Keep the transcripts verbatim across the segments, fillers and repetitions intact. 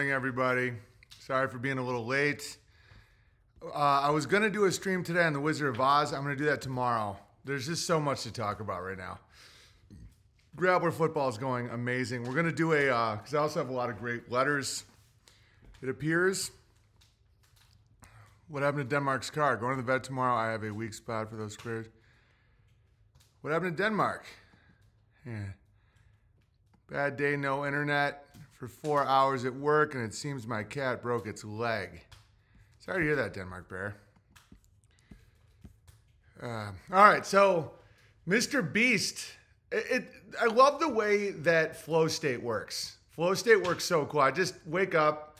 morning, everybody. Sorry for being a little late. Uh, I was going to do a stream today on The Wizard of Oz. I'm going to do that tomorrow. There's just so much to talk about right now. Grappler football is going amazing. We're going to do a, because uh, I also have a lot of great letters. It appears. What happened to Denmark's car? Going to the vet tomorrow. I have a weak spot for those squares. What happened to Denmark? Yeah. Bad day, no internet for four hours at work, and it seems my cat broke its leg. Sorry to hear that, Denmark Bear. Uh, all right, so Mister Beast. It, it, I love the way that flow state works. Flow state works so cool. I just wake up,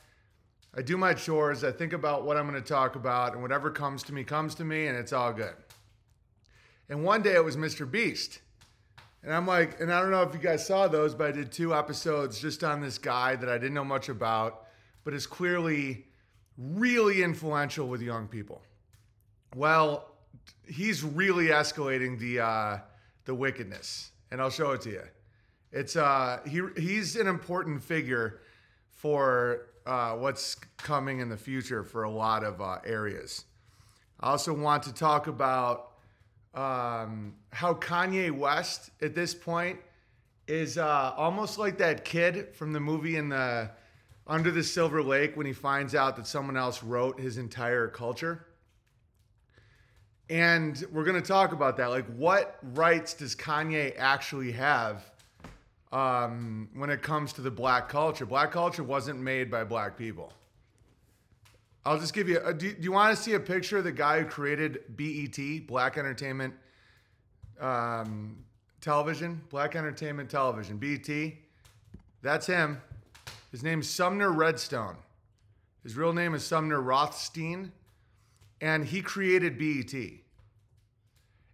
I do my chores, I think about what I'm going to talk about, and whatever comes to me comes to me, and it's all good. And one day it was Mister Beast. And I'm like, and I don't know if you guys saw those, but I did two episodes just on this guy that I didn't know much about, but is clearly really influential with young people. Well, he's really escalating the uh, the wickedness, and I'll show it to you. It's uh, he he's an important figure for uh, what's coming in the future for a lot of uh, areas. I also want to talk about Um, how Kanye West at this point is uh, almost like that kid from the movie in the Under the Silver Lake when he finds out that someone else wrote his entire culture. And we're going to talk about that. Like, what rights does Kanye actually have um, when it comes to the black culture? Black culture wasn't made by black people. I'll just give you, a, do, do you want to see a picture of the guy who created B E T, Black Entertainment um, Television? Black Entertainment Television, B E T. That's him. His name's Sumner Redstone. His real name is Sumner Rothstein. And he created B E T.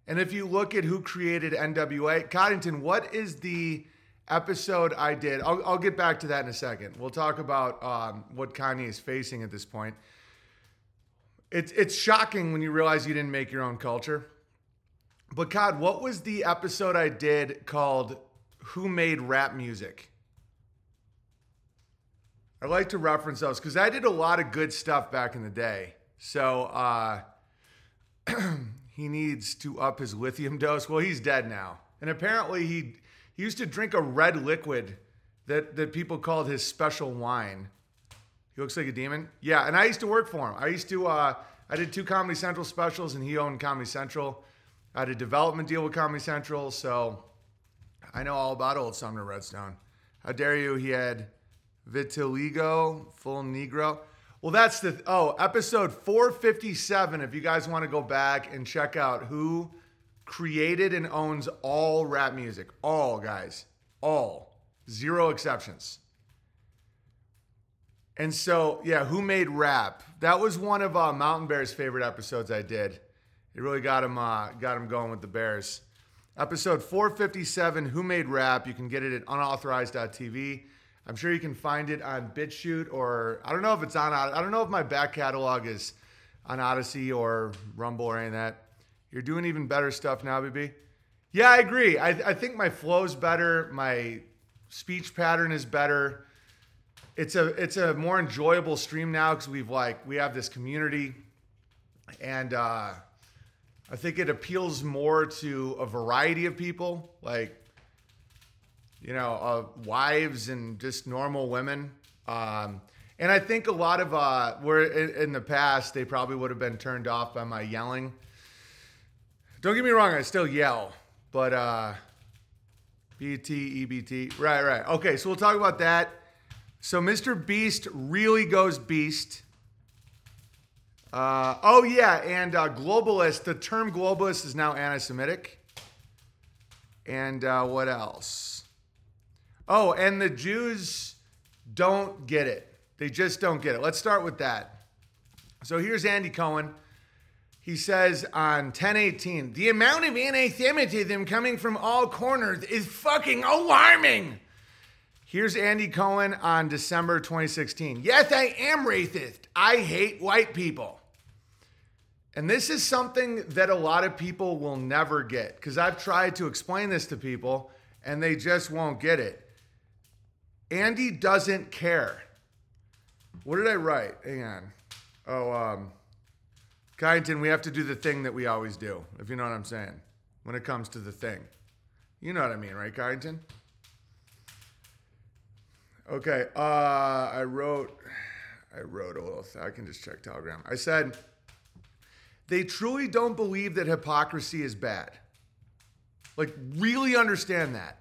And if you look at who created N W A, Coddington, what is the episode I did? I'll, I'll get back to that in a second. We'll talk about um, what Kanye is facing at this point. It's it's shocking when you realize you didn't make your own culture. But God, what was the episode I did called Who Made Rap Music? I like to reference those because I did a lot of good stuff back in the day. So uh, he needs to up his lithium dose. Well, he's dead now. And apparently he, he used to drink a red liquid that, that people called his special wine. He looks like a demon. Yeah, and I used to work for him. I used to, uh, I did two Comedy Central specials, and he owned Comedy Central. I had a development deal with Comedy Central, so I know all about old Sumner Redstone. How dare you? He had vitiligo, full negro. Well, that's the, th- oh, episode four fifty-seven, if you guys want to go back and check out who created and owns all rap music. All, guys. All. Zero exceptions. And so, yeah, Who Made Rap? That was one of uh, Mountain Bear's favorite episodes I did. It really got him uh, got him going with the Bears. Episode four fifty-seven, Who Made Rap? You can get it at unauthorized dot t v. I'm sure you can find it on BitChute, or I don't know if it's on, I don't know if my back catalog is on Odyssey or Rumble or any of that. You're doing even better stuff now, B B. Yeah, I agree. I, I think my flow's better. My speech pattern is better. It's a it's a more enjoyable stream now because we've like we have this community, and uh, I think it appeals more to a variety of people, like you know, uh, wives and just normal women. Um, and I think a lot of uh, where in, in the past they probably would have been turned off by my yelling. Don't get me wrong, I still yell, but uh, B T, E B T, right, right. Okay, so we'll talk about that. So Mister Beast really goes beast. Uh, oh, yeah, and uh, globalist. The term globalist is now anti-Semitic. And uh, what else? Oh, and the Jews don't get it. They just don't get it. Let's start with that. So here's Andy Cohen. He says on ten eighteen, the amount of anti-Semitism coming from all corners is fucking alarming. Here's Andy Cohen on December twenty sixteen. Yes, I am racist. I hate white people. And this is something that a lot of people will never get because I've tried to explain this to people and they just won't get it. Andy doesn't care. What did I write? Hang on. Oh, um, Kyneton, we have to do the thing that we always do, if you know what I'm saying, when it comes to the thing. You know what I mean, right, Kyneton? Okay, uh, I wrote, I wrote a little, th- I can just check Telegram. I said, they truly don't believe that hypocrisy is bad. Like, really understand that.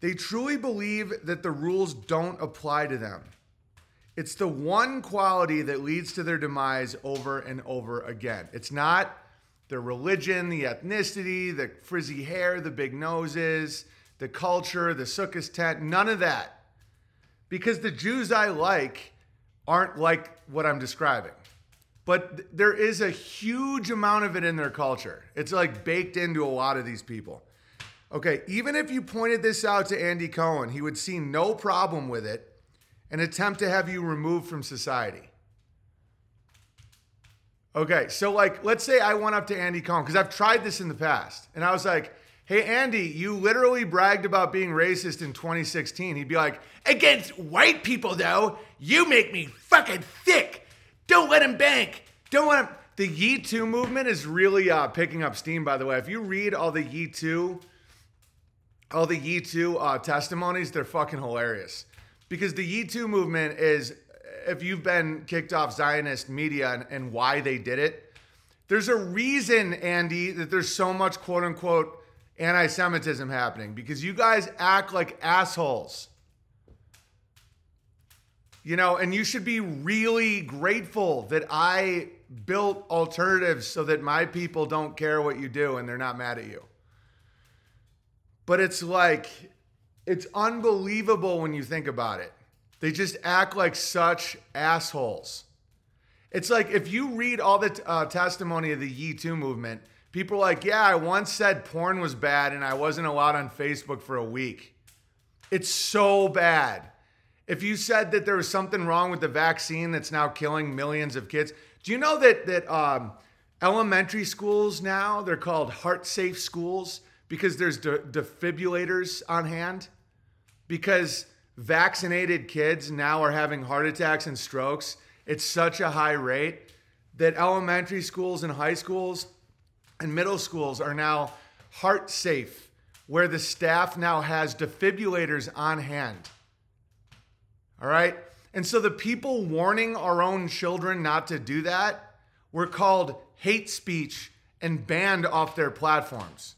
They truly believe that the rules don't apply to them. It's the one quality that leads to their demise over and over again. It's not their religion, the ethnicity, the frizzy hair, the big noses, the culture, the sukkah's tent, none of that. Because the Jews I like aren't like what I'm describing. But th- there is a huge amount of it in their culture. It's like baked into a lot of these people. Okay, even if you pointed this out to Andy Cohen, he would see no problem with it and attempt to have you removed from society. Okay, so like, let's say I went up to Andy Cohen, because I've tried this in the past, and I was like, hey, Andy, you literally bragged about being racist in twenty sixteen. He'd be like, against white people, though, you make me fucking sick. Don't let him bank. Don't let him. The Ye Too movement is really uh, picking up steam, by the way. If you read all the Ye Too, all the Ye Too uh, testimonies, they're fucking hilarious. Because the Ye Too movement is, if you've been kicked off Zionist media and, and why they did it, there's a reason, Andy, that there's so much quote-unquote anti-Semitism happening. Because you guys act like assholes. You know, and you should be really grateful that I built alternatives so that my people don't care what you do and they're not mad at you. But it's like, it's unbelievable when you think about it. They just act like such assholes. It's like if you read all the t- uh, testimony of the Ye Too movement, people are like, yeah, I once said porn was bad and I wasn't allowed on Facebook for a week. It's so bad. If you said that there was something wrong with the vaccine that's now killing millions of kids, do you know that that um, elementary schools now, they're called heart-safe schools? Because there's de- defibrillators on hand, because vaccinated kids now are having heart attacks and strokes. It's such a high rate that elementary schools and high schools and middle schools are now heart safe, where the staff now has defibrillators on hand. All right. And so the people warning our own children not to do that were called hate speech and banned off their platforms.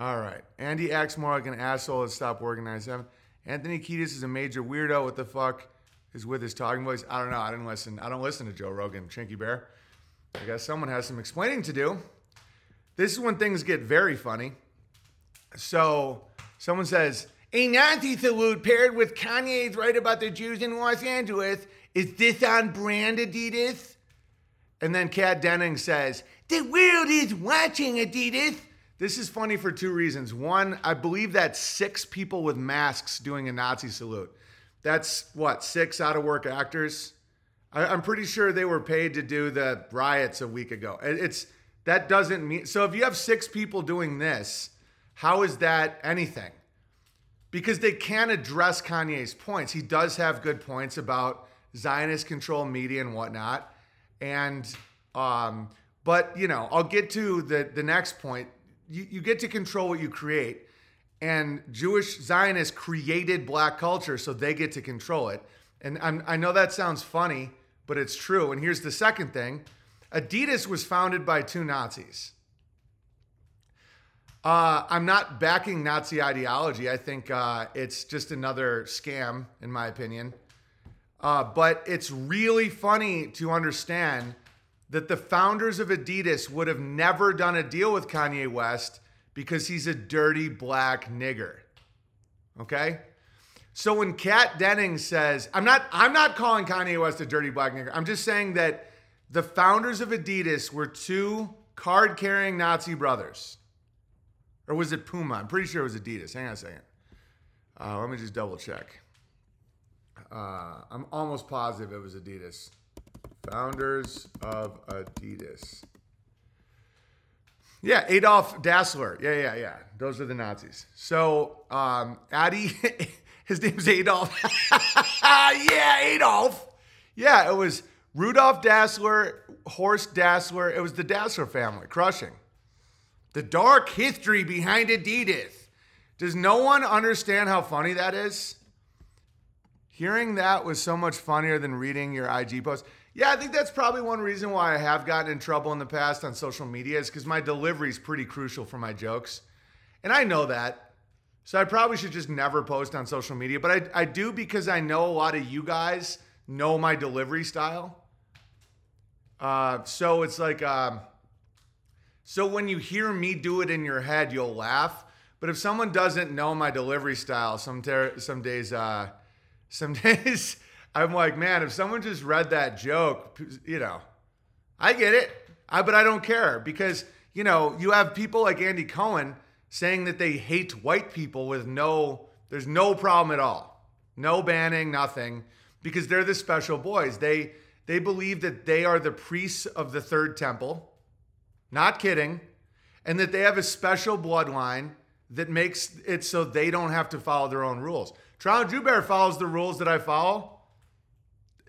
All right. Andy acts more like an asshole at Stop Working ninety-seven. Anthony Kiedis is a major weirdo. What the fuck is with his talking voice? I don't know. I didn't listen. I don't listen to Joe Rogan, Chinky Bear. I guess someone has some explaining to do. This is when things get very funny. So someone says, a Nazi salute paired with Kanye's right about the Jews in Los Angeles. Is this on brand, Adidas? And then Kat Denning says, the world is watching, Adidas. This is funny for two reasons. One, I believe that's six people with masks doing a Nazi salute. That's, what, six out-of-work actors? I, I'm pretty sure they were paid to do the riots a week ago. It's that doesn't mean... So if you have six people doing this, how is that anything? Because they can't address Kanye's points. He does have good points about Zionist-controlled media and whatnot. And, um, but, you know, I'll get to the, the next point. You, you get to control what you create, and Jewish Zionists created black culture, so they get to control it. And I'm, I know that sounds funny, but it's true. And here's the second thing. Adidas was founded by two Nazis. Uh, I'm not backing Nazi ideology. I think uh, it's just another scam, in my opinion. Uh, but it's really funny to understand that the founders of Adidas would have never done a deal with Kanye West because he's a dirty black nigger. Okay? So when Kat Denning says, I'm not I'm not calling Kanye West a dirty black nigger. I'm just saying that the founders of Adidas were two card-carrying Nazi brothers. Or was it Puma? I'm pretty sure it was Adidas. Hang on a second. Uh, let me just double check. Uh, I'm almost positive it was Adidas. Founders of Adidas. Yeah, Adolf Dassler. Yeah, yeah, yeah. Those are the Nazis. So um, Adi, His name's Adolf. Yeah, Adolf. Yeah, it was Rudolph Dassler, Horst Dassler. It was the Dassler family, crushing. The dark history behind Adidas. Does no one understand how funny that is? Hearing that was so much funnier than reading your I G post. Yeah, I think that's probably one reason why I have gotten in trouble in the past on social media is because my delivery is pretty crucial for my jokes. And I know that. So I probably should just never post on social media. But I, I do because I know a lot of you guys know my delivery style. Uh, so it's like, um, so when you hear me do it in your head, you'll laugh. But if someone doesn't know my delivery style, some ter- some days, uh, some days I'm like, man, if someone just read that joke, you know, I get it. I, but I don't care because, you know, you have people like Andy Cohen saying that they hate white people with no, there's no problem at all. No banning, nothing, because they're the special boys. They, they believe that they are the priests of the third temple. Not kidding. And that they have a special bloodline that makes it so they don't have to follow their own rules. Toronto Joubert follows the rules that I follow.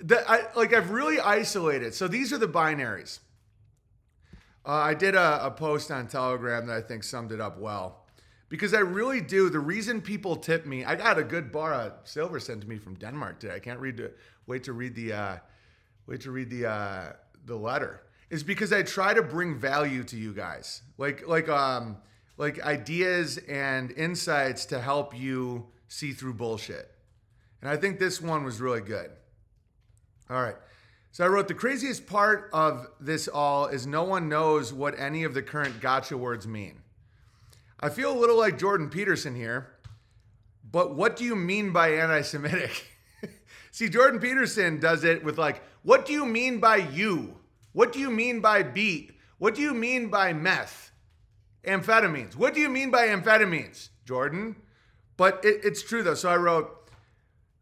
That I like. I've really isolated. So these are the binaries. Uh, I did a, a post on Telegram that I think summed it up well, because I really do. The reason people tip me, I got a good bar of silver sent to me from Denmark today. I can't read to wait to read the uh, wait to read the uh, the letter. Is because I try to bring value to you guys, like like um. like ideas and insights to help you see through bullshit. And I think this one was really good. All right. So I wrote, the craziest part of this all is no one knows what any of the current gotcha words mean. I feel a little like Jordan Peterson here, but what do you mean by anti-Semitic? See, Jordan Peterson does it with like, what do you mean by you? What do you mean by beat? What do you mean by meth? Amphetamines. What do you mean by amphetamines, Jordan? But it, it's true, though. So I wrote,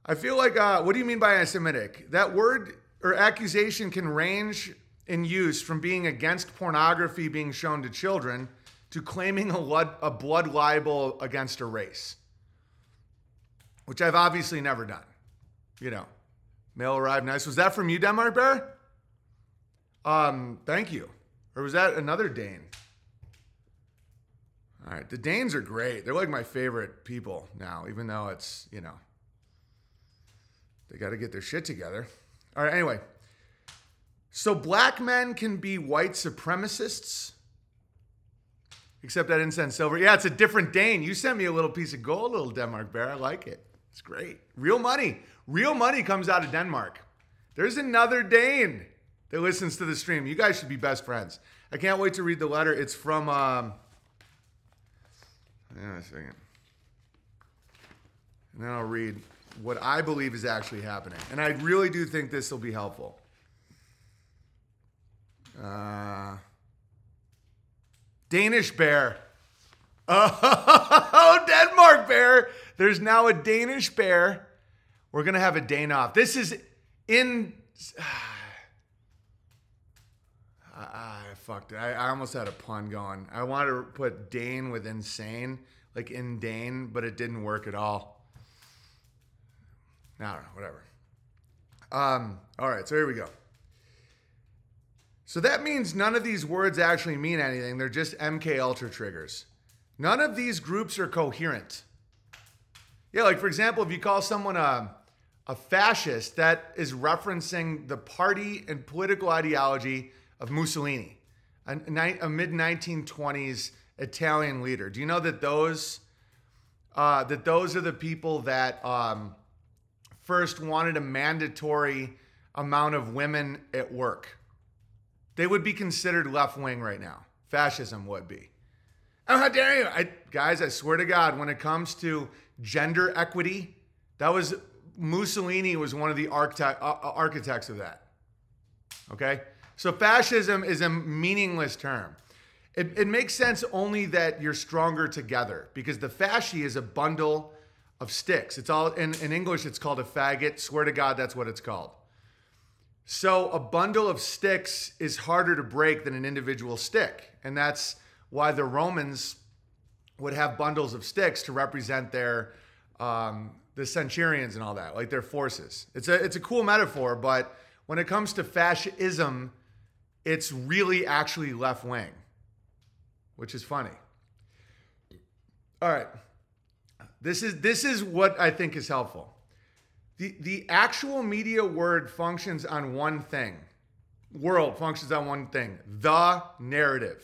I feel like, uh, what do you mean by anti-Semitic? That word or accusation can range in use from being against pornography being shown to children to claiming a blood, a blood libel against a race, which I've obviously never done. You know, mail arrived nice. Was that from you, Denmark Bear? Um, thank you. Or was that another Dane? All right, the Danes are great. They're like my favorite people now, even though it's, you know, they got to get their shit together. All right, anyway. So black men can be white supremacists, except I didn't send silver. Yeah, it's a different Dane. You sent me a little piece of gold, little Denmark Bear. I like it. It's great. Real money. Real money comes out of Denmark. There's another Dane that listens to the stream. You guys should be best friends. I can't wait to read the letter. It's from... Um, Hang on a second. And then I'll read what I believe is actually happening. And I really do think this will be helpful. Uh, Danish Bear. Oh, Denmark Bear. There's now a Danish Bear. We're going to have a Dane off. This is in... I fucked it. I, I almost had a pun going. I wanted to put Dane with insane, like in Dane, but it didn't work at all. I don't know, whatever. Um, all right, so here we go. So that means none of these words actually mean anything. They're just M K Ultra triggers. None of these groups are coherent. Yeah, like for example, if you call someone a, a fascist, that is referencing the party and political ideology of Mussolini, a, a mid nineteen twenties Italian leader. Do you know that those uh, that those are the people that um, first wanted a mandatory amount of women at work? They would be considered left-wing right now. Fascism would be. Oh, how dare you! I, guys, I swear to God, when it comes to gender equity, that was Mussolini was one of the architect, uh, architects of that. Okay? So fascism is a meaningless term. It, it makes sense only that you're stronger together because the fasci is a bundle of sticks. It's all in, in English, it's called a faggot. Swear to God, that's what it's called. So a bundle of sticks is harder to break than an individual stick. And that's why the Romans would have bundles of sticks to represent their um, the centurions and all that, like their forces. It's a it's a cool metaphor, but when it comes to fascism, it's really actually left wing, which is funny. All right, this is this is what I think is helpful. The the actual media word functions on one thing. World functions on one thing, the narrative.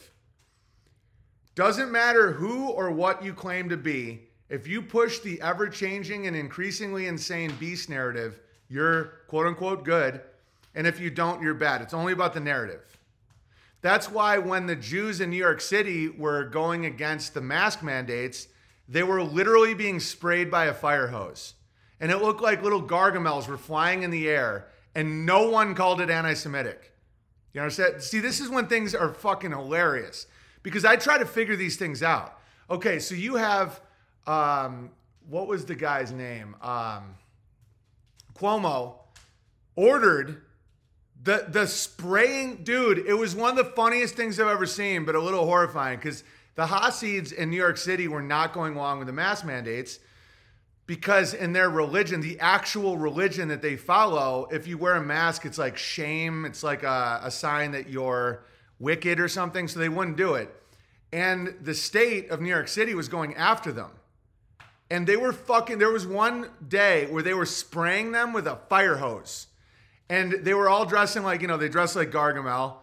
Doesn't matter who or what you claim to be, if you push the ever-changing and increasingly insane beast narrative, you're quote-unquote good, and if you don't, you're bad. It's only about the narrative. That's why when the Jews in New York City were going against the mask mandates, they were literally being sprayed by a fire hose. And it looked like little gargamels were flying in the air, and no one called it anti-Semitic. You understand? See, this is when things are fucking hilarious, because I try to figure these things out. Okay, so you have, um, what was the guy's name? Um, Cuomo ordered the the spraying, dude, it was one of the funniest things I've ever seen, but a little horrifying, because the Hasids in New York City were not going along with the mask mandates, because in their religion, the actual religion that they follow, if you wear a mask, it's like shame. It's like a, a sign that you're wicked or something. So they wouldn't do it. And the state of New York City was going after them. And they were fucking, there was one day where they were spraying them with a fire hose. And they were all dressing like, you know, they dressed like Gargamel.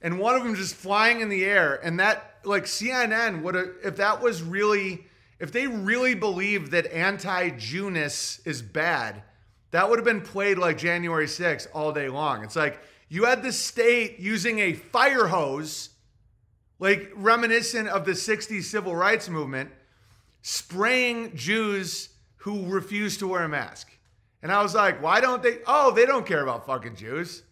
And one of them just flying in the air. And that, like C N N, would have, if that was really... If they really believed that anti-Jewness is bad, that would have been played like January sixth all day long. It's like you had the state using a fire hose, like reminiscent of the sixties civil rights movement, spraying Jews who refused to wear a mask. And I was like, why don't they? Oh, they don't care about fucking Jews.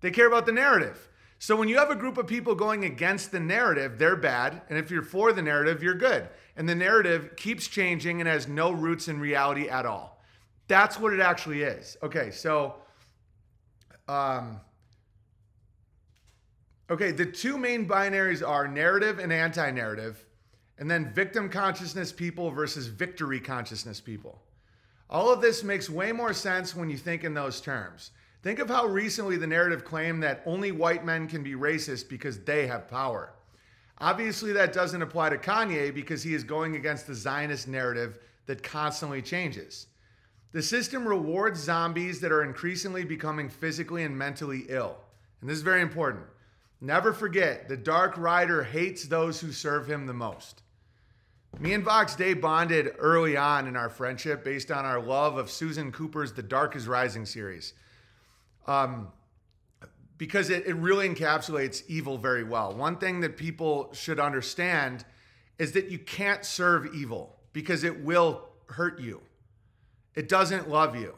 They care about the narrative. So when you have a group of people going against the narrative, they're bad. And if you're for the narrative, you're good. And the narrative keeps changing and has no roots in reality at all. That's what it actually is. Okay, so, um, okay, the two main binaries are narrative and anti-narrative, and then victim consciousness people versus victory consciousness people. All of this makes way more sense when you think in those terms. Think of how recently the narrative claimed that only white men can be racist because they have power. Obviously, that doesn't apply to Kanye because he is going against the Zionist narrative that constantly changes. The system rewards zombies that are increasingly becoming physically and mentally ill. And this is very important. Never forget, the Dark Rider hates those who serve him the most. Me and Vox Day bonded early on in our friendship based on our love of Susan Cooper's The Dark is Rising series. Um... Because it, it really encapsulates evil very well. One thing that people should understand is that you can't serve evil because it will hurt you. It doesn't love you.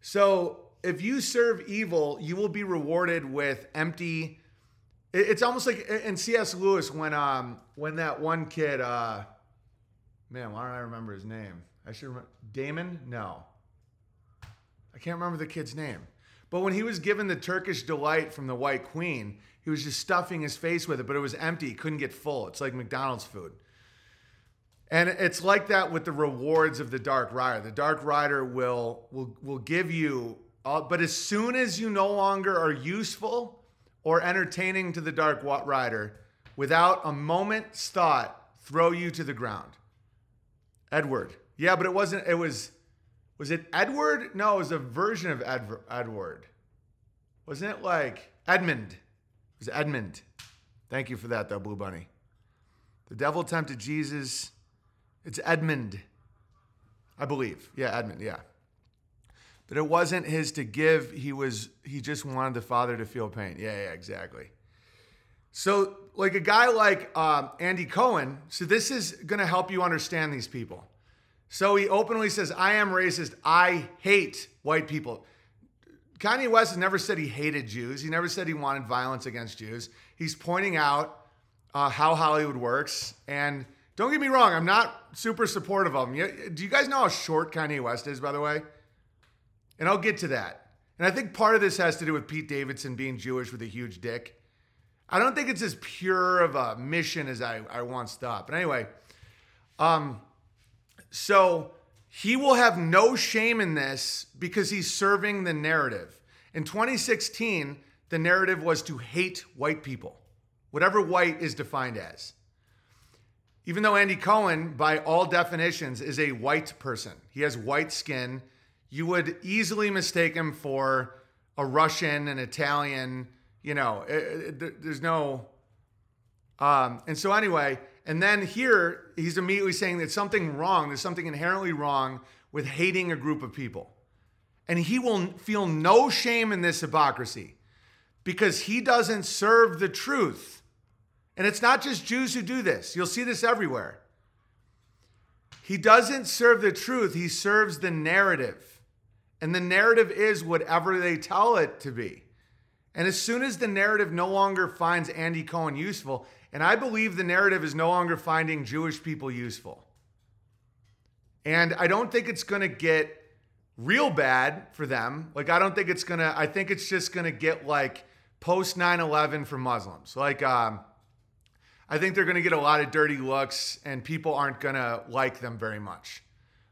So if you serve evil, you will be rewarded with empty. It, it's almost like in C S. Lewis when um when that one kid, uh, man, why don't I remember his name? I should remember. Damon? No. I can't remember the kid's name. But when he was given the Turkish delight from the White Queen, he was just stuffing his face with it, but it was empty. He couldn't get full. It's like McDonald's food. And it's like that with the rewards of the Dark Rider. The Dark Rider will will will give you, all, but as soon as you no longer are useful or entertaining to the Dark Rider, without a moment's thought, throw you to the ground. Edward. Yeah, but it wasn't, it was... Was it Edward? No, it was a version of Edver- Edward. Wasn't it like Edmund? It was Edmund. Thank you for that, though, Blue Bunny. The devil tempted Jesus. It's Edmund, I believe. Yeah, Edmund, yeah. But it wasn't his to give. He was. He just wanted the Father to feel pain. Yeah, yeah, exactly. So, like a guy like um, Andy Cohen, so this is going to help you understand these people. So he openly says, I am racist. I hate white people. Kanye West has never said he hated Jews. He never said he wanted violence against Jews. He's pointing out uh, how Hollywood works. And don't get me wrong, I'm not super supportive of him. Do you guys know how short Kanye West is, by the way? And I'll get to that. And I think part of this has to do with Pete Davidson being Jewish with a huge dick. I don't think it's as pure of a mission as I, I once thought. But anyway, um... So He will have no shame in this because he's serving the narrative. In twenty sixteen, the narrative was to hate white people, whatever white is defined as. Even though Andy Cohen, by all definitions, is a white person, he has white skin, you would easily mistake him for a Russian, an Italian, you know, it, it, there's no... Um, and so anyway, and then here, he's immediately saying that something wrong, there's something inherently wrong with hating a group of people. And he will feel no shame in this hypocrisy because he doesn't serve the truth. And it's not just Jews who do this. You'll see this everywhere. He doesn't serve the truth. He serves the narrative. And the narrative is whatever they tell it to be. And as soon as the narrative no longer finds Andy Cohen useful, and I believe the narrative is no longer finding Jewish people useful. And I don't think it's going to get real bad for them. Like, I don't think it's going to, I think it's just going to get like post nine eleven for Muslims. Like, um, I think they're going to get a lot of dirty looks and people aren't going to like them very much.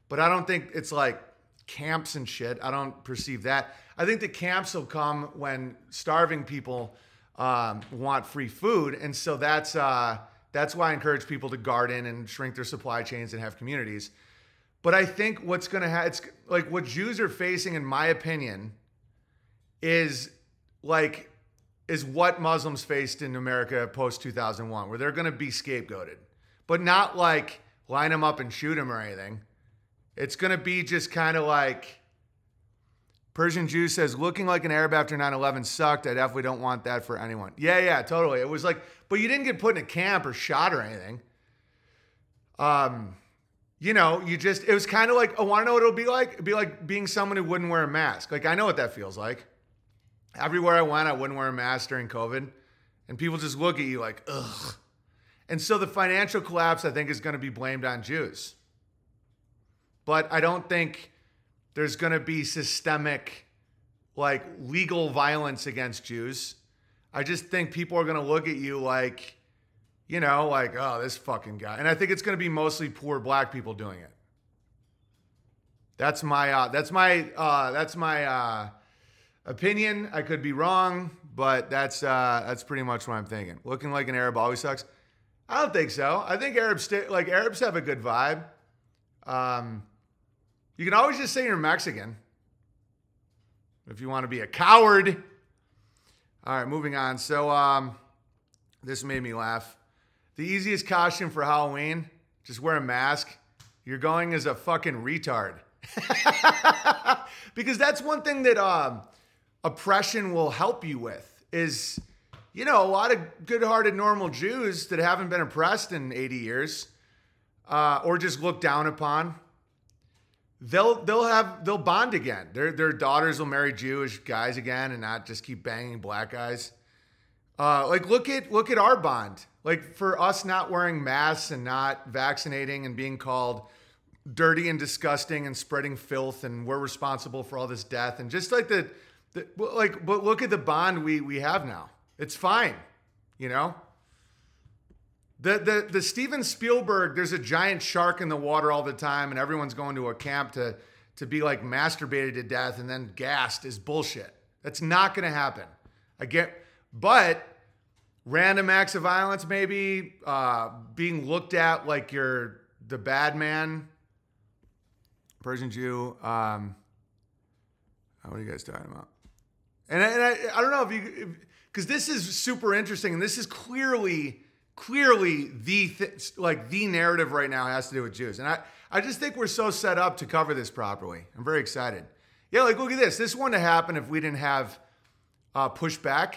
But I don't think it's like camps and shit. I don't perceive that. I think the camps will come when starving people um, want free food. And so that's uh, that's why I encourage people to garden and shrink their supply chains and have communities. But I think what's going to happen, it's like what Jews are facing, in my opinion, is like... is what Muslims faced in America post two thousand one, where they're going to be scapegoated, but not like line them up and shoot them or anything. It's going to be just kind of like Persian Jew says, looking like an Arab after nine eleven sucked. I definitely don't want that for anyone. Yeah, yeah, totally. It was like, but you didn't get put in a camp or shot or anything. Um, you know, you just, it was kind of like, oh, want to know what it'll be like? It'd be like being someone who wouldn't wear a mask. Like, I know what that feels like. Everywhere I went, I wouldn't wear a mask during COVID. And people just look at you like, ugh. And so the financial collapse, I think, is going to be blamed on Jews. But I don't think there's going to be systemic, like, legal violence against Jews. I just think people are going to look at you like, you know, like, oh, this fucking guy. And I think it's going to be mostly poor black people doing it. That's my, uh, that's my, uh, that's my, uh, opinion. I could be wrong, but that's uh, that's pretty much what I'm thinking. Looking like an Arab always sucks. I don't think so. I think Arabs st- like Arabs have a good vibe. Um, you can always just say you're Mexican if you want to be a coward. All right, moving on. So um, this made me laugh. The easiest costume for Halloween: just wear a mask. You're going as a fucking retard, because that's one thing that. Um, Oppression will help you with is, you know, a lot of good-hearted normal Jews that haven't been oppressed in eighty years, uh, or just looked down upon. They'll they'll have they'll bond again. Their their daughters will marry Jewish guys again and not just keep banging black guys. Uh, like look at look at our bond. Like for us not wearing masks and not vaccinating and being called dirty and disgusting and spreading filth and we're responsible for all this death and just like the. Like, but look at the bond we, we have now. It's fine, you know? The, the the Steven Spielberg, there's a giant shark in the water all the time and everyone's going to a camp to, to be like masturbated to death and then gassed is bullshit. That's not going to happen. I get, but random acts of violence maybe, uh, being looked at like you're the bad man, Persian Jew. Um, what are you guys talking about? And I, and I, I don't know if you, because this is super interesting, and this is clearly, clearly the th- like the narrative right now has to do with Jews, and I, I just think we're so set up to cover this properly. I'm very excited. Yeah, like look at this. This wouldn't have happened if we didn't have uh, pushback.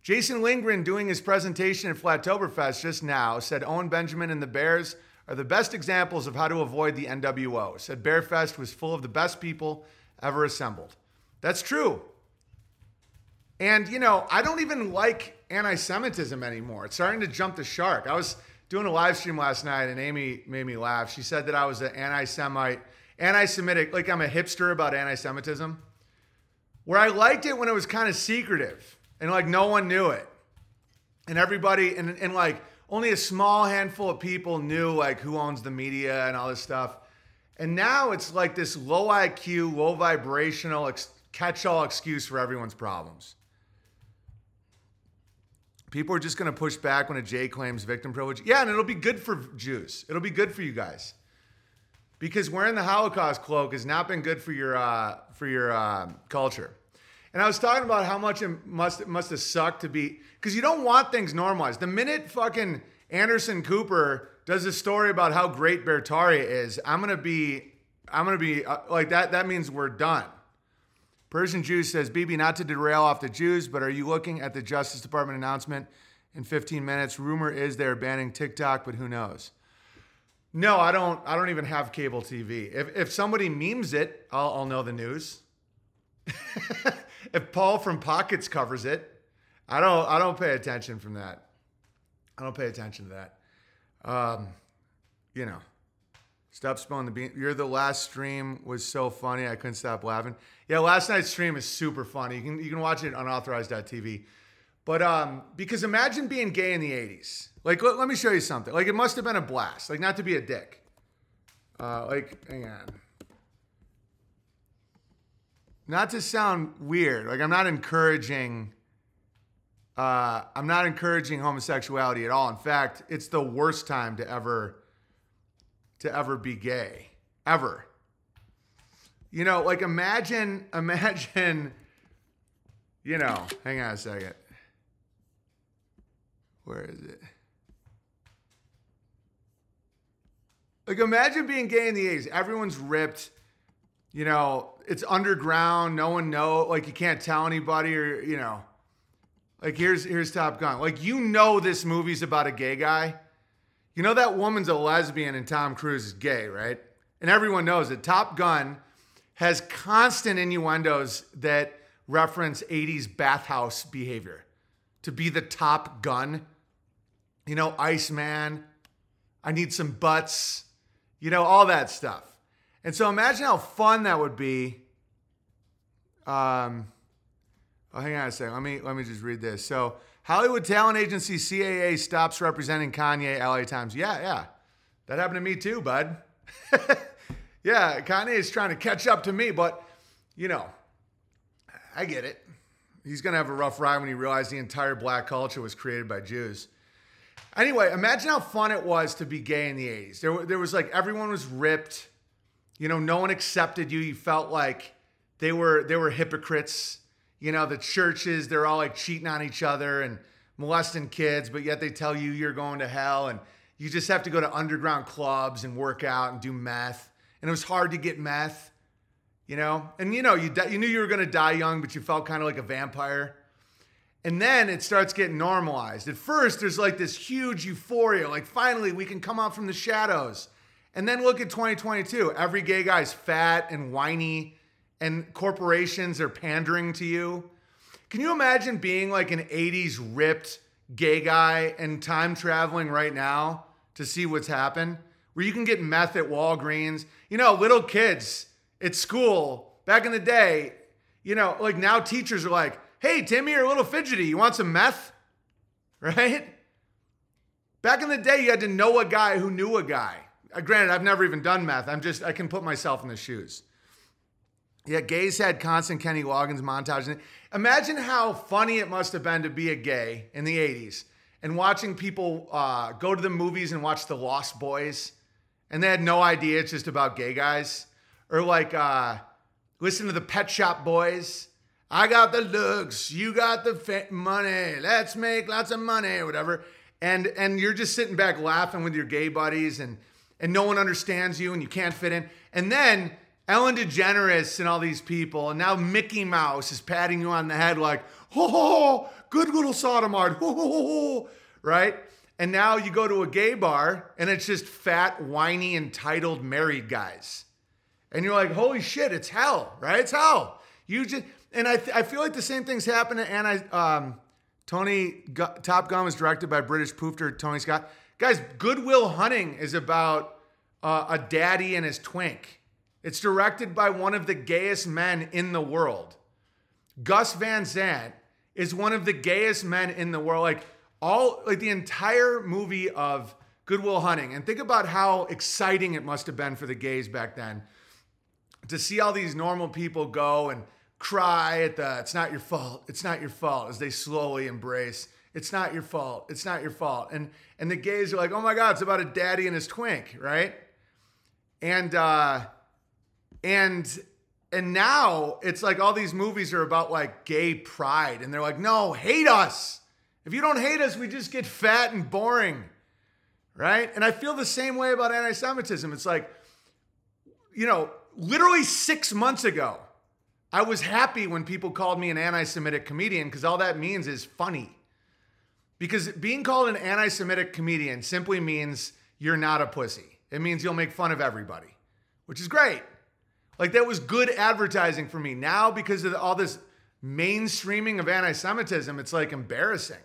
Jason Lindgren, doing his presentation at Flattoberfest just now, said Owen Benjamin and the Bears are the best examples of how to avoid the N W O. Said Bearfest was full of the best people ever assembled. That's true. And, you know, I don't even like anti-Semitism anymore. It's starting to jump the shark. I was doing a live stream last night and Amy made me laugh. She said that I was an anti-Semite, anti-Semitic, like I'm a hipster about anti-Semitism. Where I liked it when it was kind of secretive and like no one knew it. And everybody, and, and like only a small handful of people knew like who owns the media and all this stuff. And now it's like this low I Q, low vibrational ex- catch-all excuse for everyone's problems. People are just going to push back when a J claims victim privilege. Yeah, and it'll be good for Jews. It'll be good for you guys. Because wearing the Holocaust cloak has not been good for your uh, for your uh, culture. And I was talking about how much it must, it must have sucked to be... Because you don't want things normalized. The minute fucking Anderson Cooper does a story about how great Bertaria is, I'm going to be... I'm going to be... Uh, like, that That means we're done. Persian Jew says, Bibi, not to derail off the Jews, but are you looking at the Justice Department announcement in fifteen minutes? Rumor is they're banning TikTok, but who knows? No, I don't I don't even have cable T V. If if somebody memes it, I'll, I'll know the news. If Paul from Pockets covers it, I don't I don't pay attention from that. I don't pay attention to that. Um, you know. Stop spilling the bean. Your the last stream was so funny. I couldn't stop laughing. Yeah, last night's stream is super funny. You can you can watch it on unauthorized dot t v. But um, because imagine being gay in the eighties. Like, let, let me show you something. Like, it must have been a blast. Like, not to be a dick. Uh, like, hang on. Not to sound weird. Like, I'm not encouraging. Uh, I'm not encouraging homosexuality at all. In fact, it's the worst time to ever. to ever be gay, ever. You know, like imagine, imagine, you know, hang on a second. Where is it? Like imagine being gay in the eighties. Everyone's ripped, you know, it's underground. No one knows, like you can't tell anybody or, you know, like here's, here's Top Gun. Like, you know, this movie's about a gay guy. You know that woman's a lesbian and Tom Cruise is gay, right? And everyone knows that Top Gun has constant innuendos that reference eighties bathhouse behavior. To be the Top Gun, you know, Iceman, I need some butts, you know, all that stuff. And so imagine how fun that would be. Um, oh, hang on a second. Let me let me just read this. So. Hollywood talent agency C A A stops representing Kanye, L A Times. Yeah, yeah. That happened to me too, bud. Yeah, Kanye is trying to catch up to me, but, you know, I get it. He's going to have a rough ride when he realized the entire black culture was created by Jews. Anyway, imagine how fun it was to be gay in the eighties. There, there was like, everyone was ripped. You know, no one accepted you. You felt like they were they were hypocrites. You know, the churches, they're all like cheating on each other and molesting kids, but yet they tell you you're going to hell and you just have to go to underground clubs and work out and do meth. And it was hard to get meth, you know? And you know, you di- you knew you were going to die young, but you felt kind of like a vampire. And then it starts getting normalized. At first, there's like this huge euphoria, like finally we can come out from the shadows. And then look at twenty twenty-two. Every gay guy's fat and whiny. And corporations are pandering to you. Can you imagine being like an eighties ripped gay guy and time traveling right now to see what's happened? Where you can get meth at Walgreens. You know, little kids at school, back in the day, you know, like now teachers are like, hey, Timmy, you're a little fidgety. You want some meth? Right? Back in the day, you had to know a guy who knew a guy. Uh, granted, I've never even done meth. I'm just, I can put myself in the shoes. Yeah, gays had constant Kenny Loggins montage. Imagine how funny it must have been to be a gay in the eighties and watching people uh, go to the movies and watch The Lost Boys. And they had no idea it's just about gay guys. Or like, uh, listen to the Pet Shop Boys. I got the looks, you got the fa- money, let's make lots of money, whatever. And and you're just sitting back laughing with your gay buddies and and no one understands you and you can't fit in. And then... Ellen DeGeneres and all these people, and now Mickey Mouse is patting you on the head like, ho, ho, ho, good little sodomart, ho, ho, ho, ho, right? And now you go to a gay bar, and it's just fat, whiny, entitled married guys. And you're like, holy shit, it's hell, right? It's hell. You just, and I th- I feel like the same thing's happening, and I, um, Tony, G- Top Gun was directed by British poofter Tony Scott. Guys, Goodwill Hunting is about uh, a daddy and his twink. It's directed by one of the gayest men in the world. Gus Van Sant is one of the gayest men in the world. Like all, like the entire movie of Goodwill Hunting. And think about how exciting it must have been for the gays back then to see all these normal people go and cry at the, it's not your fault, it's not your fault, as they slowly embrace, it's not your fault, it's not your fault. And and the gays are like, oh my God, it's about a daddy and his twink, right? And uh, and and now it's like all these movies are about like gay pride. And they're like, no, hate us. If you don't hate us, we just get fat and boring, right? And I feel the same way about anti-Semitism. It's like, you know, literally six months ago, I was happy when people called me an anti-Semitic comedian because all that means is funny. Because being called an anti-Semitic comedian simply means you're not a pussy. It means you'll make fun of everybody, which is great. Like, that was good advertising for me. Now, because of all this mainstreaming of anti-Semitism, it's like embarrassing.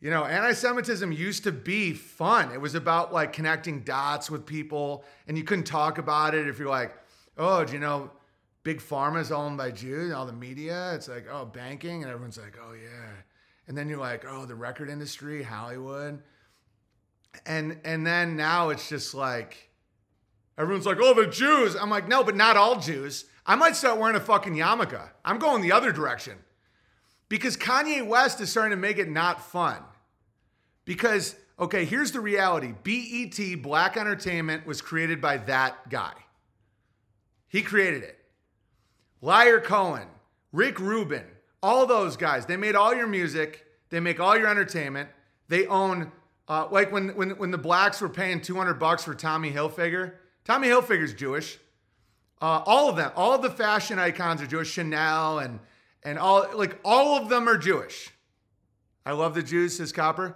You know, anti-Semitism used to be fun. It was about like connecting dots with people, and you couldn't talk about it if you're like, oh, do you know Big Pharma is owned by Jews and all the media? It's like, oh, banking. And everyone's like, oh, yeah. And then you're like, oh, the record industry, Hollywood. And and then now it's just like, everyone's like, oh, the Jews. I'm like, no, but not all Jews. I might start wearing a fucking yarmulke. I'm going the other direction. Because Kanye West is starting to make it not fun. Because, okay, here's the reality. B E T, Black Entertainment, was created by that guy. He created it. Liar Cohen, Rick Rubin, all those guys. They made all your music. They make all your entertainment. They own, uh, like when, when when the blacks were paying two hundred bucks for Tommy Hilfiger. Tommy Hilfiger's Jewish. Uh, all of them, all of the fashion icons are Jewish. Chanel and and all, like all of them are Jewish. I love the Jews, says Copper.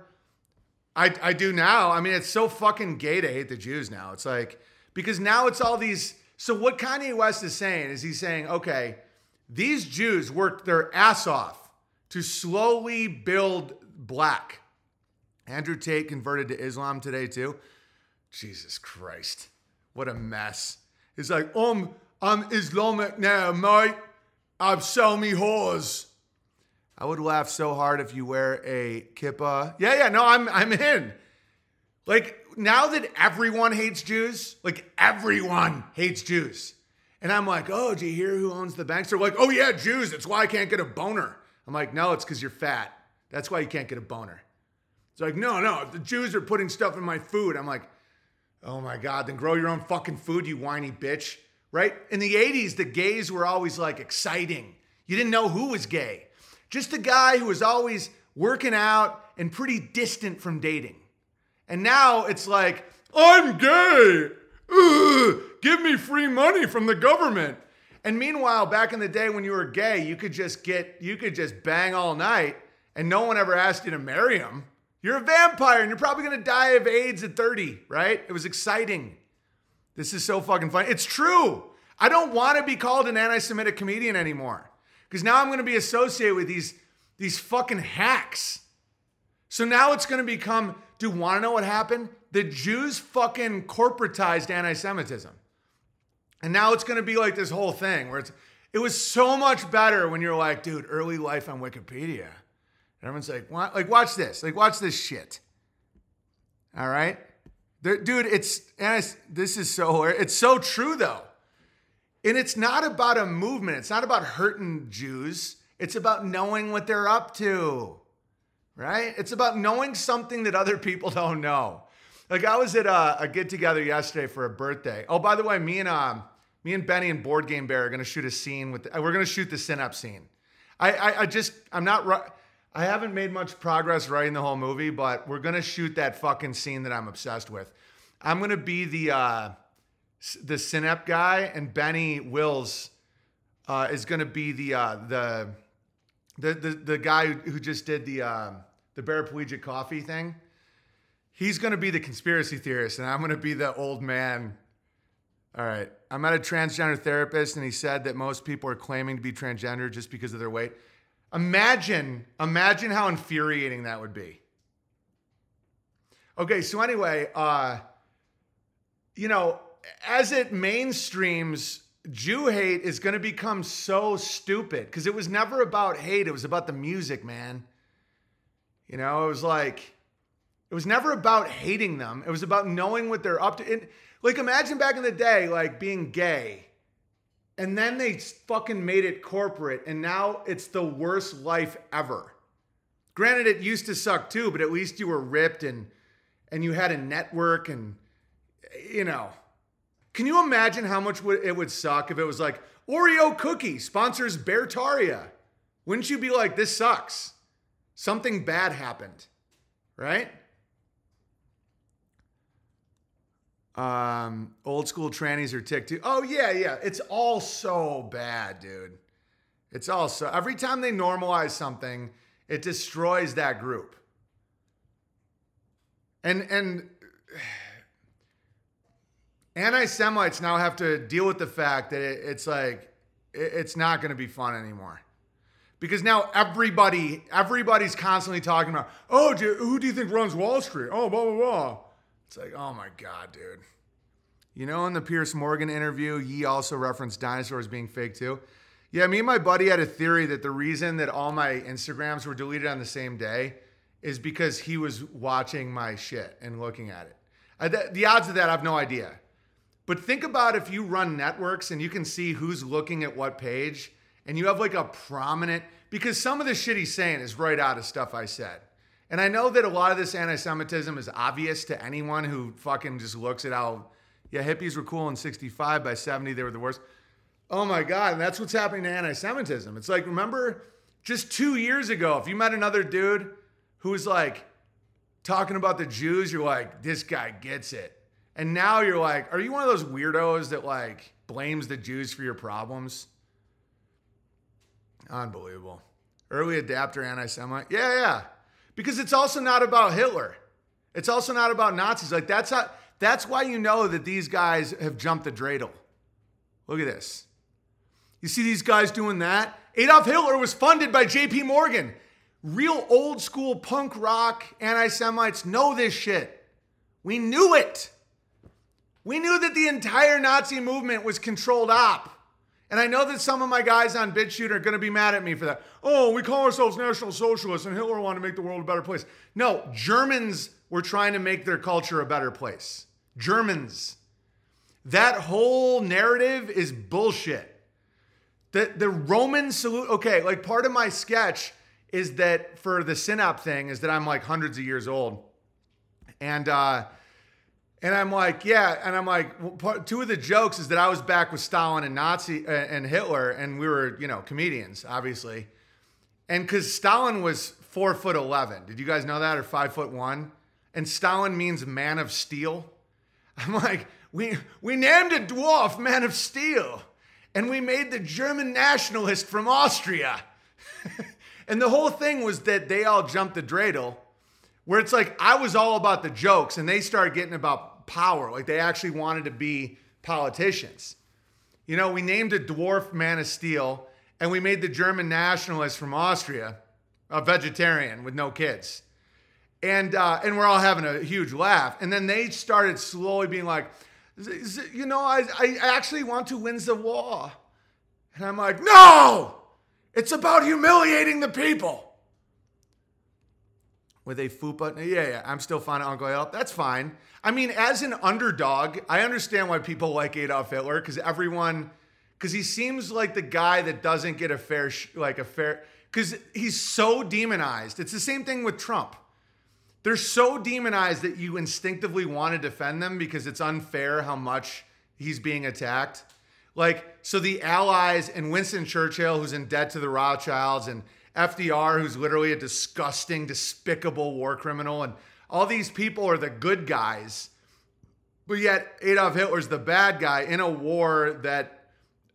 I, I do now. I mean, it's so fucking gay to hate the Jews now. It's like, because now it's all these. So what Kanye West is saying is he's saying, okay, these Jews worked their ass off to slowly build black. Andrew Tate converted to Islam today too. Jesus Christ. What a mess. He's like, um, I'm Islamic now, mate. I'm sell me whores. I would laugh so hard if you wear a kippah. Yeah, yeah, no, I'm I'm in. Like, now that everyone hates Jews, like everyone hates Jews. And I'm like, oh, do you hear who owns the banks? They're like, oh yeah, Jews. That's why I can't get a boner. I'm like, no, it's because you're fat. That's why you can't get a boner. It's like, no, no, if the Jews are putting stuff in my food, I'm like, oh my God, then grow your own fucking food, you whiny bitch, right? In the eighties, the gays were always like exciting. You didn't know who was gay. Just a guy who was always working out and pretty distant from dating. And now it's like, I'm gay. Ugh, give me free money from the government. And meanwhile, back in the day when you were gay, you could just get, you could just bang all night and no one ever asked you to marry him. You're a vampire and you're probably going to die of AIDS at thirty, right? It was exciting. This is so fucking funny. It's true. I don't want to be called an anti-Semitic comedian anymore because now I'm going to be associated with these, these fucking hacks. So now it's going to become, do you want to know what happened? The Jews fucking corporatized anti-Semitism. And now it's going to be like this whole thing where it's, it was so much better when you're like, dude, early life on Wikipedia. And everyone's like, what? Like, watch this. Like, watch this shit. All right. There, dude, it's, and it's, this is so, it's so true though. And it's not about a movement. It's not about hurting Jews. It's about knowing what they're up to. Right? It's about knowing something that other people don't know. Like, I was at a, a get together yesterday for a birthday. Oh, by the way, me and um, me and Benny and Board Game Bear are gonna shoot a scene with. The, we're gonna shoot the synapse scene. I, I, I just, I'm not. I haven't made much progress writing the whole movie, but we're gonna shoot that fucking scene that I'm obsessed with. I'm gonna be the uh, the synapse guy, and Benny Wills uh, is gonna be the uh, the. The, the the guy who just did the um, the paraplegic coffee thing, he's going to be the conspiracy theorist, and I'm going to be the old man. All right. I'm at a transgender therapist, and he said that most people are claiming to be transgender just because of their weight. Imagine, imagine how infuriating that would be. Okay, so anyway, uh, you know, as it mainstreams, Jew hate is going to become so stupid because it was never about hate. It was about the music, man. You know, it was like, It was never about hating them. It was about knowing what they're up to. And, like, imagine back in the day, like, being gay. And then they fucking made it corporate. And now it's the worst life ever. Granted, it used to suck too, but at least you were ripped and and you had a network and, you know. Can you imagine how much it would suck if it was like, Oreo Cookie sponsors Bertaria? Wouldn't you be like, this sucks. Something bad happened, right? Um, old school trannies are ticked too. Oh yeah, yeah. It's all so bad, dude. It's all so, every time they normalize something, it destroys that group. And, and anti-Semites now have to deal with the fact that it, it's like, it, it's not going to be fun anymore. Because now everybody, everybody's constantly talking about, oh, do, who do you think runs Wall Street? Oh, blah, blah, blah. It's like, oh my God, dude. You know, in the Piers Morgan interview, Yee also referenced dinosaurs being fake too. Yeah, me and my buddy had a theory that the reason that all my Instagrams were deleted on the same day is because he was watching my shit and looking at it. I, the, the odds of that, I have no idea. But think about if you run networks and you can see who's looking at what page and you have like a prominent, because some of the shit he's saying is right out of stuff I said. And I know that a lot of this anti-Semitism is obvious to anyone who fucking just looks at how, yeah, hippies were cool in sixty-five, by seventy, they were the worst. Oh my God, and that's what's happening to anti-Semitism. It's like, remember just two years ago, if you met another dude who was like talking about the Jews, you're like, this guy gets it. And now you're like, are you one of those weirdos that like blames the Jews for your problems? Unbelievable. Early adapter anti-Semite. Yeah, yeah. Because it's also not about Hitler. It's also not about Nazis. Like that's how, that's why you know that these guys have jumped the dreidel. Look at this. You see these guys doing that? Adolf Hitler was funded by J P Morgan. Real old school punk rock anti-Semites know this shit. We knew it. We knew that the entire Nazi movement was controlled op. And I know that some of my guys on BitChute are going to be mad at me for that. Oh, we call ourselves National Socialists and Hitler wanted to make the world a better place. No, Germans were trying to make their culture a better place. Germans. That whole narrative is bullshit. The the Roman salute, okay, like part of my sketch is that for the synop thing is that I'm like hundreds of years old. And uh, and I'm like, yeah, and I'm like, well, part, two of the jokes is that I was back with Stalin and Nazi uh, and Hitler and we were, you know, comedians, obviously. And because Stalin was four foot eleven. Did you guys know that? Or five foot one? And Stalin means man of steel. I'm like, We we named a dwarf Man of Steel, and we made the German nationalist from Austria. And the whole thing was that they all jumped the dreidel, where it's like I was all about the jokes, and they started getting about power. Like they actually wanted to be politicians. You know, we named a dwarf Man of Steel, and we made the German nationalist from Austria a vegetarian with no kids. And uh, and we're all having a huge laugh. And then they started slowly being like, you know, I, I actually want to win the war. And I'm like, no, it's about humiliating the people. With a fupa, yeah, yeah, I'm still fine at Uncle Al. That's fine. I mean, as an underdog, I understand why people like Adolf Hitler, because everyone, because he seems like the guy that doesn't get a fair, sh- like a fair, because he's so demonized. It's the same thing with Trump. They're so demonized that you instinctively want to defend them because it's unfair how much he's being attacked. Like, so the Allies and Winston Churchill, who's in debt to the Rothschilds, and F D R, who's literally a disgusting, despicable war criminal. And all these people are the good guys. But yet Adolf Hitler's the bad guy in a war that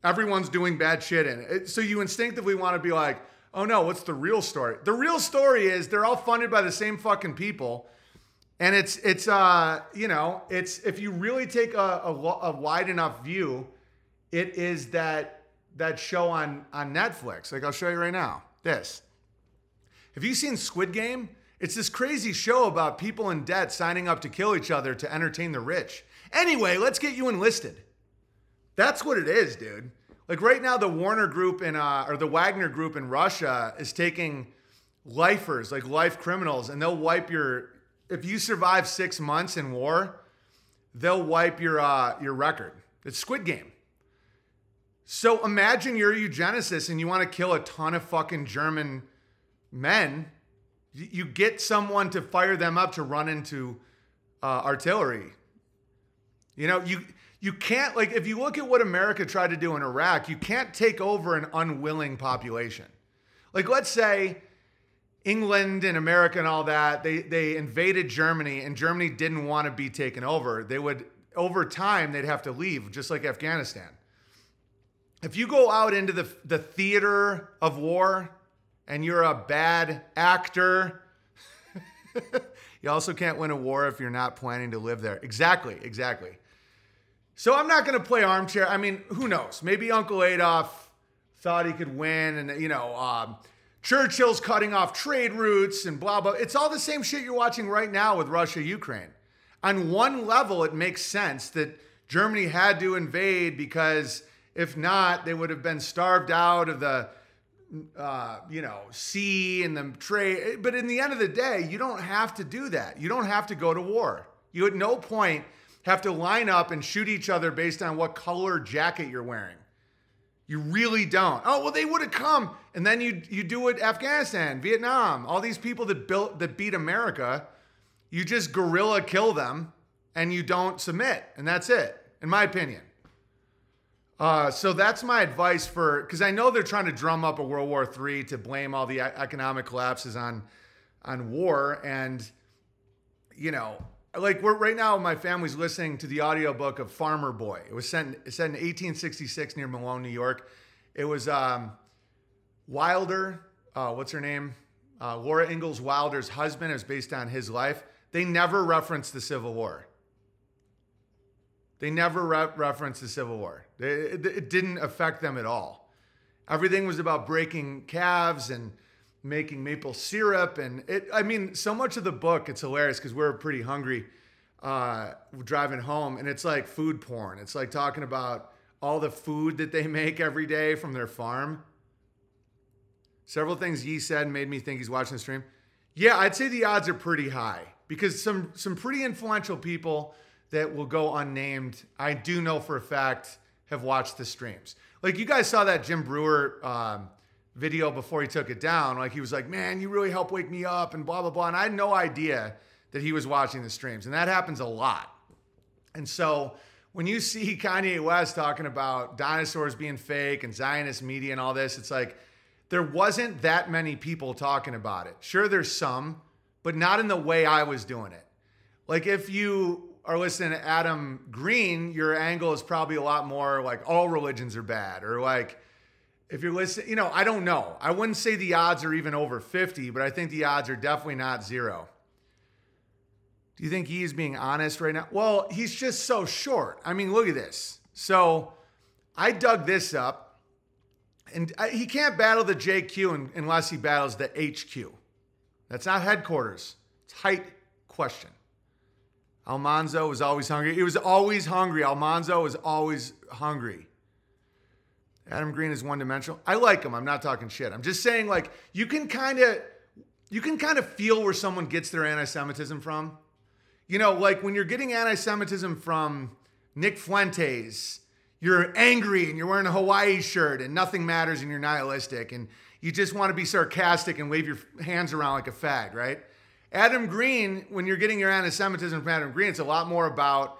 everyone's doing bad shit in. So you instinctively want to be like, oh no, what's the real story? The real story is they're all funded by the same fucking people. And it's, it's uh, you know, it's, if you really take a, a, a wide enough view, it is that, that show on, on Netflix. Like I'll show you right now, this. Have you seen Squid Game? It's this crazy show about people in debt signing up to kill each other to entertain the rich. Anyway, let's get you enlisted. That's what it is, dude. Like right now, the Warner Group in, uh, or the Wagner Group in Russia is taking lifers, like life criminals, and they'll wipe your if you survive six months in war, they'll wipe your uh, your record. It's Squid Game. So imagine you're a eugenicist and you want to kill a ton of fucking German men. You get someone to fire them up to run into uh, artillery. You know, you you can't, like, if you look at what America tried to do in Iraq, you can't take over an unwilling population. Like, let's say England and America and all that, they they invaded Germany and Germany didn't want to be taken over. They would, over time, they'd have to leave, just like Afghanistan. If you go out into the the theater of war and you're a bad actor, you also can't win a war if you're not planning to live there. Exactly, exactly. So I'm not going to play armchair. I mean, who knows? Maybe Uncle Adolf thought he could win and, you know, um, Churchill's cutting off trade routes and blah, blah. It's all the same shit you're watching right now with Russia, Ukraine. On one level, it makes sense that Germany had to invade because if not, they would have been starved out of the, uh, you know, sea and the trade. But in the end of the day, you don't have to do that. You don't have to go to war. You at no point have to line up and shoot each other based on what color jacket you're wearing. You really don't. Oh, well, they would have come. And then you you do it Afghanistan, Vietnam, all these people that built that beat America, you just guerrilla kill them and you don't submit. And that's it, in my opinion. Uh, so that's my advice for, because I know they're trying to drum up a World War Three to blame all the economic collapses on, on war. And, you know, like we're right now, my family's listening to the audiobook of Farmer Boy. It was sent, it set in eighteen sixty-six near Malone, New York. It was um, Wilder, uh, what's her name? Uh, Laura Ingalls Wilder's husband. It was based on his life. They never referenced the Civil War. They never re- referenced the Civil War. It, it, it didn't affect them at all. Everything was about breaking calves and making maple syrup. And it, I mean, so much of the book, it's hilarious because we were pretty hungry uh, driving home. And it's like food porn. It's like talking about all the food that they make every day from their farm. Several things Yee said made me think he's watching the stream. Yeah, I'd say the odds are pretty high because some some pretty influential people that will go unnamed, I do know for a fact, have watched the streams. Like, you guys saw that Jim Brewer um, video before he took it down. Like, he was like, man, you really helped wake me up and blah, blah, blah. And I had no idea that he was watching the streams. And that happens a lot. And so when you see Kanye West talking about dinosaurs being fake and Zionist media and all this, it's like there wasn't that many people talking about it. Sure, there's some, but not in the way I was doing it. Like, if you or listen to Adam Green, your angle is probably a lot more like all religions are bad, or like if you're listening, you know, I don't know. I wouldn't say the odds are even over fifty, but I think the odds are definitely not zero. Do you think he is being honest right now? Well, he's just so short. I mean, look at this. So I dug this up, and I, he can't battle the J Q in, unless he battles the H Q. That's not headquarters. It's height question. Almanzo was always hungry. He was always hungry. Almanzo was always hungry. Adam Green is one-dimensional. I like him. I'm not talking shit. I'm just saying, like, you can kind of you can kind of feel where someone gets their anti-Semitism from. You know, like when you're getting anti-Semitism from Nick Fuentes, you're angry and you're wearing a Hawaii shirt and nothing matters and you're nihilistic and you just want to be sarcastic and wave your hands around like a fag, right? Adam Green, when you're getting your anti-Semitism from Adam Green, it's a lot more about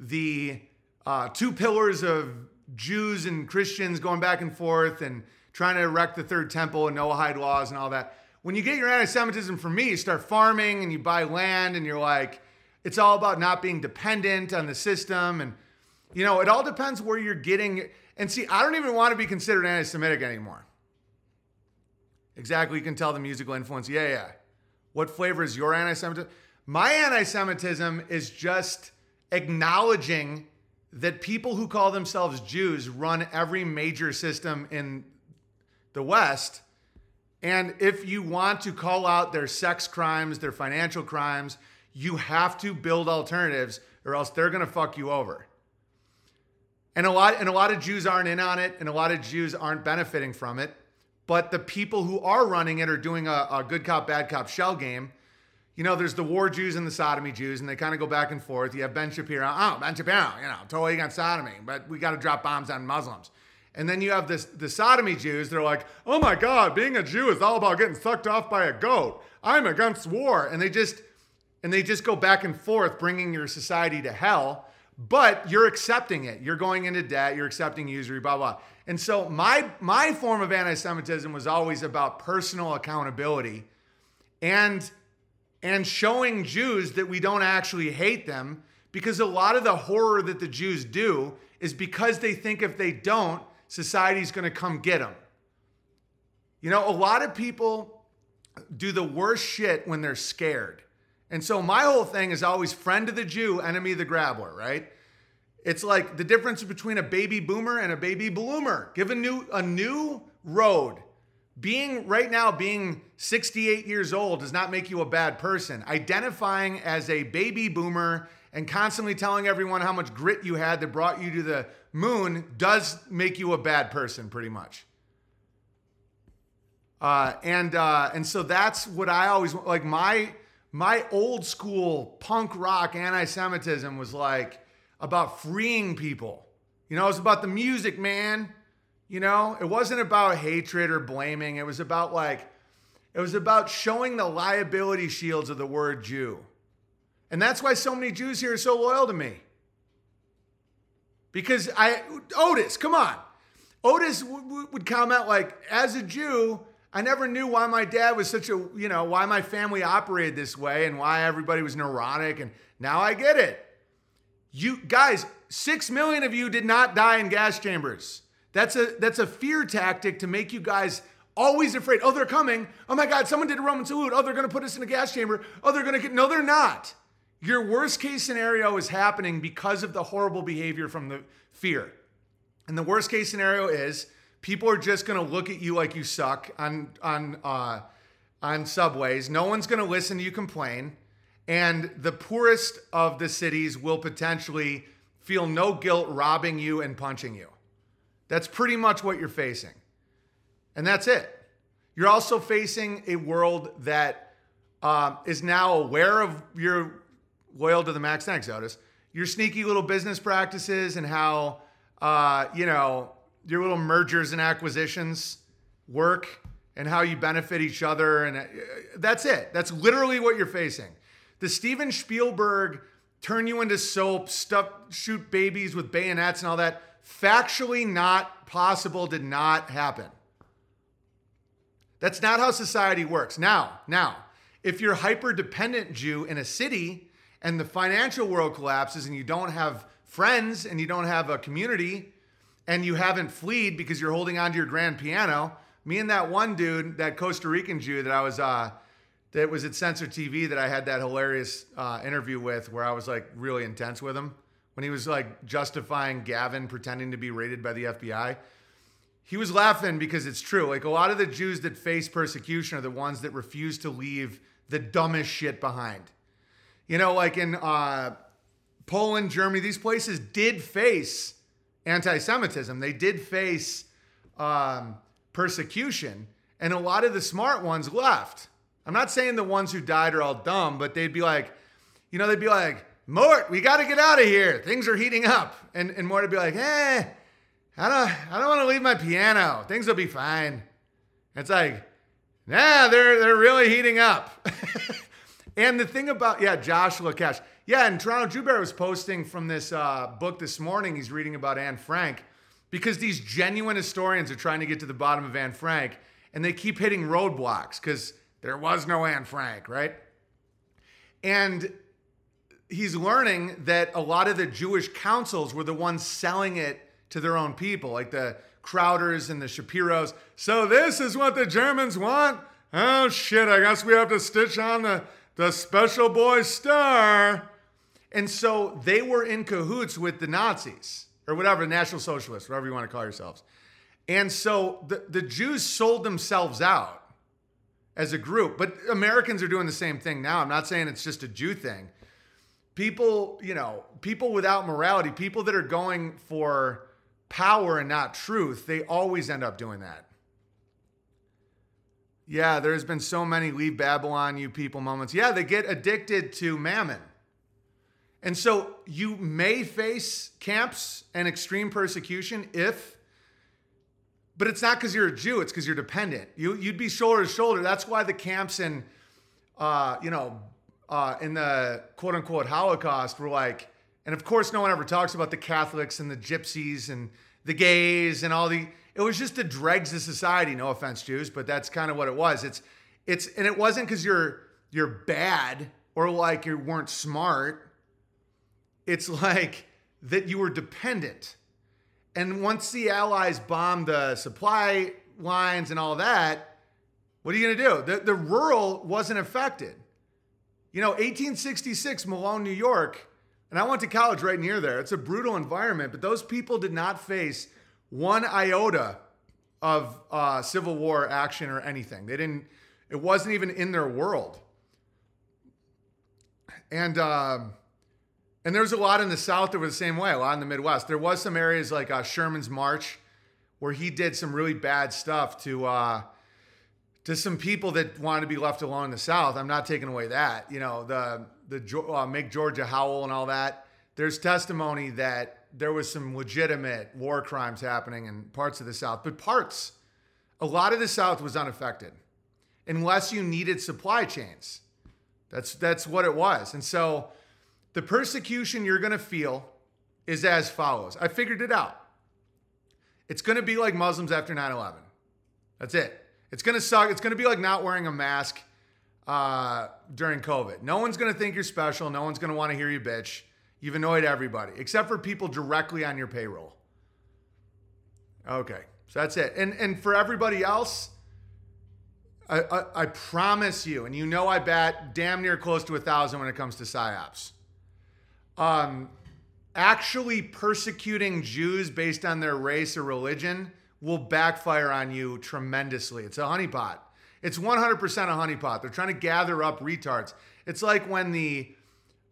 the uh, two pillars of Jews and Christians going back and forth and trying to erect the third temple and Noahide laws and all that. When you get your anti-Semitism from me, you start farming and you buy land and you're like, it's all about not being dependent on the system. And, you know, it all depends where you're getting. And see, I don't even want to be considered anti-Semitic anymore. Exactly. You can tell the musical influence. Yeah, yeah. What flavor is your anti-Semitism? My anti-Semitism is just acknowledging that people who call themselves Jews run every major system in the West. And if you want to call out their sex crimes, their financial crimes, you have to build alternatives or else they're going to fuck you over. And a lot, and a lot of Jews aren't in on it and a lot of Jews aren't benefiting from it. But the people who are running it are doing a, a good cop, bad cop shell game. you know, there's the war Jews and the sodomy Jews, and they kind of go back and forth. You have Ben Shapiro, oh, Ben Shapiro, you know, totally against sodomy, but we got to drop bombs on Muslims. And then you have this, the sodomy Jews, they're like, oh my God, being a Jew is all about getting sucked off by a goat. I'm against war. And they just, and they just go back and forth, bringing your society to hell, but you're accepting it. You're going into debt, you're accepting usury, blah, blah. And so my, my form of anti-Semitism was always about personal accountability and and showing Jews that we don't actually hate them, because a lot of the horror that the Jews do is because they think if they don't, society's gonna come get them. You know, a lot of people do the worst shit when they're scared. And so my whole thing is always friend of the Jew, enemy of the grabbler, right? It's like the difference between a baby boomer and a baby bloomer. Give a new, a new road. Being right now, being sixty-eight years old does not make you a bad person. Identifying as a baby boomer and constantly telling everyone how much grit you had that brought you to the moon does make you a bad person, pretty much. Uh, and uh, and so that's what I always like. My my old school punk rock anti-Semitism was like about freeing people. You know, it was about the music, man. You know, it wasn't about hatred or blaming. It was about like, it was about showing the liability shields of the word Jew. And that's why so many Jews here are so loyal to me. Because I, Otis, come on. Otis w- w- would comment like, as a Jew, I never knew why my dad was such a, you know, why my family operated this way and why everybody was neurotic. And now I get it. You guys, six million of you did not die in gas chambers. That's a that's a fear tactic to make you guys always afraid. Oh, they're coming. Oh my God, someone did a Roman salute. Oh, they're going to put us in a gas chamber. Oh, they're going to get... No, they're not. Your worst case scenario is happening because of the horrible behavior from the fear. And the worst case scenario is people are just going to look at you like you suck on, on, uh, on subways. No one's going to listen to you complain. And the poorest of the cities will potentially feel no guilt robbing you and punching you. That's pretty much what you're facing. And that's it. You're also facing a world that um, is now aware of your loyal to the max, thanks, Otis, your sneaky little business practices and how, uh, you know, your little mergers and acquisitions work and how you benefit each other. And uh, that's it. That's literally what you're facing. The Steven Spielberg turn you into soap, stuff, shoot babies with bayonets and all that, factually not possible, did not happen. That's not how society works. Now, now, if you're hyper-dependent Jew in a city and the financial world collapses and you don't have friends and you don't have a community and you haven't fled because you're holding onto your grand piano, me and that one dude, that Costa Rican Jew that I was, uh, that was at Censor T V that I had that hilarious uh, interview with where I was like really intense with him. When he was like justifying Gavin pretending to be raided by the F B I, he was laughing because it's true. Like a lot of the Jews that face persecution are the ones that refuse to leave the dumbest shit behind. You know, like in uh, Poland, Germany, these places did face anti-Semitism. They did face um, persecution. And a lot of the smart ones left. I'm not saying the ones who died are all dumb, but they'd be like, you know, they'd be like, Mort, we got to get out of here. Things are heating up. And and Mort would be like, eh, I don't I don't want to leave my piano. Things will be fine. And it's like, nah, they're they're really heating up. And the thing about, yeah, Joshua Cash. Yeah, and Toronto Joubert was posting from this uh, book this morning. He's reading about Anne Frank because these genuine historians are trying to get to the bottom of Anne Frank. And they keep hitting roadblocks because there was no Anne Frank, right? And he's learning that a lot of the Jewish councils were the ones selling it to their own people, like the Crowders and the Shapiros. So this is what the Germans want? Oh, shit, I guess we have to stitch on the, the special boy star. And so they were in cahoots with the Nazis, or whatever, National Socialists, whatever you want to call yourselves. And so the, the Jews sold themselves out as a group. But Americans are doing the same thing now. I'm not saying it's just a Jew thing. People, you know, people without morality, people that are going for power and not truth, they always end up doing that. Yeah, there's been so many leave Babylon, you people moments. Yeah, they get addicted to mammon. And so you may face camps and extreme persecution if, but it's not because you're a Jew, it's because you're dependent. You, you'd be shoulder to shoulder. That's why the camps in, uh, you know, uh, in the quote unquote Holocaust were like, and of course no one ever talks about the Catholics and the gypsies and the gays and all the, it was just the dregs of society. No offense, Jews, but that's kind of what it was. It's, it's, and it wasn't because you're, you're bad or like you weren't smart. It's like that you were dependent. And once the Allies bombed the supply lines and all that, what are you going to do? The, the rural wasn't affected. You know, eighteen sixty-six, Malone, New York, and I went to college right near there. It's a brutal environment, but those people did not face one iota of uh, Civil War action or anything. They didn't, it wasn't even in their world. And, um, And there's a lot in the South that were the same way, a lot in the Midwest. There was some areas like uh, Sherman's March where he did some really bad stuff to uh, to some people that wanted to be left alone in the South. I'm not taking away that. You know, the the uh, Make Georgia Howl and all that. There's testimony that there was some legitimate war crimes happening in parts of the South. But parts, a lot of the South was unaffected unless you needed supply chains. That's that's what it was. And so the persecution you're going to feel is as follows. I figured it out. It's going to be like Muslims after nine eleven. That's it. It's going to suck. It's going to be like not wearing a mask uh, during COVID. No one's going to think you're special. No one's going to want to hear you bitch. You've annoyed everybody, except for people directly on your payroll. Okay, so that's it. And, and for everybody else, I, I, I promise you, and you know I bat damn near close to a thousand when it comes to PSYOPs. Um, actually persecuting Jews based on their race or religion will backfire on you tremendously. It's a honeypot. It's one hundred percent a honeypot. They're trying to gather up retards. It's like when the,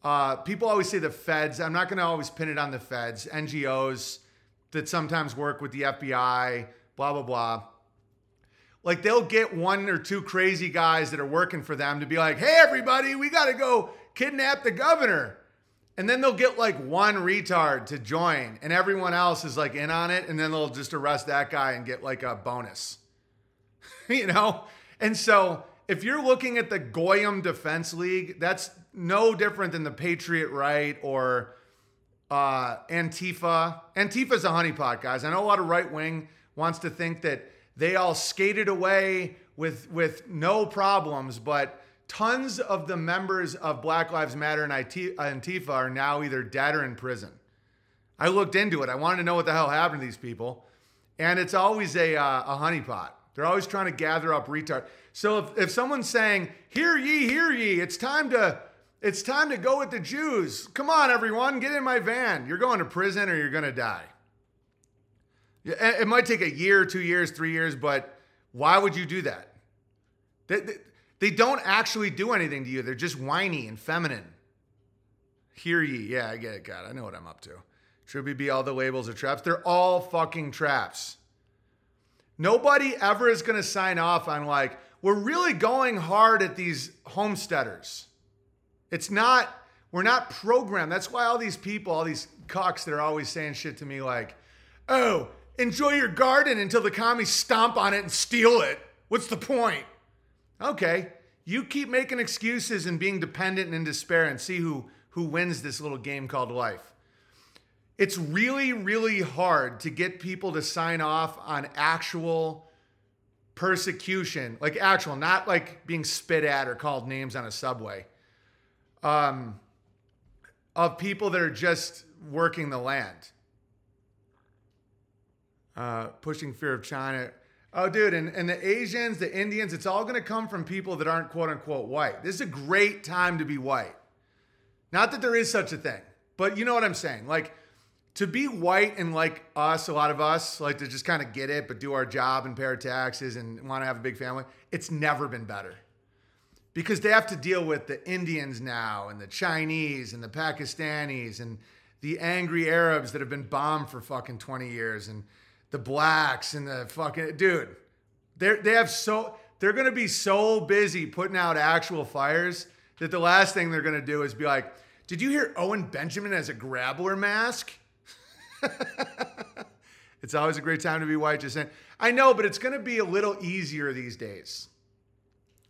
uh, people always say the feds, I'm not going to always pin it on the feds, N G Os that sometimes work with the F B I, blah, blah, blah. Like they'll get one or two crazy guys that are working for them to be like, hey, everybody, we got to go kidnap the governor. And then they'll get like one retard to join and everyone else is like in on it. And then they'll just arrest that guy and get like a bonus, you know? And so if you're looking at the Goyim Defense League, that's no different than the Patriot Right or uh, Antifa. Antifa's a honeypot, guys. I know a lot of right wing wants to think that they all skated away with, with no problems, but tons of the members of Black Lives Matter and Antifa are now either dead or in prison. I looked into it. I wanted to know what the hell happened to these people. And it's always a, uh, a honeypot. They're always trying to gather up retard. So if, if someone's saying, hear ye, hear ye, it's time to, it's time to go with the Jews. Come on, everyone, get in my van. You're going to prison or you're going to die. It might take a year, two years, three years, but why would you do that? They, they, They don't actually do anything to you. They're just whiny and feminine. Hear ye. Yeah, I get it, God. I know what I'm up to. Should we be all the labels are traps? They're all fucking traps. Nobody ever is going to sign off on like, we're really going hard at these homesteaders. It's not, we're not programmed. That's why all these people, all these cucks that are always saying shit to me like, oh, enjoy your garden until the commies stomp on it and steal it. What's the point? Okay, you keep making excuses and being dependent and in despair and see who, who wins this little game called life. It's really, really hard to get people to sign off on actual persecution, like actual, not like being spit at or called names on a subway, um, of people that are just working the land. Uh, pushing fear of China. Oh, dude, and, and the Asians, the Indians, it's all going to come from people that aren't quote-unquote white. This is a great time to be white. Not that there is such a thing, but you know what I'm saying. Like, to be white and like us, a lot of us, like to just kind of get it, but do our job and pay our taxes and want to have a big family, it's never been better. Because they have to deal with the Indians now and the Chinese and the Pakistanis and the angry Arabs that have been bombed for fucking twenty years and the blacks and the fucking, dude, they they have so, they're going to be so busy putting out actual fires that the last thing they're going to do is be like, did you hear Owen Benjamin has a Grappler mask? It's always a great time to be white. Just saying. I know, but it's going to be a little easier these days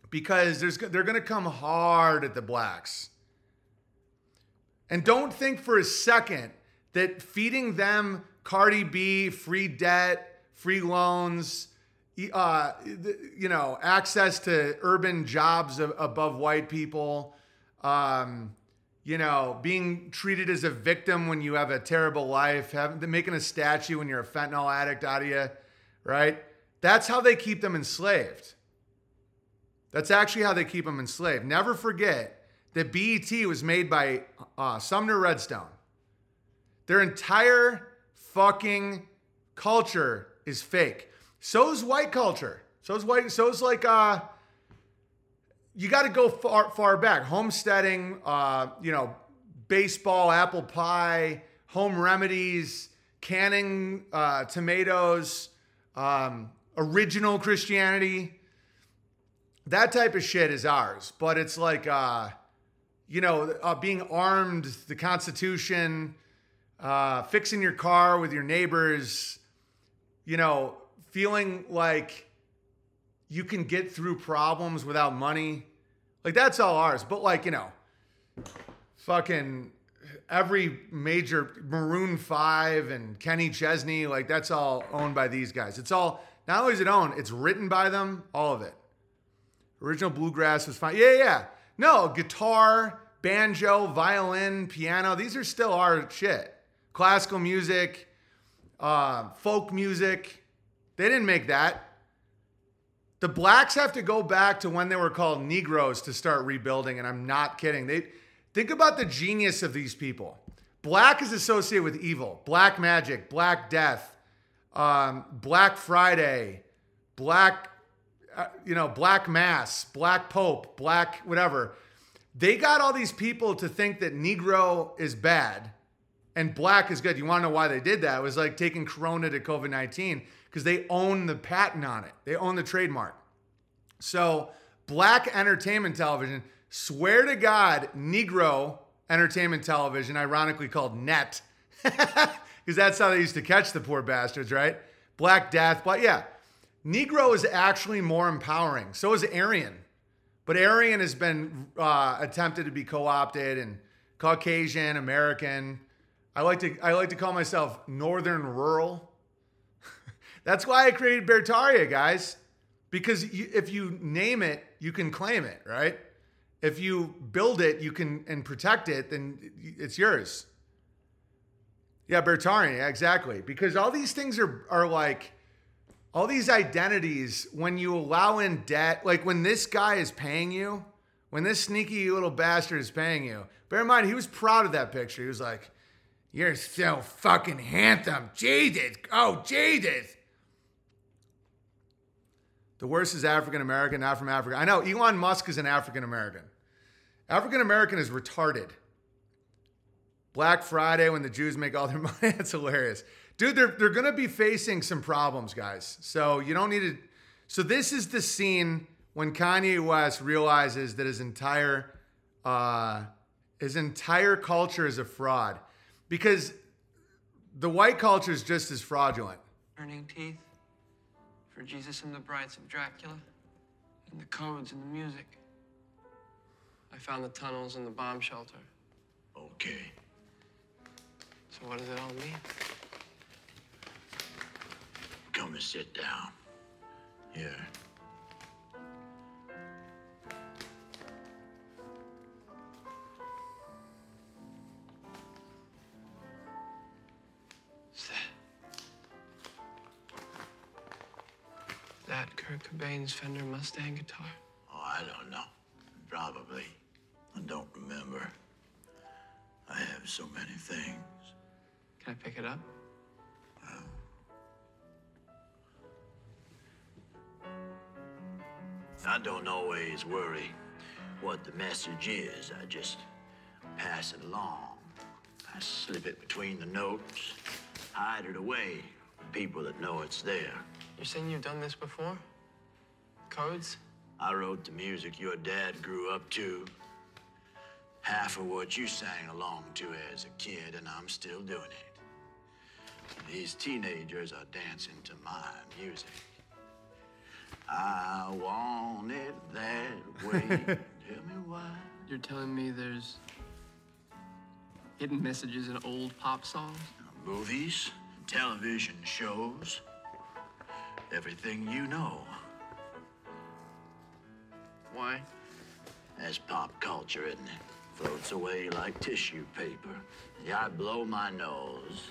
because there's they're going to come hard at the blacks. And don't think for a second that feeding them Cardi B, free debt, free loans, uh, you know, access to urban jobs above white people, um, you know, being treated as a victim when you have a terrible life, having, making a statue when you're a fentanyl addict out of you, right? That's how they keep them enslaved. That's actually how they keep them enslaved. Never forget that B E T was made by uh, Sumner Redstone. Their entire fucking culture is fake. So's white culture. So's white. So's like, uh, you got to go far, far back. Homesteading, uh, you know, baseball, apple pie, home remedies, canning uh, tomatoes, um, original Christianity. That type of shit is ours. But it's like, uh, you know, uh, being armed, the Constitution, uh, fixing your car with your neighbors, you know, feeling like you can get through problems without money. Like, that's all ours. But, like, you know, fucking every major, Maroon Five and Kenny Chesney, like, that's all owned by these guys. It's all, not only is it owned, it's written by them, all of it. Original bluegrass was fine. Yeah, yeah. No, guitar, banjo, violin, piano, these are still our shit. Classical music, uh, folk music. They didn't make that. The blacks have to go back to when they were called Negroes to start rebuilding, and I'm not kidding. They think about the genius of these people. Black is associated with evil, black magic, black death, um, Black Friday, black, uh, you know, black mass, black pope, black whatever. They got all these people to think that Negro is bad and black is good. You want to know why they did that? It was like taking Corona to covid nineteen because they own the patent on it. They own the trademark. So black entertainment television, swear to God, Negro entertainment television, ironically called net, because that's how they used to catch the poor bastards, right? Black death, but yeah. Negro is actually more empowering. So is Aryan. But Aryan has been uh, attempted to be co-opted and Caucasian, American. I like to I like to call myself Northern Rural. That's why I created Bertaria, guys. Because you, if you name it, you can claim it, right? If you build it, you can and protect it, then it's yours. Yeah, Bertaria, yeah, exactly. Because all these things are are like. All these identities, when you allow in debt, like when this guy is paying you, when this sneaky little bastard is paying you, bear in mind, he was proud of that picture. He was like, you're so fucking handsome. Jesus. Oh, Jesus. The worst is African-American, not from Africa. I know, Elon Musk is an African-American. African-American is retarded. Black Friday, when the Jews make all their money, that's hilarious. Dude, they're, they're going to be facing some problems, guys. So you don't need to. So this is the scene when Kanye West realizes that his entire uh, his entire culture is a fraud, because the white culture is just as fraudulent. Earning teeth for Jesus and the Brides of Dracula and the codes and the music. I found the tunnels and the bomb shelter. Okay. So what does it all mean? Come and sit down. Here. What's that? That Kurt Cobain's Fender Mustang guitar? Oh, I don't know. Probably. I don't remember. I have so many things. Can I pick it up? Uh, I don't always worry what the message is. I just pass it along. I slip it between the notes, hide it away from people that know it's there. You're saying you've done this before? codes? I wrote the music your dad grew up to. Half of what you sang along to as a kid, and I'm still doing it. These teenagers are dancing to my music. I want it that way. Tell me why. You're telling me there's hidden messages in old pop songs? Movies, television shows, everything you know. Why? That's pop culture, isn't it? Floats away like tissue paper. Yeah, I blow my nose.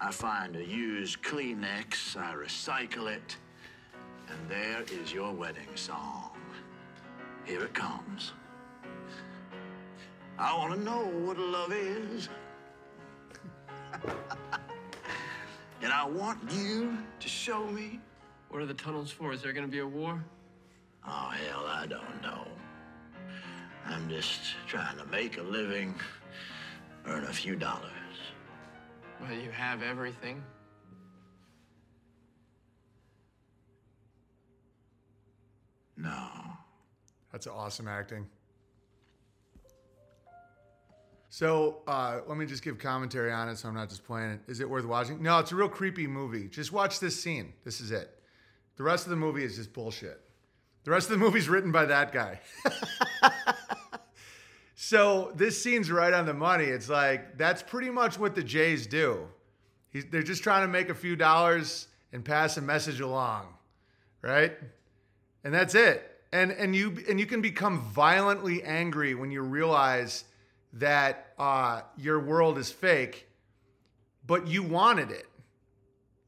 I find a used Kleenex, I recycle it, and there is your wedding song. Here it comes. I want to know what love is. And I want you to show me. What are the tunnels for? Is there going to be a war? Oh, hell, I don't know. I'm just trying to make a living, earn a few dollars. Well, you have everything. No. That's awesome acting. So uh, let me just give commentary on it so I'm not just playing it. Is it worth watching? No, it's a real creepy movie. Just watch this scene. This is it. The rest of the movie is just bullshit. The rest of the movie's written by that guy. So this scene's right on the money. It's like, that's pretty much what the Jays do. He's, they're just trying to make a few dollars and pass a message along, right? And that's it. And and you and you can become violently angry when you realize that uh, your world is fake, but you wanted it.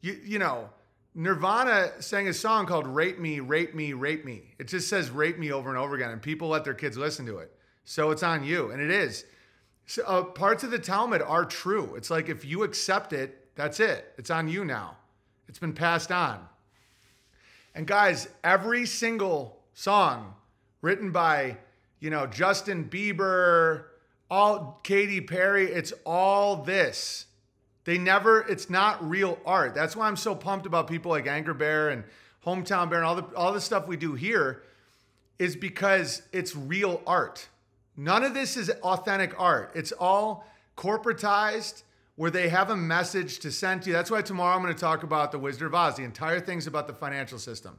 You you know, Nirvana sang a song called Rape Me, Rape Me, Rape Me. It just says rape me over and over again, and people let their kids listen to it. So it's on you, and it is. So, uh, parts of the Talmud are true. It's like if you accept it, that's it. It's on you now. It's been passed on. And guys, every single song written by, you know, Justin Bieber, all Katy Perry, it's all this. They never, it's not real art. That's why I'm so pumped about people like Anger Bear and Hometown Bear and all the all the stuff we do here is because it's real art. None of this is authentic art. It's all corporatized where they have a message to send to you. That's why tomorrow I'm going to talk about The Wizard of Oz. The entire thing's about the financial system.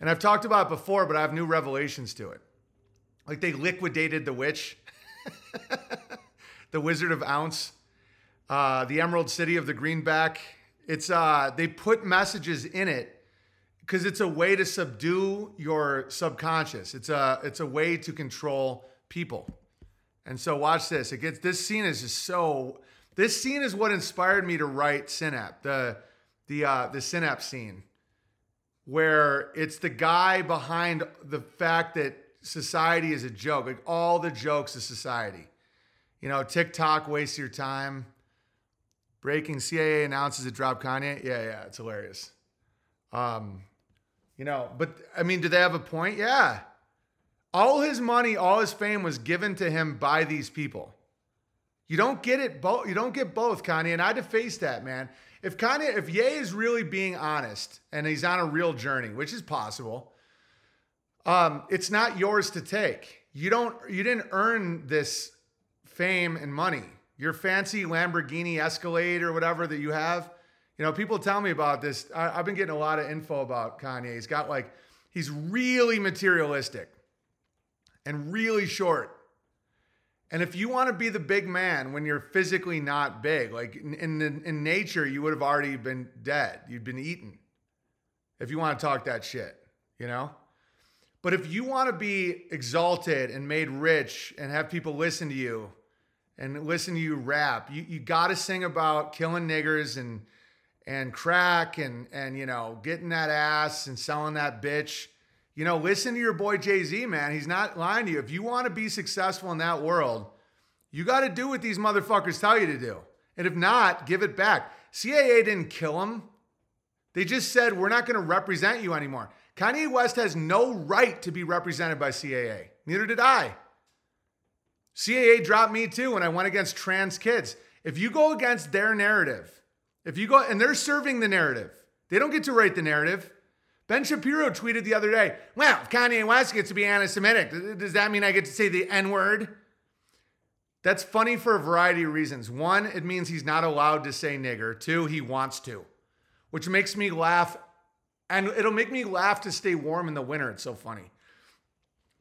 And I've talked about it before, but I have new revelations to it. Like they liquidated the witch. The Wizard of Ounce, uh, the Emerald City of the Greenback. It's uh, they put messages in it because it's a way to subdue your subconscious. It's a it's a way to control people. And so watch this. It gets this scene is just so. This scene is what inspired me to write Synapse, the the uh, the Synapse scene, where it's the guy behind the fact that society is a joke. Like all the jokes of society. You know, TikTok wastes your time. Breaking: C A A announces it dropped Kanye. Yeah, yeah, it's hilarious. Um, you know, but I mean, do they have a point? Yeah. All his money, all his fame was given to him by these people. You don't get it both. You don't get both, Kanye. And I deface that, man. If Kanye, if Ye is really being honest and he's on a real journey, which is possible. Um, it's not yours to take. You don't, you didn't earn this fame and money. Your fancy Lamborghini Escalade or whatever that you have. You know, people tell me about this. I, I've been getting a lot of info about Kanye. He's got like, he's really materialistic and really short. And if you want to be the big man when you're physically not big, like in, in, in nature, you would have already been dead. You'd been eaten. If you want to talk that shit, you know? But if you want to be exalted and made rich and have people listen to you and listen to you rap, you, you got to sing about killing niggers and and crack and, and, you know, getting that ass and selling that bitch. You know, listen to your boy Jay-Z, man. He's not lying to you. If you want to be successful in that world, you got to do what these motherfuckers tell you to do. And if not, give it back. C A A didn't kill him. They just said, we're not going to represent you anymore. Kanye West has no right to be represented by C A A. Neither did I. C A A dropped me too when I went against trans kids. If you go against their narrative, if you go, and they're serving the narrative, they don't get to write the narrative, Ben Shapiro tweeted the other day, well, if Kanye West gets to be anti-Semitic, does that mean I get to say the N-word? That's funny for a variety of reasons. One, it means he's not allowed to say nigger. Two, he wants to, which makes me laugh. And it'll make me laugh to stay warm in the winter. It's so funny.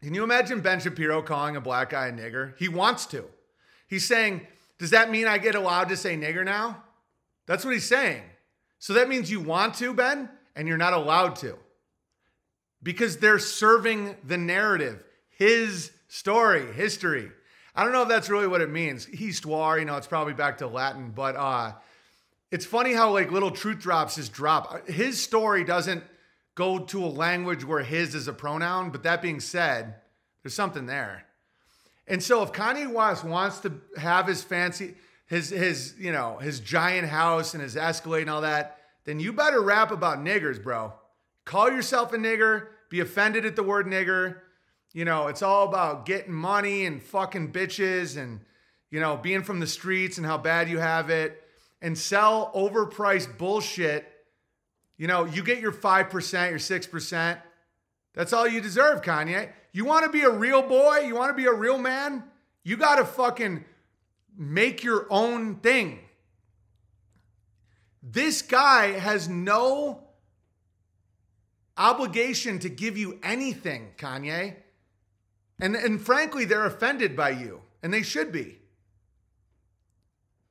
Can you imagine Ben Shapiro calling a black guy a nigger? He wants to. He's saying, does that mean I get allowed to say nigger now? That's what he's saying. So that means you want to, Ben? And you're not allowed to, because they're serving the narrative, his story, history. I don't know if that's really what it means. Histoire, you know, it's probably back to Latin, but uh, it's funny how like little truth drops just drop. His story doesn't go to a language where his is a pronoun, but that being said, there's something there. And so if Kanye West wants to have his fancy, his, his, you know, his giant house and his Escalade and all that, then you better rap about niggers, bro. Call yourself a nigger, be offended at the word nigger. You know, it's all about getting money and fucking bitches and, you know, being from the streets and how bad you have it, and sell overpriced bullshit. You know, you get your five percent, your six percent. That's all you deserve, Kanye. You want to be a real boy? You want to be a real man? You got to fucking make your own thing. This guy has no obligation to give you anything, Kanye. And, and frankly, they're offended by you, and they should be.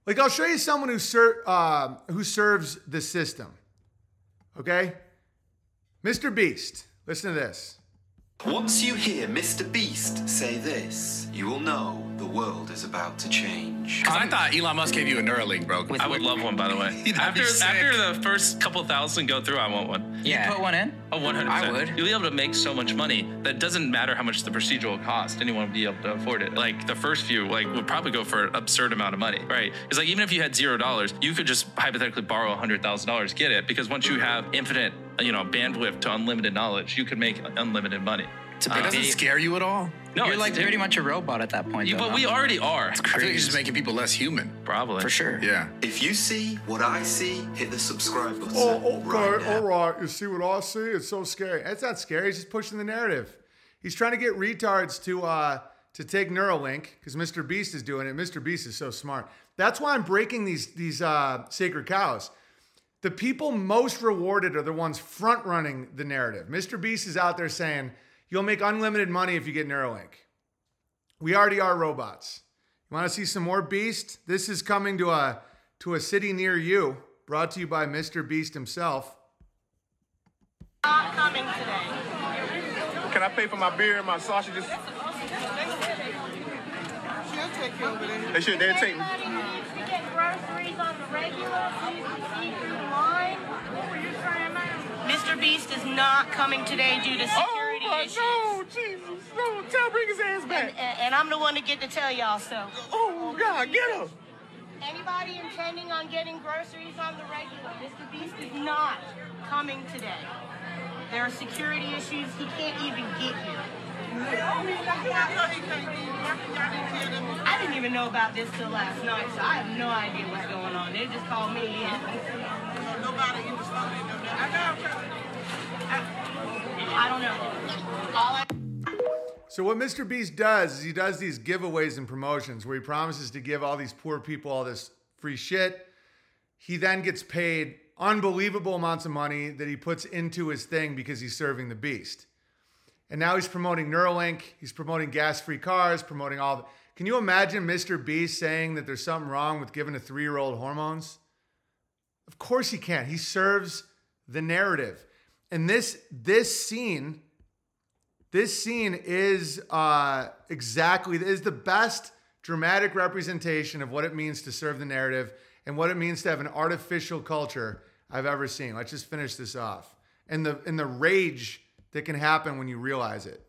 Like, I'll show you someone who, ser- uh, who serves the system, okay? Mister Beast, listen to this. Once you hear Mister Beast say this, you will know the world is about to change. Because I thought Elon Musk gave you a Neuralink, bro. With I would love one, by the way. After after the first couple thousand go through, I want one. Yeah. You put one in? Oh, one hundred percent. I would. You'll be able to make so much money that it doesn't matter how much the procedure will cost. Anyone will be able to afford it. Like, the first few, like, would probably go for an absurd amount of money, right? Because, like, even if you had zero dollars, you could just hypothetically borrow one hundred thousand dollars, get it, because once you have infinite, you know, bandwidth to unlimited knowledge, you could make unlimited money. It uh, doesn't scare you at all? No, you're like pretty much a robot at that point. Yeah, though, but we not? already are. It's crazy. I think you're just making people less human. Probably. For sure. Yeah. If you see what I see, hit the subscribe button. Oh, okay, right all right. You see what I see? It's so scary. It's not scary. He's just pushing the narrative. He's trying to get retards to uh, to take Neuralink because Mister Beast is doing it. Mister Beast is so smart. That's why I'm breaking these these uh, sacred cows. The people most rewarded are the ones front running the narrative. Mister Beast is out there saying, you'll make unlimited money if you get Neuralink. We already are robots. You want to see some more Beast? This is coming to a to a city near you, brought to you by Mister Beast himself. Not coming today. Can I pay for my beer and my sausages? She'll take you over there. They should, they'll take me. Everybody needs to get groceries on the regular, so you can see through the line. Mister Beast is not coming today due to security. Oh, no, Jesus. No, tell, bring his ass back. And, and, and I'm the one to get to tell y'all so. Oh, God, get him. Anybody intending on getting groceries on the regular, Mister Beast is not coming today. There are security issues. He can't even get here. I didn't even know about this till last night, so I have no idea what's going on. They just called me in. Nobody in the store. I know. I don't know. All I- so what Mister Beast does is he does these giveaways and promotions where he promises to give all these poor people all this free shit. He then gets paid unbelievable amounts of money that he puts into his thing because he's serving the beast. And now he's promoting Neuralink. He's promoting gas-free cars, promoting all. The- Can you imagine Mister Beast saying that there's something wrong with giving a three-year-old hormones? Of course he can't. He serves the narrative. And this this scene, this scene is uh, exactly, is the best dramatic representation of what it means to serve the narrative and what it means to have an artificial culture I've ever seen. Let's just finish this off. And the and the rage that can happen when you realize it.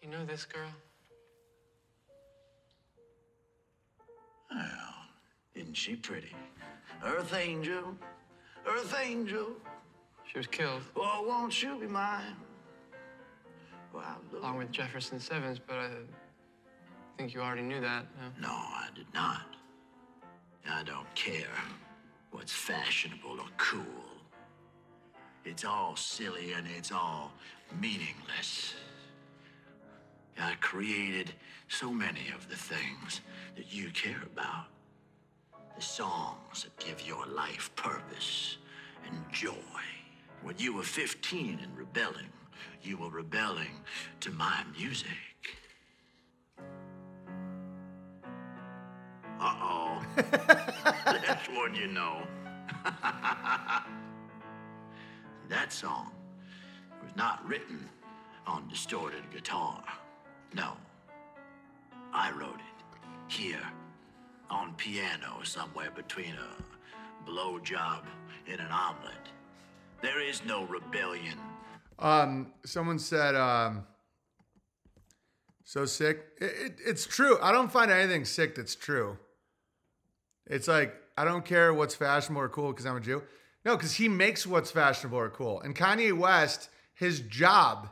You know this girl? Well, isn't she pretty? Earth Angel, Earth Angel. She was killed. Oh, won't you be mine? Well, along with Jefferson Sevens, but I think you already knew that. No, no I did not. I don't care what's fashionable or cool. It's all silly and it's all meaningless. I created so many of the things that you care about. The songs that give your life purpose and joy. When you were fifteen and rebelling, you were rebelling to my music. Uh-oh. That's one you know. That song was not written on distorted guitar. No. I wrote it here on piano somewhere between a blowjob and an omelet. There is no rebellion. Um, someone said, um, so sick. It, it, it's true. I don't find anything sick that's true. It's like, I don't care what's fashionable or cool because I'm a Jew. No, because he makes what's fashionable or cool. And Kanye West, his job,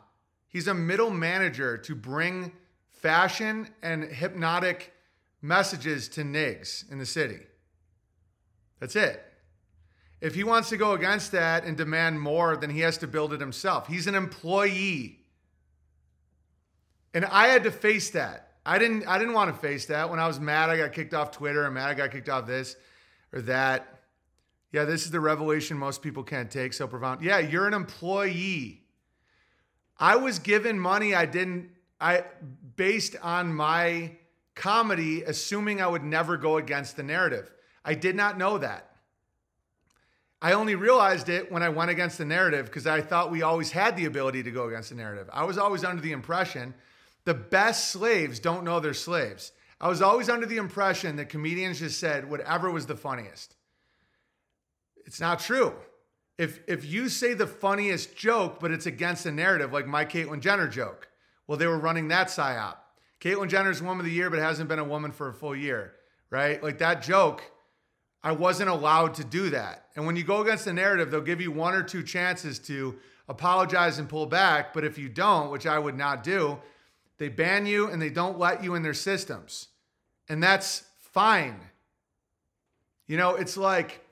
he's a middle manager to bring fashion and hypnotic messages to niggas in the city. That's it. If he wants to go against that and demand more, then he has to build it himself. He's an employee. And I had to face that. I didn't I didn't want to face that. When I was mad, I got kicked off Twitter. I'm mad I got kicked off this or that. Yeah, this is the revelation most people can't take. So profound. Yeah, you're an employee. I was given money I didn't, I based on my comedy, assuming I would never go against the narrative. I did not know that. I only realized it when I went against the narrative because I thought we always had the ability to go against the narrative. I was always under the impression the best slaves don't know they're slaves. I was always under the impression that comedians just said whatever was the funniest. It's not true. If if you say the funniest joke, but it's against the narrative, like my Caitlyn Jenner joke, well, they were running that psyop. Caitlyn Jenner's Woman of the Year, but hasn't been a woman for a full year, right? Like that joke, I wasn't allowed to do that. And when you go against the narrative, they'll give you one or two chances to apologize and pull back. But if you don't, which I would not do, they ban you and they don't let you in their systems. And that's fine. You know, it's like,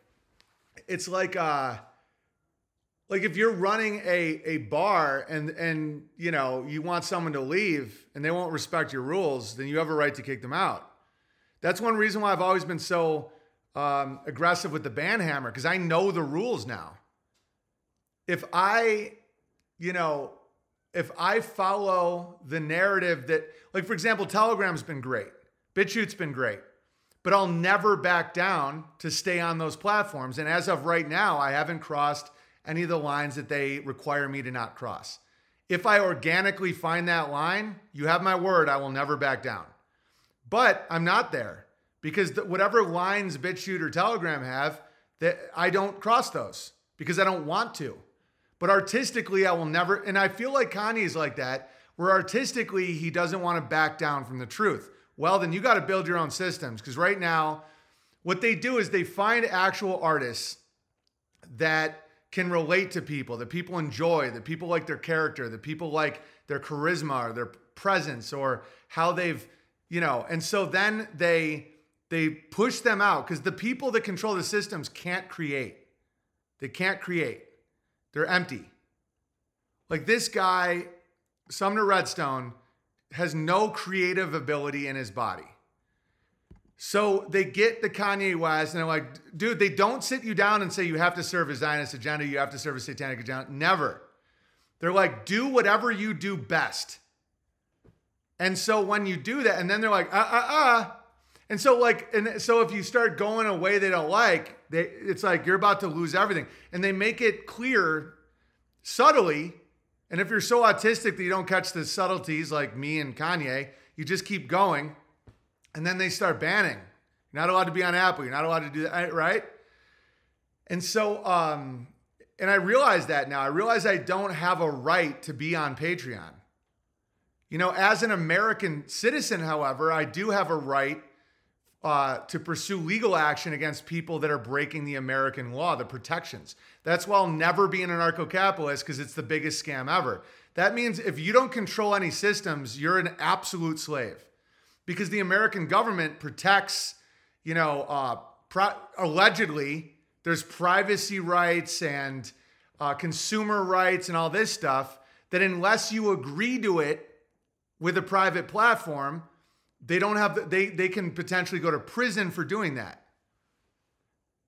it's like, uh, Like if you're running a, a bar and, and, you know, you want someone to leave and they won't respect your rules, then you have a right to kick them out. That's one reason why I've always been so um, aggressive with the ban hammer, because I know the rules now. If I, you know, if I follow the narrative that, like, for example, Telegram's been great. BitChute's been great. But I'll never back down to stay on those platforms. And as of right now, I haven't crossed any of the lines that they require me to not cross. If I organically find that line, you have my word, I will never back down. But I'm not there because the, whatever lines BitChute or Telegram have, that I don't cross those because I don't want to. But artistically, I will never, and I feel like Kanye's like that, where artistically he doesn't want to back down from the truth. Well, then you got to build your own systems, because right now, what they do is they find actual artists that can relate to people, that people enjoy, that people like their character, that people like their charisma or their presence or how they've, you know, and so then they they push them out, because the people that control the systems can't create. They can't create. They're empty. Like this guy, Sumner Redstone, has no creative ability in his body. So they get the Kanye West and they're like, dude, they don't sit you down and say you have to serve a Zionist agenda, you have to serve a satanic agenda. Never. They're like, do whatever you do best. And so when you do that, and then they're like, uh, uh, uh. And so like, and so if you start going a way they don't like, they, it's like you're about to lose everything. And they make it clear subtly. And if you're so autistic that you don't catch the subtleties like me and Kanye, you just keep going. And then they start banning. You're not allowed to be on Apple. You're not allowed to do that, right? And so, um, and I realize that now. I realize I don't have a right to be on Patreon. You know, as an American citizen, however, I do have a right uh, to pursue legal action against people that are breaking the American law, the protections. That's why I'll never be an anarcho-capitalist, because it's the biggest scam ever. That means if you don't control any systems, you're an absolute slave. Because the American government protects, you know, uh, pro- allegedly, there's privacy rights and uh, consumer rights and all this stuff, that unless you agree to it with a private platform, they don't have, the, they, they can potentially go to prison for doing that.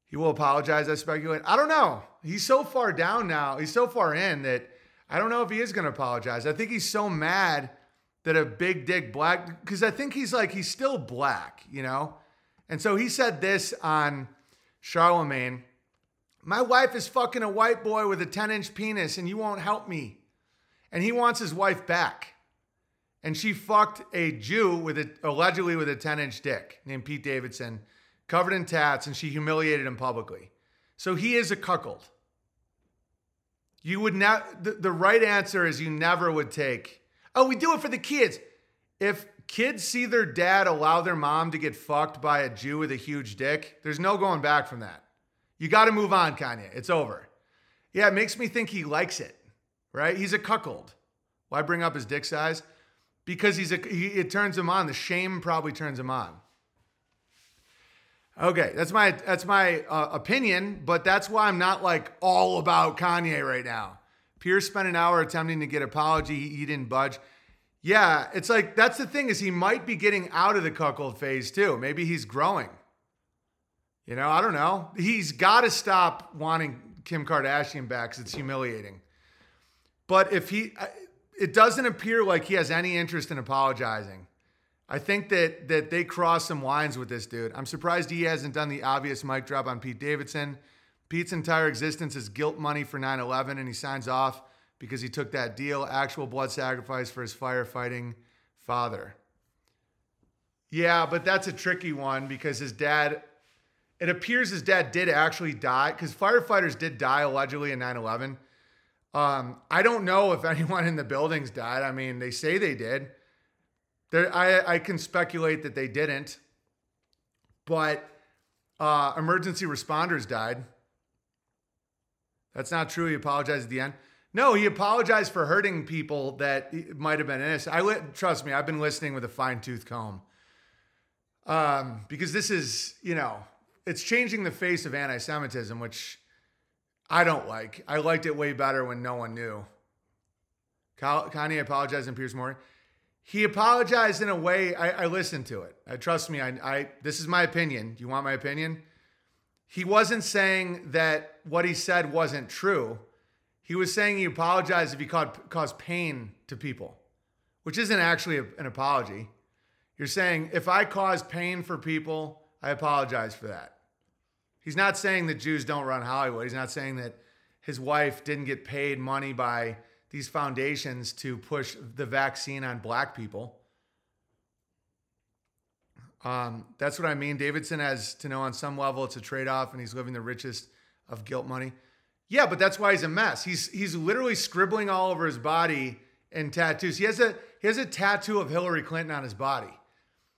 He will apologize, I speculate. I don't know. He's so far down now. He's so far in that I don't know if he is going to apologize. I think he's so mad that a big dick black, because I think he's like, he's still black, you know? And so he said this on Charlemagne. My wife is fucking a white boy with a ten inch penis and you won't help me. And he wants his wife back. And she fucked a Jew with a, allegedly with a ten inch dick named Pete Davidson, covered in tats, and she humiliated him publicly. So he is a cuckold. You would not, the, the right answer is you never would take, oh, we do it for the kids. If kids see their dad allow their mom to get fucked by a Jew with a huge dick, there's no going back from that. You got to move on, Kanye. It's over. Yeah, it makes me think he likes it, right? He's a cuckold. Why bring up his dick size? Because he's a, he, it turns him on. The shame probably turns him on. Okay, that's my that's my uh, opinion, but that's why I'm not like all about Kanye right now. Pierce spent an hour attempting to get apology. He, he didn't budge. Yeah, it's like, that's the thing is he might be getting out of the cuckold phase too. Maybe he's growing. You know, I don't know. He's got to stop wanting Kim Kardashian back because it's humiliating. But if he, it doesn't appear like he has any interest in apologizing. I think that that they crossed some lines with this dude. I'm surprised he hasn't done the obvious mic drop on Pete Davidson. Pete's entire existence is guilt money for nine eleven, and he signs off because he took that deal, actual blood sacrifice for his firefighting father. Yeah, but that's a tricky one because his dad, it appears his dad did actually die because firefighters did die allegedly in nine eleven. Um, I don't know if anyone in the buildings died. I mean, they say they did. There, I, I can speculate that they didn't, but uh, emergency responders died. That's not true. He apologized at the end. No, he apologized for hurting people that might have been innocent. I li- trust me, I've been listening with a fine-tooth comb um, because this is, you know, it's changing the face of anti-Semitism, which I don't like. I liked it way better when no one knew. Kanye apologized in Pierce Morgan. He apologized in a way, I, I listened to it. I, trust me, I, I this is my opinion. Do you want my opinion? He wasn't saying that what he said wasn't true. He was saying he apologized if he caused, caused pain to people, which isn't actually a, an apology. You're saying, if I cause pain for people, I apologize for that. He's not saying that Jews don't run Hollywood. He's not saying that his wife didn't get paid money by these foundations to push the vaccine on black people. Um, that's what I mean. Davidson has to know on some level it's a trade-off and he's living the richest of guilt money. Yeah, but that's why he's a mess. He's he's literally scribbling all over his body in tattoos. He has a he has a tattoo of Hillary Clinton on his body.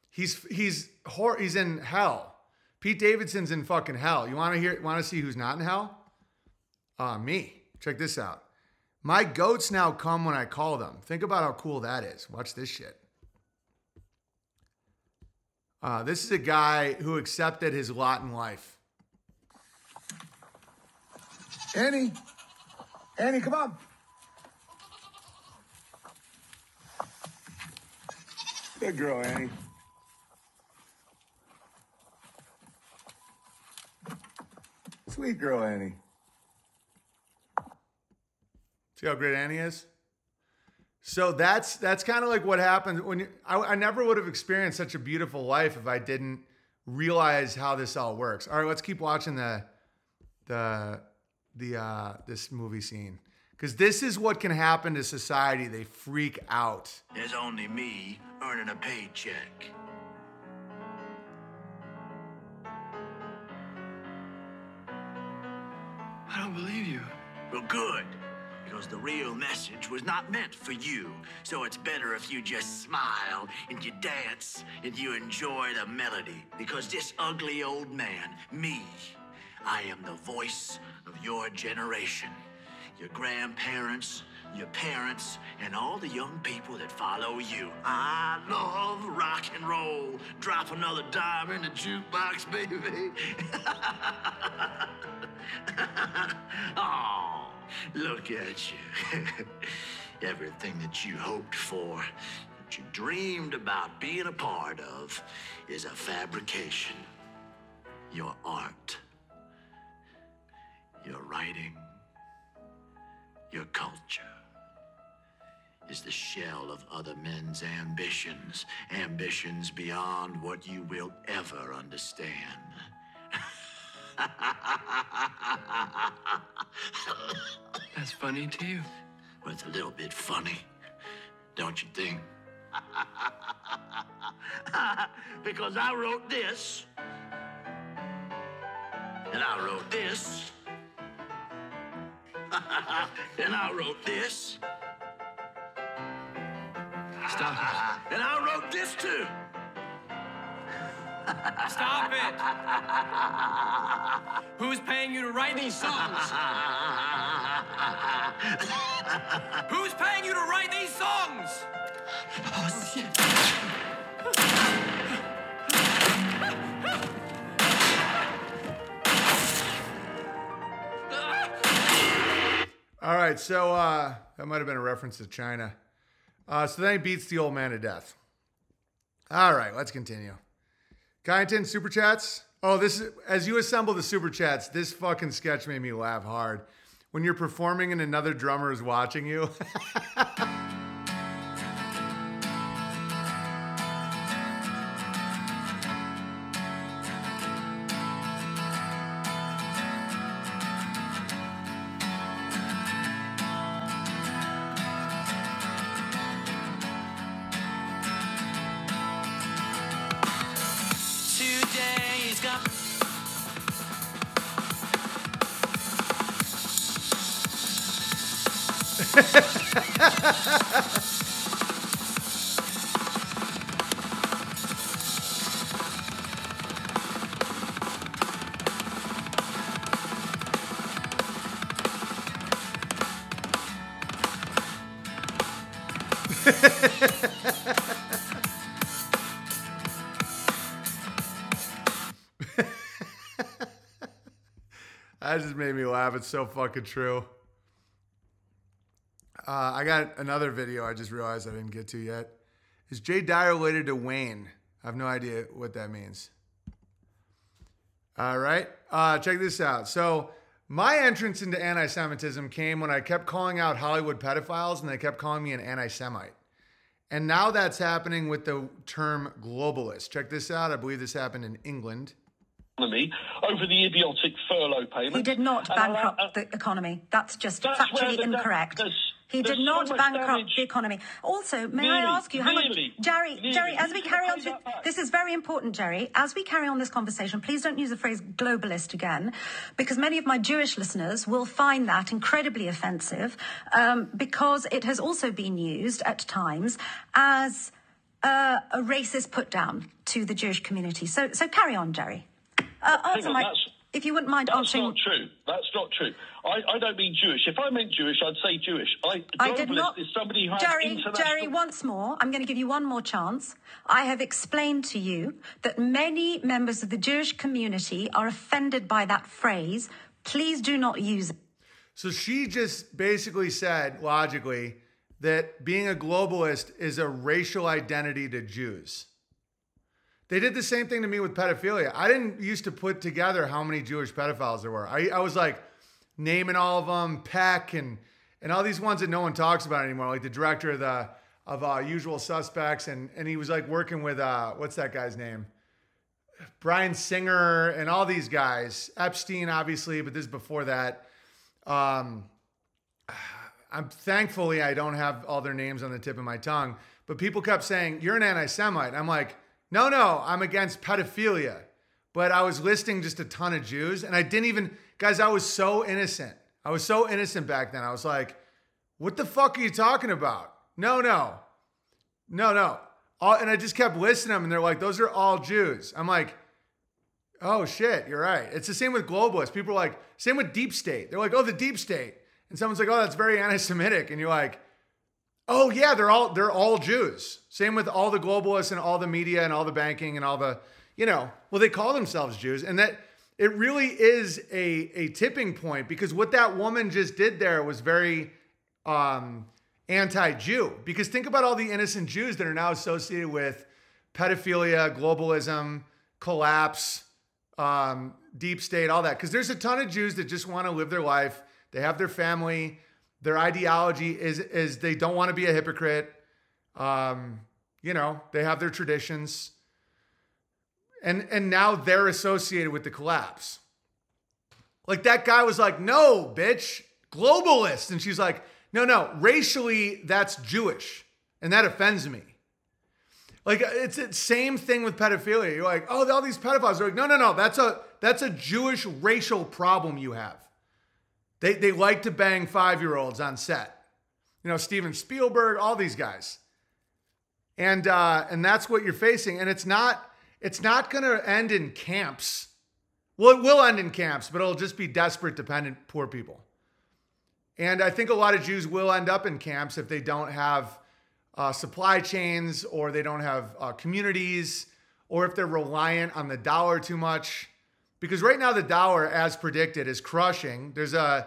He's he's hor- he's in hell. Pete Davidson's in fucking hell. You want to hear want to see who's not in hell? Uh, me. Check this out. My goats now come when I call them. Think about how cool that is. Watch this shit. Uh, this is a guy who accepted his lot in life. Annie. Annie, come on. Good girl, Annie. Sweet girl, Annie. See how great Annie is? So that's that's kind of like what happens when you, I, I never would have experienced such a beautiful life if I didn't realize how this all works. All right, let's keep watching the the the uh, this movie scene because this is what can happen to society. They freak out. There's only me earning a paycheck. I don't believe you. Well, good. Because the real message was not meant for you. So it's better if you just smile and you dance and you enjoy the melody. Because this ugly old man, me, I am the voice of your generation. Your grandparents, your parents, and all the young people that follow you. I love rock and roll. Drop another dime in the jukebox, baby. Aww. Look at you. Everything that you hoped for, that you dreamed about being a part of, is a fabrication. Your art, your writing, your culture is the shell of other men's ambitions, ambitions beyond what you will ever understand. That's funny to you. Well, it's a little bit funny, don't you think? Because I wrote this, and I wrote this, and I wrote this. Stop it. And I wrote this too. Stop it. Who's paying you to write these songs? Who's paying you to write these songs? Oh, shit. All right, so uh, that might have been a reference to China. Uh, so then he beats the old man to death. All right, let's continue. Guy in ten super chats. Oh, this is as you assemble the super chats. This fucking sketch made me laugh hard. When you're performing and another drummer is watching you. That just made me laugh. It's so fucking true. Uh, I got another video I just realized I didn't get to yet. Is Jay Dyer related to Wayne? I have no idea what that means. All right. Uh, check this out. So my entrance into anti-Semitism came when I kept calling out Hollywood pedophiles and they kept calling me an anti-Semite. And now that's happening with the term globalist. Check this out. I believe this happened in England. Over the idiotic furlough payment. He did not bankrupt uh, the economy. That's just that's factually the, incorrect. There's, he there's did not so bankrupt damage. The economy. Also, may nearly, I ask you how much... Jerry, nearly. Jerry, as we carry on... To, this is very important, Jerry. As we carry on this conversation, please don't use the phrase globalist again, because many of my Jewish listeners will find that incredibly offensive, um, because it has also been used at times as uh, a racist put-down to the Jewish community. So, so carry on, Jerry. Uh, answer on, my, if you wouldn't mind that's answering. That's not true. That's not true. I, I don't mean Jewish. If I meant Jewish, I'd say Jewish. I, I did not. Is somebody who Jerry, international... Jerry, once more, I'm going to give you one more chance. I have explained to you that many members of the Jewish community are offended by that phrase. Please do not use it. So she just basically said, logically, that being a globalist is a racial identity to Jews. They did the same thing to me with pedophilia. I didn't used to put together how many Jewish pedophiles there were. I, I was like naming all of them, Peck and and all these ones that no one talks about anymore, like the director of the of uh, Usual Suspects, and and he was like working with uh, what's that guy's name, Brian Singer, and all these guys. Epstein, obviously, but this is before that. Um, I'm thankfully I don't have all their names on the tip of my tongue, but people kept saying you're an anti-Semite. I'm like. No, no, I'm against pedophilia. But I was listing just a ton of Jews. And I didn't even, guys, I was so innocent. I was so innocent back then. I was like, what the fuck are you talking about? No, no, no, no. All, and I just kept listing them. And they're like, those are all Jews. I'm like, oh shit, you're right. It's the same with globalists. People are like, same with deep state. They're like, oh, the deep state. And someone's like, oh, that's very anti-Semitic. And you're like, oh yeah, they're all they're all Jews. Same with all the globalists and all the media and all the banking and all the, you know, well, they call themselves Jews. And that it really is a, a tipping point, because what that woman just did there was very um, anti-Jew. Because think about all the innocent Jews that are now associated with pedophilia, globalism, collapse, um, deep state, all that. Because there's a ton of Jews that just want to live their life. They have their family. Their ideology is is they don't want to be a hypocrite. Um, you know, they have their traditions. And and now they're associated with the collapse. Like, that guy was like, no, bitch, globalist. And she's like, no, no, racially, that's Jewish. And that offends me. Like, it's the same thing with pedophilia. You're like, oh, all these pedophiles are like, no, no, no, that's a that's a Jewish racial problem you have. They they like to bang five-year-olds on set. You know, Steven Spielberg, all these guys. And uh, and that's what you're facing. And it's not... It's not going to end in camps. Well, it will end in camps, but it'll just be desperate, dependent, poor people. And I think a lot of Jews will end up in camps if they don't have uh, supply chains, or they don't have uh, communities, or if they're reliant on the dollar too much. Because right now the dollar, as predicted, is crushing. There's a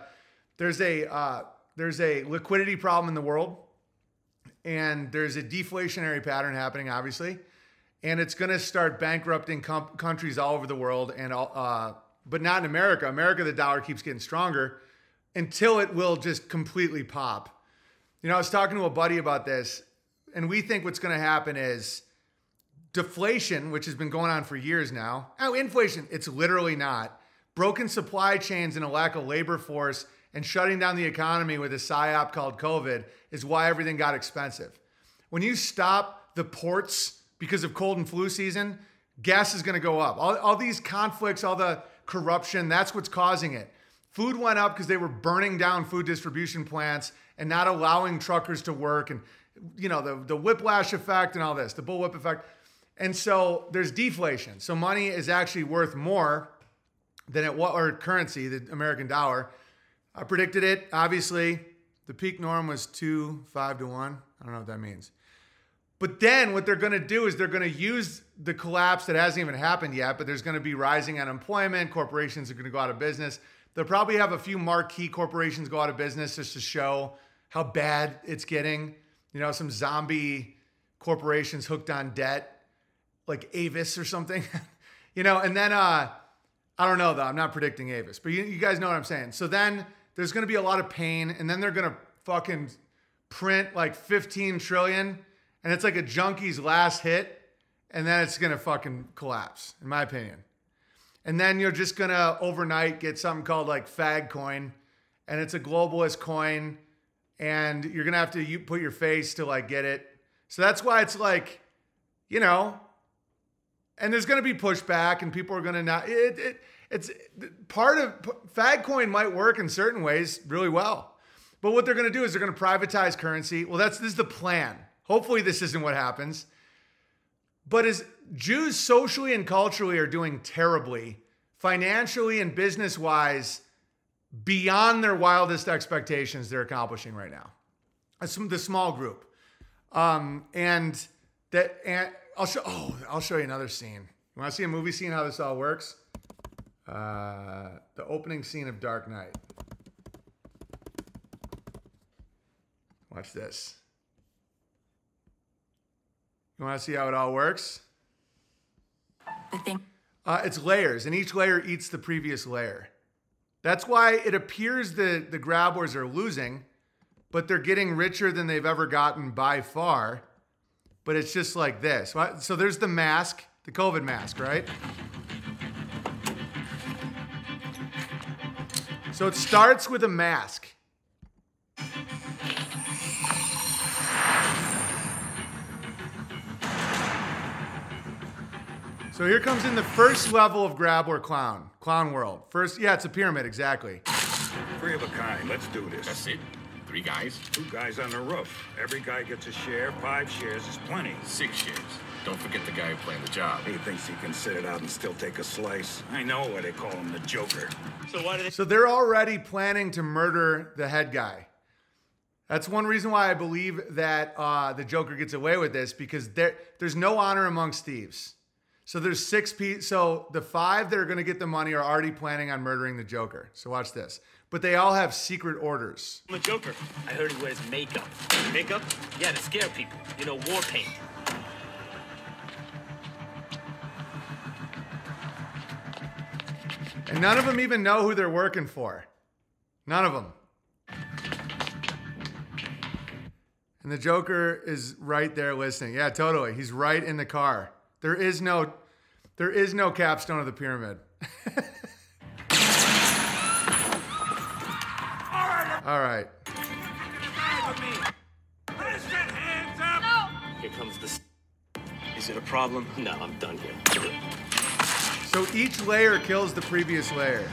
there's a uh, there's a liquidity problem in the world, and there's a deflationary pattern happening, obviously. And it's going to start bankrupting com- countries all over the world, and all, uh, but not in America. America, the dollar keeps getting stronger until it will just completely pop. You know, I was talking to a buddy about this, and we think what's going to happen is deflation, which has been going on for years now. Oh, inflation. It's literally not. Broken supply chains and a lack of labor force and shutting down the economy with a psyop called COVID is why everything got expensive. When you stop the ports... because of cold and flu season, gas is going to go up. All, all these conflicts, all the corruption, that's what's causing it. Food went up because they were burning down food distribution plants and not allowing truckers to work, and you know, the, the whiplash effect and all this, the bullwhip effect. And so there's deflation. So money is actually worth more than it was, or currency, the American dollar. I predicted it, obviously. The peak norm was two, five to one. I don't know what that means. But then what they're going to do is they're going to use the collapse that hasn't even happened yet, but there's going to be rising unemployment. Corporations are going to go out of business. They'll probably have a few marquee corporations go out of business just to show how bad it's getting. You know, some zombie corporations hooked on debt, like Avis or something. You know, and then, uh, I don't know though, I'm not predicting Avis, but you, you guys know what I'm saying. So then there's going to be a lot of pain, and then they're going to fucking print like fifteen trillion. And it's like a junkie's last hit, and then it's going to fucking collapse, in my opinion. And then you're just going to overnight get something called like fag coin, and it's a globalist coin, and you're going to have to you put your face to like get it. So that's why it's like, you know, and there's going to be pushback, and people are going to not, it, it, it's part of, fag coin might work in certain ways really well. But what they're going to do is they're going to privatize currency. Well, that's, this is the plan. Hopefully this isn't what happens. But as Jews socially and culturally are doing terribly, financially and business-wise, beyond their wildest expectations, they're accomplishing right now. The small group. Um, and that and I'll show oh, I'll show you another scene. You want to see a movie scene, how this all works? Uh, the opening scene of Dark Knight. Watch this. You want to see how it all works? The thing. Uh, it's layers, and each layer eats the previous layer. That's why it appears the, the grab wars are losing, but they're getting richer than they've ever gotten by far. But it's just like this. So there's the mask, the COVID mask, right? So it starts with a mask. So here comes in the first level of grab or clown, clown world. First, yeah, it's a pyramid, exactly. Three of a kind, let's do this. That's it, three guys. Two guys on the roof. Every guy gets a share, five shares is plenty. Six shares. Don't forget the guy who planned the job. He thinks he can sit it out and still take a slice. I know why they call him the Joker. So why do they- So they're already planning to murder the head guy. That's one reason why I believe that uh, the Joker gets away with this, because there, there's no honor amongst thieves. So there's six people. So the five that are going to get the money are already planning on murdering the Joker. So watch this. But they all have secret orders. I'm a Joker. I heard he wears makeup. Makeup? Yeah, to scare people. You know, war paint. And none of them even know who they're working for. None of them. And the Joker is right there listening. Yeah, totally. He's right in the car. There is no, there is no capstone of the pyramid. All right. Here comes the. Is it a problem? No, I'm done here. So each layer kills the previous layer.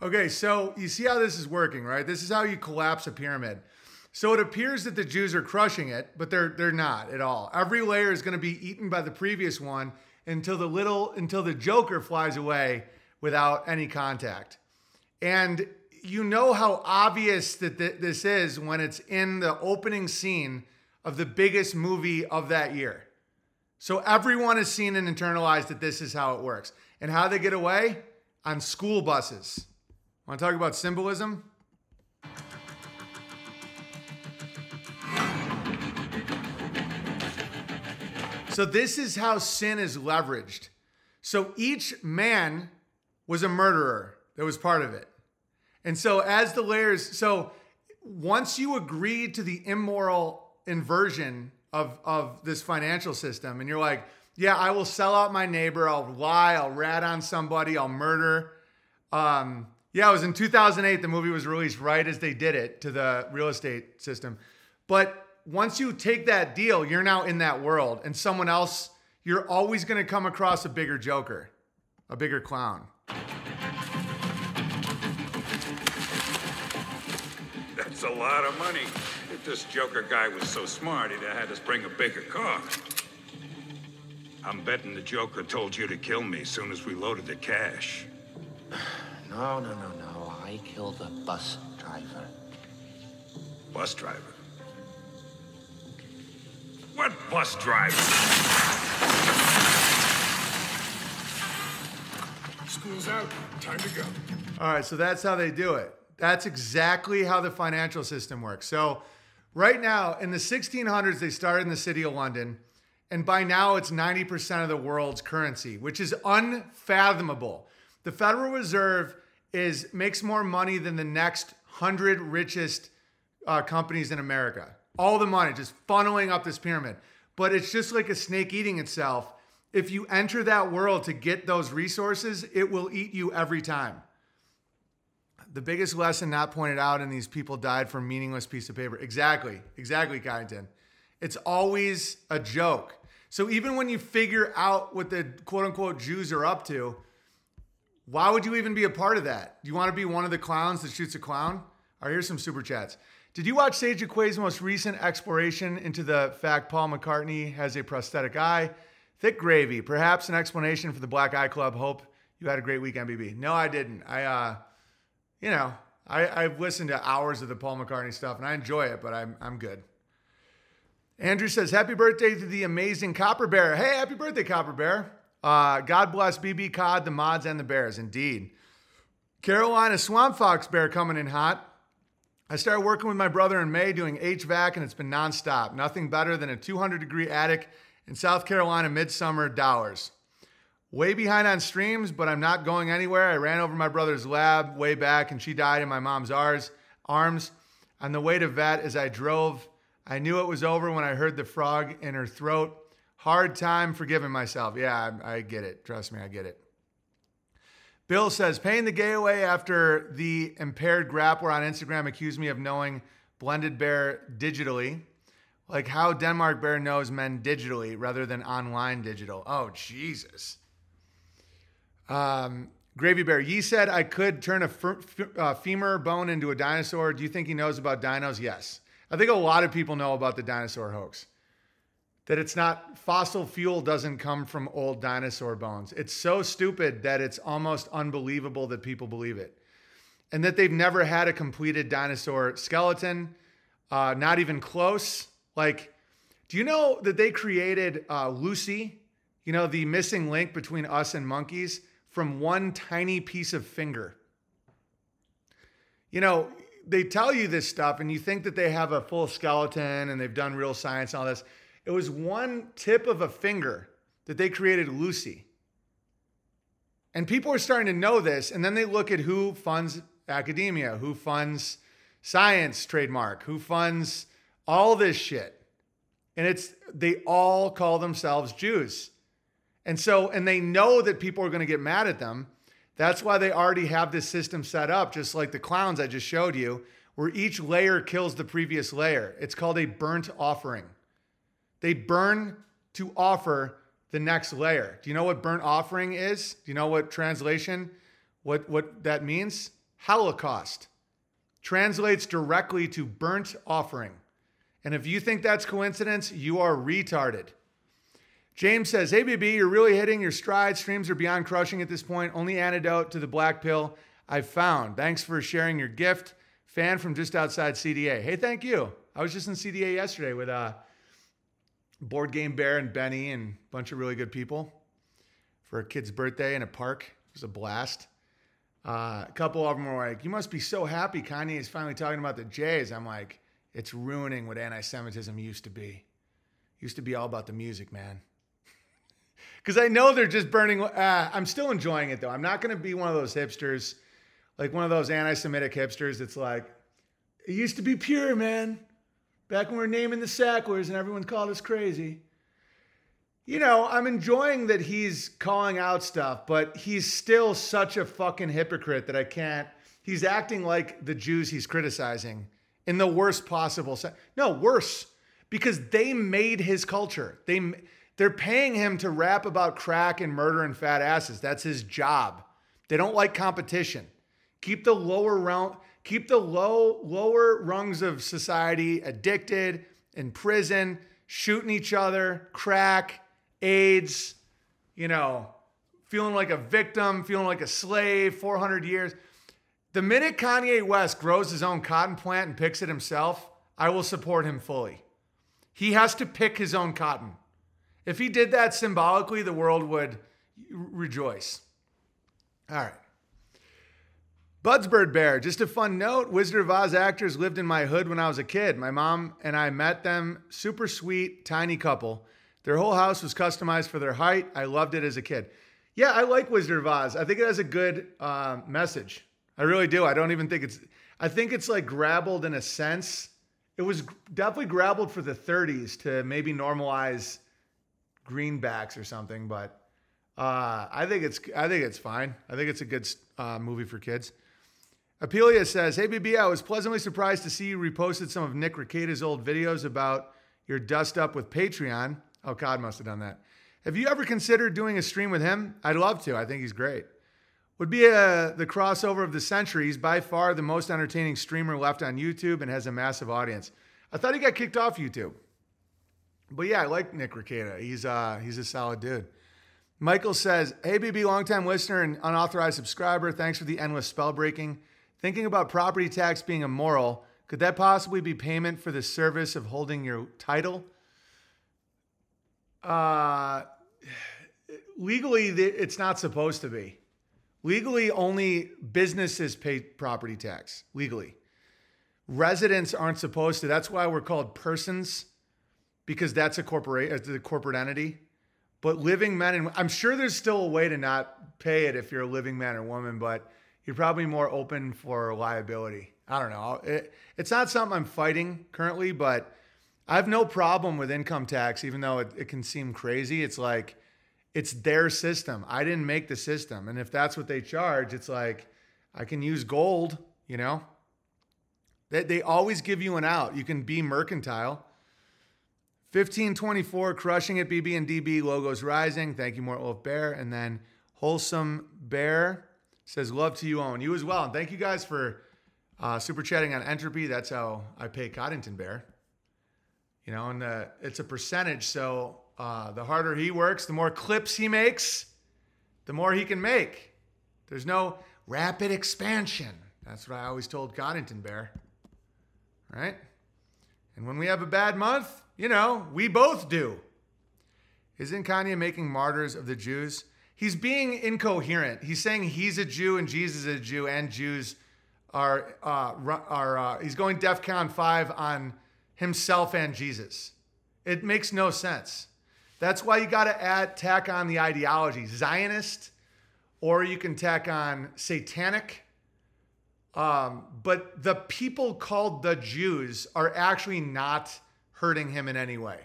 Okay, so you see how this is working, right? This is how you collapse a pyramid. So it appears that the Jews are crushing it, but they're they're not at all. Every layer is going to be eaten by the previous one until the little until the Joker flies away without any contact. And you know how obvious that th- this is when it's in the opening scene of the biggest movie of that year. So everyone has seen and internalized that this is how it works. And how they get away? On school buses. Want to talk about symbolism? So this is how sin is leveraged. So each man was a murderer. That was part of it. And so as the layers, so once you agree to the immoral inversion of, of this financial system, and you're like, yeah, I will sell out my neighbor. I'll lie. I'll rat on somebody. I'll murder. Um... Yeah, it was in two thousand eight, the movie was released right as they did it to the real estate system. But once you take that deal, you're now in that world. And someone else, you're always going to come across a bigger joker, a bigger clown. That's a lot of money. If this joker guy was so smart, he'd have had us bring a bigger car. I'm betting the joker told you to kill me as soon as we loaded the cash. No, no, no, no. I killed the bus driver. Bus driver? What bus driver? School's out. Time to go. All right, so that's how they do it. That's exactly how the financial system works. So right now, in the sixteen hundreds, they started in the city of London, and by now it's ninety percent of the world's currency, which is unfathomable. The Federal Reserve is makes more money than the next hundred richest uh, companies in America. All the money just funneling up this pyramid. But it's just like a snake eating itself. If you enter that world to get those resources, it will eat you every time. The biggest lesson not pointed out in these people died from meaningless piece of paper. Exactly. Exactly, Kyneton. It's always a joke. So even when you figure out what the quote-unquote Jews are up to, why would you even be a part of that? Do you want to be one of the clowns that shoots a clown? All right, here's some super chats. Did you watch Sage Aquay's most recent exploration into the fact Paul McCartney has a prosthetic eye? Thick gravy, perhaps an explanation for the Black Eye Club. Hope you had a great week, M B B. No, I didn't. I, uh, you know, I, I've listened to hours of the Paul McCartney stuff and I enjoy it, but I'm, I'm good. Andrew says, happy birthday to the amazing Copper Bear. Hey, happy birthday, Copper Bear. Uh, God bless B B Cod, the mods, and the Bears, indeed. Carolina Swamp Fox Bear coming in hot. I started working with my brother in May doing H V A C, and it's been nonstop. Nothing better than a two hundred degree attic in South Carolina midsummer dollars. Way behind on streams, but I'm not going anywhere. I ran over my brother's lab way back, and she died in my mom's arms. On the way to vet as I drove, I knew it was over when I heard the frog in her throat. Hard time forgiving myself. Yeah, I, I get it. Trust me, I get it. Bill says, paying the gay away after the impaired grappler on Instagram accused me of knowing Blended Bear digitally. Like how Denmark Bear knows men digitally rather than online digital. Oh, Jesus. Um, Gravy Bear, ye said I could turn a f- uh, femur bone into a dinosaur. Do you think he knows about dinos? Yes. I think a lot of people know about the dinosaur hoax. That it's not, fossil fuel doesn't come from old dinosaur bones. It's so stupid that it's almost unbelievable that people believe it. And that they've never had a completed dinosaur skeleton, uh, not even close. Like, do you know that they created uh, Lucy, you know, the missing link between us and monkeys, from one tiny piece of finger? You know, they tell you this stuff and you think that they have a full skeleton and they've done real science and all this. It was one tip of a finger that they created Lucy. And people are starting to know this. And then they look at who funds academia, who funds science trademark, who funds all this shit. And it's, they all call themselves Jews. And so, and they know that people are going to get mad at them. That's why they already have this system set up, just like the clowns I just showed you, where each layer kills the previous layer. It's called a burnt offering. They burn to offer the next layer. Do you know what burnt offering is? Do you know what translation, what, what that means? Holocaust. Translates directly to burnt offering. And if you think that's coincidence, you are retarded. James says, hey, B B, you're really hitting your stride. Streams are beyond crushing at this point. Only antidote to the black pill I've found. Thanks for sharing your gift. Fan from just outside C D A. Hey, thank you. I was just in C D A yesterday with... uh. Board Game Bear and Benny and a bunch of really good people for a kid's birthday in a park. It was a blast. Uh, a couple of them were like, you must be so happy Kanye is finally talking about the Jays. I'm like, it's ruining what anti-Semitism used to be. It used to be all about the music, man. Because I know they're just burning. Uh, I'm still enjoying it, though. I'm not going to be one of those hipsters, like one of those anti-Semitic hipsters that's like, it used to be pure, man. Back when we were naming the Sacklers and everyone called us crazy. You know, I'm enjoying that he's calling out stuff, but he's still such a fucking hypocrite that I can't. He's acting like the Jews he's criticizing in the worst possible sense. No, worse. Because they made his culture. They, they're paying him to rap about crack and murder and fat asses. That's his job. They don't like competition. Keep the lower round... Keep the low, lower rungs of society addicted, in prison, shooting each other, crack, AIDS, you know, feeling like a victim, feeling like a slave, four hundred years. The minute Kanye West grows his own cotton plant and picks it himself, I will support him fully. He has to pick his own cotton. If he did that symbolically, the world would rejoice. All right. Budsbird Bear, just a fun note, Wizard of Oz actors lived in my hood when I was a kid. My mom and I met them, super sweet, tiny couple. Their whole house was customized for their height. I loved it as a kid. Yeah, I like Wizard of Oz. I think it has a good uh, message. I really do. I don't even think it's, I think it's like grabbled in a sense. It was definitely grabbled for the thirties to maybe normalize greenbacks or something, but uh, I think it's, I think it's fine. I think it's a good uh, movie for kids. Apelia says, hey, B B, I was pleasantly surprised to see you reposted some of Nick Riccada's old videos about your dust up with Patreon. Oh, God must have done that. Have you ever considered doing a stream with him? I'd love to. I think he's great. Would be a, the crossover of the century. He's by far the most entertaining streamer left on YouTube and has a massive audience. I thought he got kicked off YouTube. But yeah, I like Nick Riccada. He's, uh, he's a solid dude. Michael says, hey, B B, longtime listener and unauthorized subscriber. Thanks for the endless spell breaking. Thinking about property tax being immoral, could that possibly be payment for the service of holding your title? Uh, legally, it's not supposed to be. Legally, only businesses pay property tax, legally. Residents aren't supposed to. That's why we're called persons, because that's a corporate, that's a corporate entity. But living men and... I'm sure there's still a way to not pay it if you're a living man or woman, but... You're probably more open for liability. I don't know. It, it's not something I'm fighting currently, but I have no problem with income tax, even though it, it can seem crazy. It's like, it's their system. I didn't make the system. And if that's what they charge, it's like, I can use gold, you know? They, they always give you an out. You can be mercantile. fifteen twenty-four, crushing it, B B and D B, logos rising. Thank you, Mort Wolf Bear. And then Wholesome Bear says, love to you, Owen. You as well. And thank you guys for uh, super chatting on Entropy. That's how I pay Coddington Bear. You know, and uh, it's a percentage, so... Uh, the harder he works, the more clips he makes, the more he can make. There's no rapid expansion. That's what I always told Coddington Bear, right? And when we have a bad month, you know, we both do. Isn't Kanye making martyrs of the Jews? He's being incoherent. He's saying he's a Jew and Jesus is a Jew and Jews are, uh, are uh, he's going DEFCON five on himself and Jesus. It makes no sense. That's why you got to add, tack on the ideology, Zionist, or you can tack on satanic. Um, but the people called the Jews are actually not hurting him in any way.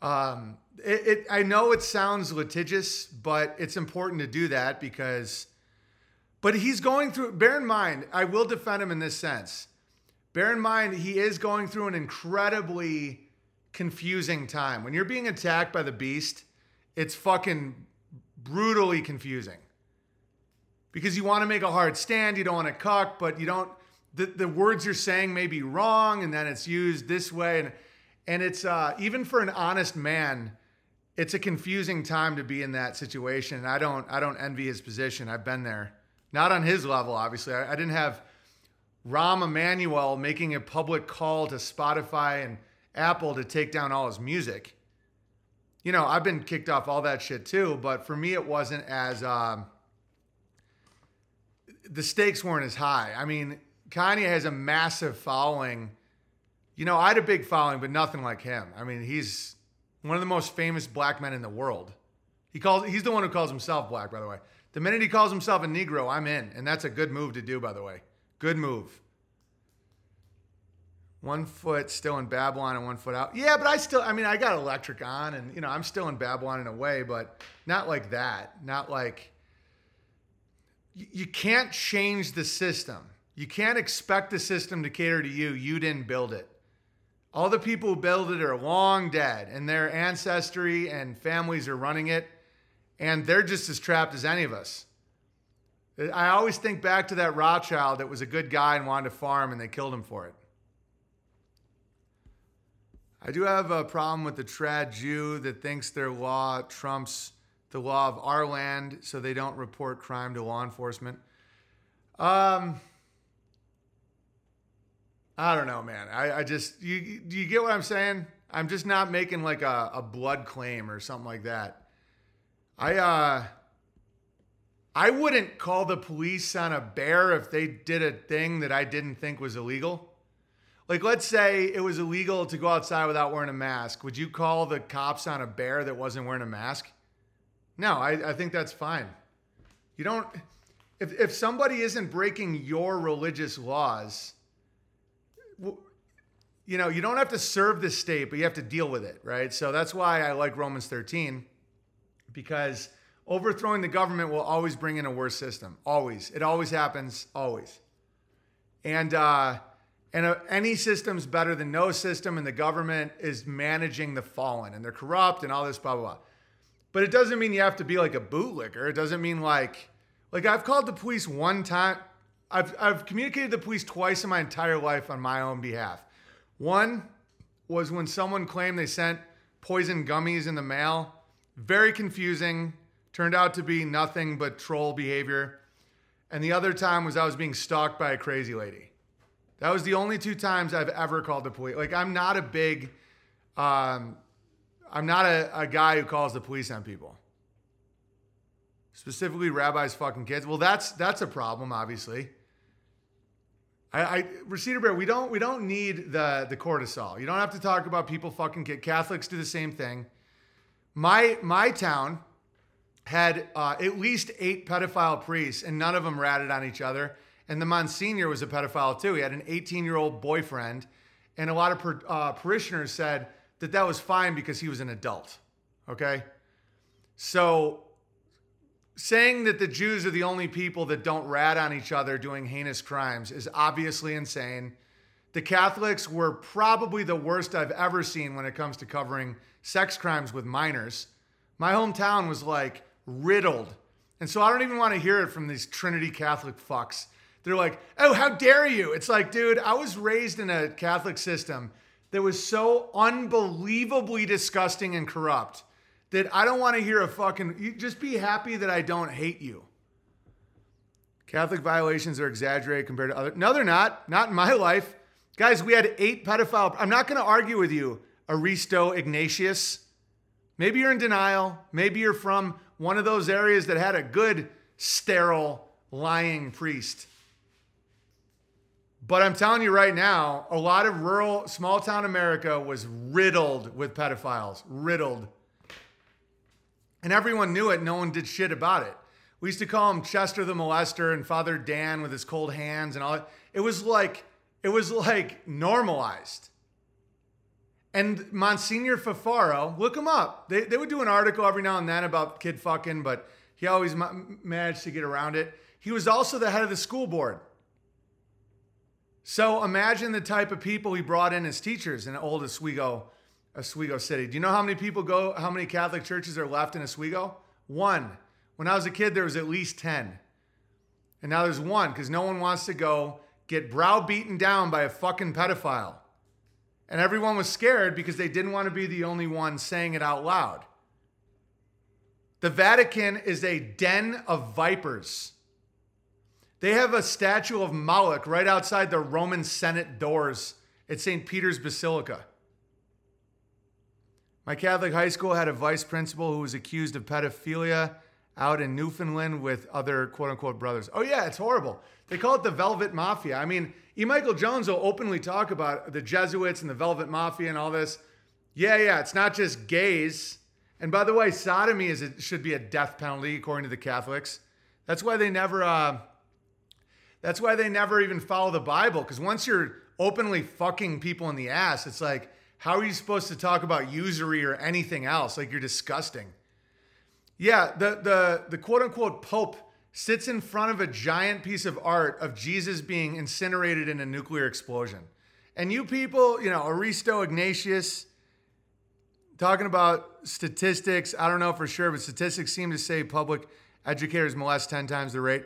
Um, it, it, I know it sounds litigious, but it's important to do that because, but he's going through, bear in mind, I will defend him in this sense. Bear in mind, he is going through an incredibly confusing time. When you're being attacked by the beast, it's fucking brutally confusing because you want to make a hard stand. You don't want to cuck, but you don't, the, the words you're saying may be wrong. And then it's used this way. And, and it's, uh, even for an honest man, it's a confusing time to be in that situation. And I don't, I don't envy his position. I've been there, not on his level. Obviously I, I didn't have Rahm Emanuel making a public call to Spotify and Apple to take down all his music. You know, I've been kicked off all that shit too, but for me, it wasn't as, um, the stakes weren't as high. I mean, Kanye has a massive following. You know, I had a big following, but nothing like him. I mean, he's one of the most famous black men in the world. He calls, he's the one who calls himself black, by the way. The minute he calls himself a Negro, I'm in. And that's a good move to do, by the way. Good move. One foot still in Babylon and one foot out. Yeah, but I still, I mean, I got electric on and, you know, I'm still in Babylon in a way, but not like that. Not like, you, you can't change the system. You can't expect the system to cater to you. You didn't build it. All the people who built it are long dead and their ancestry and families are running it. And they're just as trapped as any of us. I always think back to that Rothschild that was a good guy and wanted to farm and they killed him for it. I do have a problem with the trad Jew that thinks their law trumps the law of our land, so they don't report crime to law enforcement. Um, I don't know, man. I, I just, you, do you get what I'm saying? I'm just not making like a, a blood claim or something like that. I, uh, I wouldn't call the police on a bear if they did a thing that I didn't think was illegal. Like, let's say it was illegal to go outside without wearing a mask. Would you call the cops on a bear that wasn't wearing a mask? No, I, I think that's fine. You don't, if, if somebody isn't breaking your religious laws, you know, you don't have to serve the state, but you have to deal with it, right? So that's why I like Romans thirteen, because overthrowing the government will always bring in a worse system. Always. It always happens. Always. And, uh, And any system's better than no system, and the government is managing the fallen, and they're corrupt, and all this, blah, blah, blah. But it doesn't mean you have to be like a bootlicker. It doesn't mean like, like I've called the police one time. I've I've communicated to the police twice in my entire life on my own behalf. One was when someone claimed they sent poison gummies in the mail. Very confusing. Turned out to be nothing but troll behavior. And the other time was I was being stalked by a crazy lady. That was the only two times I've ever called the police. Like, I'm not a big, um, I'm not a, a guy who calls the police on people. Specifically, rabbis fucking kids. Well, that's that's a problem, obviously. I, I Reseda Bear, we don't we don't need the the cortisol. You don't have to talk about people fucking kids. Catholics do the same thing. My my town had uh, at least eight pedophile priests, and none of them ratted on each other. And the Monsignor was a pedophile too. He had an eighteen-year-old boyfriend. And a lot of per, uh, parishioners said that that was fine because he was an adult. Okay? So saying that the Jews are the only people that don't rat on each other doing heinous crimes is obviously insane. The Catholics were probably the worst I've ever seen when it comes to covering sex crimes with minors. My hometown was like riddled. And so I don't even want to hear it from these Trinity Catholic fucks. They're like, oh, how dare you? It's like, dude, I was raised in a Catholic system that was so unbelievably disgusting and corrupt that I don't want to hear a fucking, you just be happy that I don't hate you. Catholic violations are exaggerated compared to other. No, they're not. Not in my life. Guys, we had eight pedophile. I'm not going to argue with you, Aristo Ignatius. Maybe you're in denial. Maybe you're from one of those areas that had a good, sterile, lying priest. But I'm telling you right now, a lot of rural, small-town America was riddled with pedophiles. Riddled. And everyone knew it. No one did shit about it. We used to call him Chester the Molester and Father Dan with his cold hands and all that. It was like, it was like normalized. And Monsignor Fafaro, look him up. They, they would do an article every now and then about kid fucking, but he always m- managed to get around it. He was also the head of the school board. So imagine the type of people he brought in as teachers in old Oswego, Oswego City. Do you know how many people go, how many Catholic churches are left in Oswego? One. When I was a kid, there was at least ten. And now there's one because no one wants to go get browbeaten down by a fucking pedophile. And everyone was scared because they didn't want to be the only one saying it out loud. The Vatican is a den of vipers. They have a statue of Moloch right outside the Roman Senate doors at Saint Peter's Basilica. My Catholic high school had a vice principal who was accused of pedophilia out in Newfoundland with other quote-unquote brothers. Oh yeah, it's horrible. They call it the Velvet Mafia. I mean, E. Michael Jones will openly talk about the Jesuits and the Velvet Mafia and all this. Yeah, yeah, it's not just gays. And by the way, sodomy is a, should be a death penalty according to the Catholics. That's why they never... Uh, That's why they never even follow the Bible. Because once you're openly fucking people in the ass, it's like, how are you supposed to talk about usury or anything else? Like, you're disgusting. Yeah, the the the quote-unquote Pope sits in front of a giant piece of art of Jesus being incinerated in a nuclear explosion. And you people, you know, Aristo Ignatius, talking about statistics, I don't know for sure, but statistics seem to say public educators molest ten times the rate.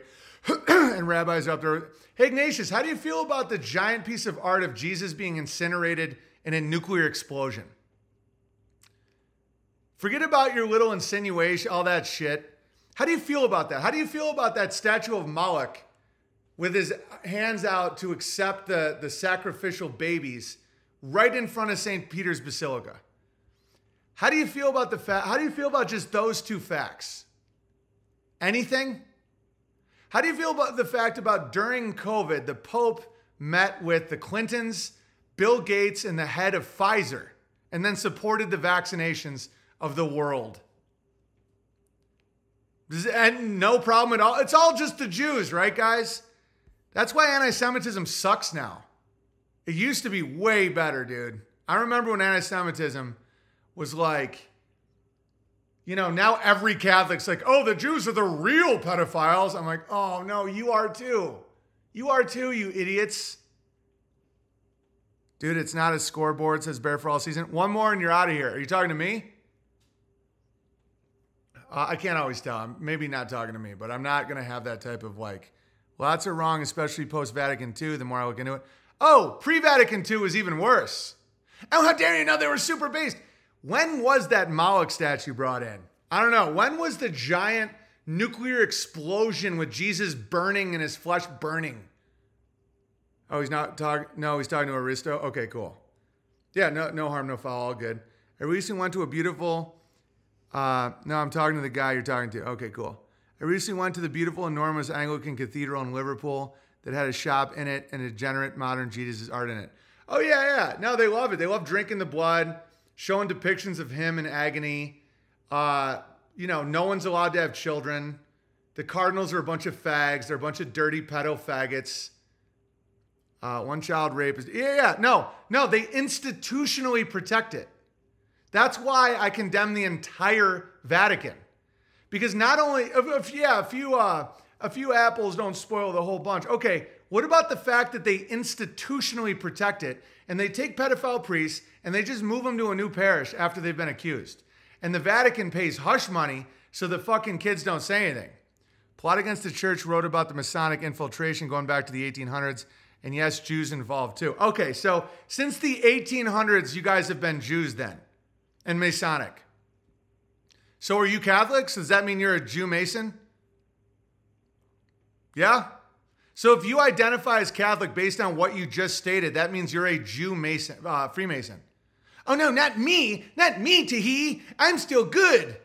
And rabbis are up there. Hey, Ignatius, how do you feel about the giant piece of art of Jesus being incinerated in a nuclear explosion? Forget about your little insinuation, all that shit. How do you feel about that? How do you feel about that statue of Moloch with his hands out to accept the, the sacrificial babies right in front of Saint Peter's Basilica? How do you feel about the fa- How do you feel about just those two facts? Anything? How do you feel about the fact about during COVID, the Pope met with the Clintons, Bill Gates, and the head of Pfizer, and then supported the vaccinations of the world? And no problem at all. It's all just the Jews, right, guys? That's why anti-Semitism sucks now. It used to be way better, dude. I remember when anti-Semitism was like... You know, now every Catholic's like, oh, the Jews are the real pedophiles. I'm like, oh, no, you are too. You are too, you idiots. Dude, it's not a scoreboard, says Bear for all season. One more and you're out of here. Are you talking to me? Uh, I can't always tell. I'm maybe not talking to me, but I'm not going to have that type of like, lots are wrong, especially post-Vatican two, the more I look into it. Oh, pre-Vatican two was even worse. Oh, how dare you know they were super based. When was that Moloch statue brought in? I don't know. When was the giant nuclear explosion with Jesus burning and his flesh burning? Oh, he's not talking. No, he's talking to Aristo. Okay, cool. Yeah, no, no harm, no foul. All good. I recently went to a beautiful. Uh, no, I'm talking to the guy you're talking to. Okay, cool. I recently went to the beautiful, enormous Anglican cathedral in Liverpool that had a shop in it and a degenerate modern Jesus art in it. Oh yeah, yeah. No, they love it. They love drinking the blood. Showing depictions of him in agony. Uh, you know, no one's allowed to have children. The cardinals are a bunch of fags. They're a bunch of dirty pedo faggots. Uh, one child rape is... Yeah, yeah, no. No, they institutionally protect it. That's why I condemn the entire Vatican. Because not only, if, yeah, a few, uh, a few apples don't spoil the whole bunch. Okay, what about the fact that they institutionally protect it and they take pedophile priests and they just move them to a new parish after they've been accused? And the Vatican pays hush money so the fucking kids don't say anything. Plot Against the Church wrote about the Masonic infiltration going back to the eighteen hundreds. And yes, Jews involved too. Okay, so since the eighteen hundreds, you guys have been Jews then and Masonic. So are you Catholics? Does that mean you're a Jew Mason? Yeah? So if you identify as Catholic based on what you just stated, that means you're a Jew Mason, uh, Freemason. Oh no, not me. Not me, Tahi. I'm still good.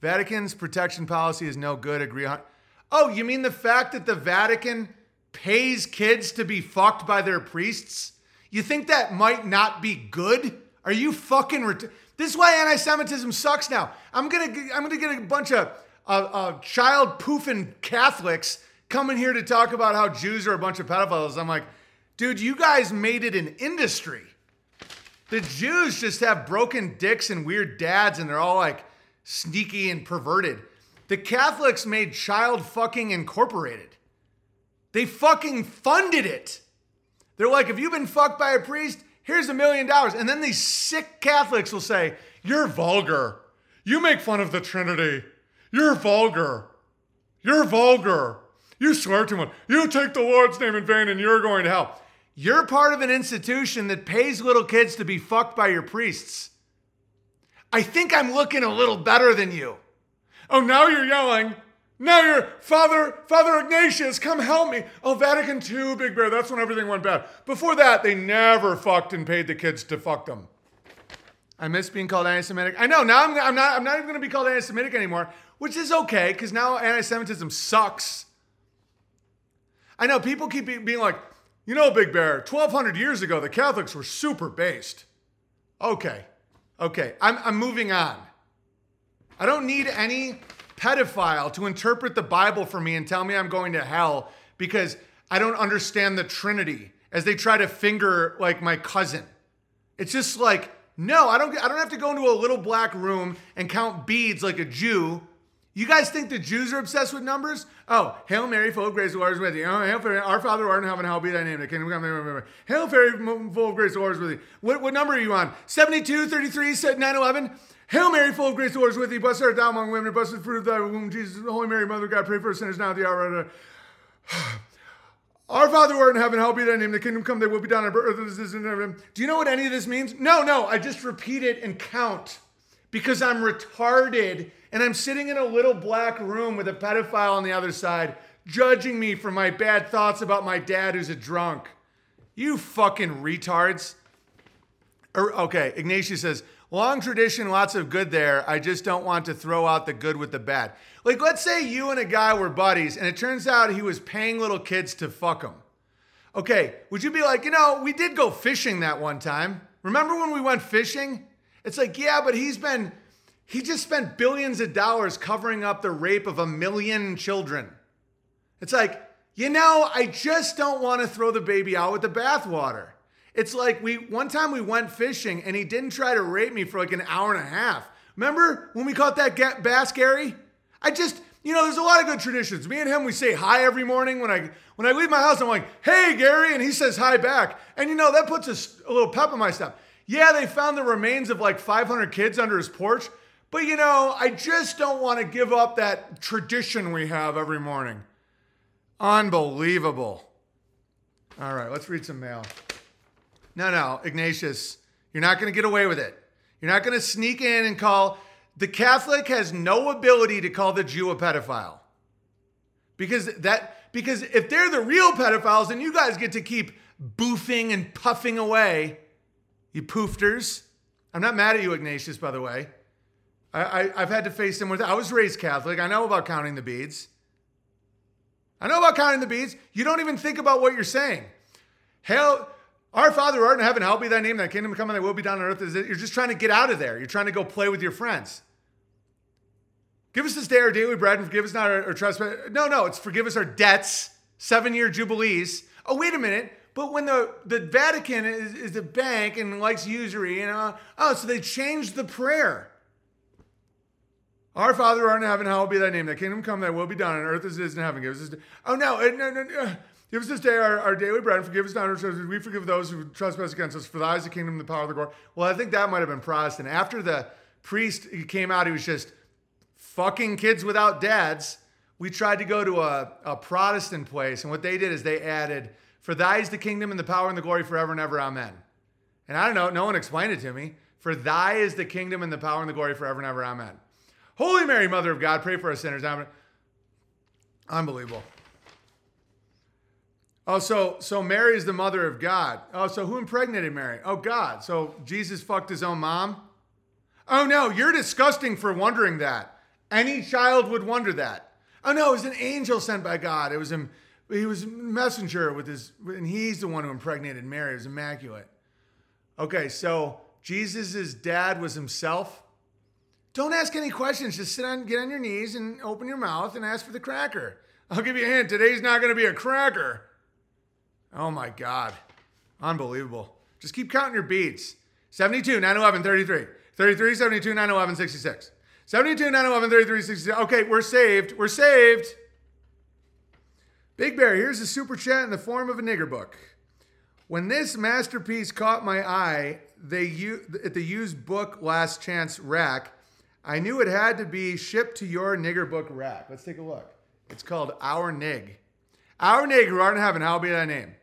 Vatican's protection policy is no good. Agree on... Oh, you mean the fact that the Vatican pays kids to be fucked by their priests? You think that might not be good? Are you fucking... Ret- This is why anti-Semitism sucks now. I'm gonna, I'm gonna get a bunch of uh, uh, child poofing Catholics coming here to talk about how Jews are a bunch of pedophiles. I'm like, dude, you guys made it an industry. The Jews just have broken dicks and weird dads, and they're all like sneaky and perverted. The Catholics made Child Fucking Incorporated. They fucking funded it. They're like, if you've been fucked by a priest, here's a million dollars. And then these sick Catholics will say, you're vulgar. You make fun of the Trinity. You're vulgar. You're vulgar. You swear too much. You take the Lord's name in vain and you're going to hell. You're part of an institution that pays little kids to be fucked by your priests. I think I'm looking a little better than you. Oh, now you're yelling. Now you're, Father, Father Ignatius, come help me. Oh, Vatican Two, Big Bear, that's when everything went bad. Before that, they never fucked and paid the kids to fuck them. I miss being called anti-Semitic. I know, now I'm, I'm not I'm not even going to be called anti-Semitic anymore, which is okay, because now anti-Semitism sucks. I know, people keep be, being like, you know, Big Bear, twelve hundred years ago, the Catholics were super based. Okay, okay, I'm I'm moving on. I don't need any... pedophile to interpret the Bible for me and tell me I'm going to hell because I don't understand the Trinity as they try to finger like my cousin. It's just like, no, I don't I don't have to go into a little black room and count beads like a Jew. You guys think the Jews are obsessed with numbers? Oh, Hail Mary, full of grace, the Lord is with thee. Oh, hail, our Father who art in heaven, hallowed be thy name. The kingdom come. Hail Mary, full of grace, the Lord is with thee. What, what number are you on? seventy-two, thirty-three, nine eleven? Hail Mary, full of grace, the Lord is with thee. Blessed art thou among women, and blessed is the fruit of thy womb, Jesus. Holy Mary, Mother of God, pray for us sinners now at the hour of our Father who art in heaven, hallowed be thy name. The kingdom come, thy will be done on earth as it is in heaven. Do you know what any of this means? No, no. I just repeat it and count because I'm retarded and I'm sitting in a little black room with a pedophile on the other side judging me for my bad thoughts about my dad who's a drunk. You fucking retards. Or, okay, Ignatius says, long tradition, lots of good there. I just don't want to throw out the good with the bad. Like, let's say you and a guy were buddies, and it turns out he was paying little kids to fuck them. Okay, would you be like, you know, we did go fishing that one time. Remember when we went fishing? It's like, yeah, but he's been, he just spent billions of dollars covering up the rape of a million children. It's like, you know, I just don't want to throw the baby out with the bathwater. It's like we one time we went fishing and he didn't try to rape me for like an hour and a half. Remember when we caught that ga- bass, Gary? I just, you know, there's a lot of good traditions. Me and him, we say hi every morning. When I when I leave my house, I'm like, hey, Gary. And he says hi back. And, you know, that puts a, a little pep in my step. Yeah, they found the remains of like five hundred kids under his porch. But, you know, I just don't want to give up that tradition we have every morning. Unbelievable. All right, let's read some mail. No, no, Ignatius, you're not going to get away with it. You're not going to sneak in and call. The Catholic has no ability to call the Jew a pedophile. Because that because if they're the real pedophiles, then you guys get to keep boofing and puffing away, you poofters. I'm not mad at you, Ignatius, by the way. I, I, I've had to face them with, I was raised Catholic. I know about counting the beads. I know about counting the beads. You don't even think about what you're saying. Hell... Our Father who art in heaven, hallowed be thy name, thy kingdom come, and thy will be done on earth. You're just trying to get out of there. You're trying to go play with your friends. Give us this day our daily bread and forgive us not our, our trespass. No, no, it's forgive us our debts, seven-year jubilees. Oh, wait a minute. But when the, the Vatican is, is a bank and likes usury, and uh, oh, so they changed the prayer. Our Father who art in heaven, hallowed be thy name. Thy kingdom come, thy will be done on earth as it is in heaven. Give us this day. Oh, no, no, no, no. Give us this day our, our daily bread, and forgive us not our trespasses. We forgive those who trespass against us. For thy is the kingdom, the power, of the glory. Well, I think that might have been Protestant. After the priest came out, he was just fucking kids without dads. We tried to go to a, a Protestant place, and what they did is they added, for thy is the kingdom, and the power, and the glory forever and ever. Amen. And I don't know. No one explained it to me. For thy is the kingdom, and the power, and the glory forever and ever. Amen. Holy Mary, Mother of God, pray for us sinners. Unbelievable. Oh, so, so Mary is the mother of God. Oh, so who impregnated Mary? Oh, God. So Jesus fucked his own mom? Oh, no, you're disgusting for wondering that. Any child would wonder that. Oh, no, it was an angel sent by God. It was him. He was a messenger with his, and he's the one who impregnated Mary. It was immaculate. Okay, so Jesus' dad was himself. Don't ask any questions. Just sit on, get on your knees and open your mouth and ask for the cracker. I'll give you a hint. Today's not going to be a cracker. Oh, my God. Unbelievable. Just keep counting your beats. seventy-two, nine eleven, thirty-three. thirty-three, seventy-two, nine eleven, sixty-six. seventy-two, nine eleven, thirty-three, sixty-six. Okay, we're saved. We're saved. Big Bear, here's a super chat in the form of a nigger book. When this masterpiece caught my eye they u- at the used book last chance rack, I knew it had to be shipped to your nigger book rack. Let's take a look. It's called Our Nig. Our Nig, who art in heaven, hallowed be thy name.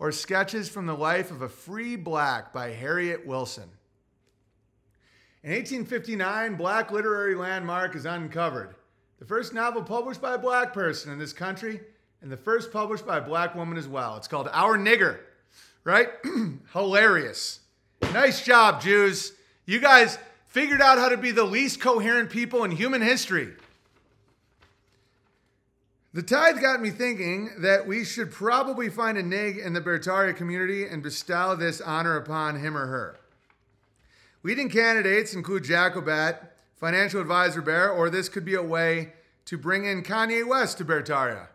Or Sketches from the Life of a Free Black by Harriet Wilson. In eighteen fifty-nine, black literary landmark is uncovered. The first novel published by a black person in this country, and the first published by a black woman as well. It's called Our Nigger, right? Hilarious. Nice job, Jews. You guys figured out how to be the least coherent people in human history. The tithe got me thinking that we should probably find a nig in the Bertaria community and bestow this honor upon him or her. Leading candidates include Jacobat, financial advisor Bear, or this could be a way to bring in Kanye West to Bertaria.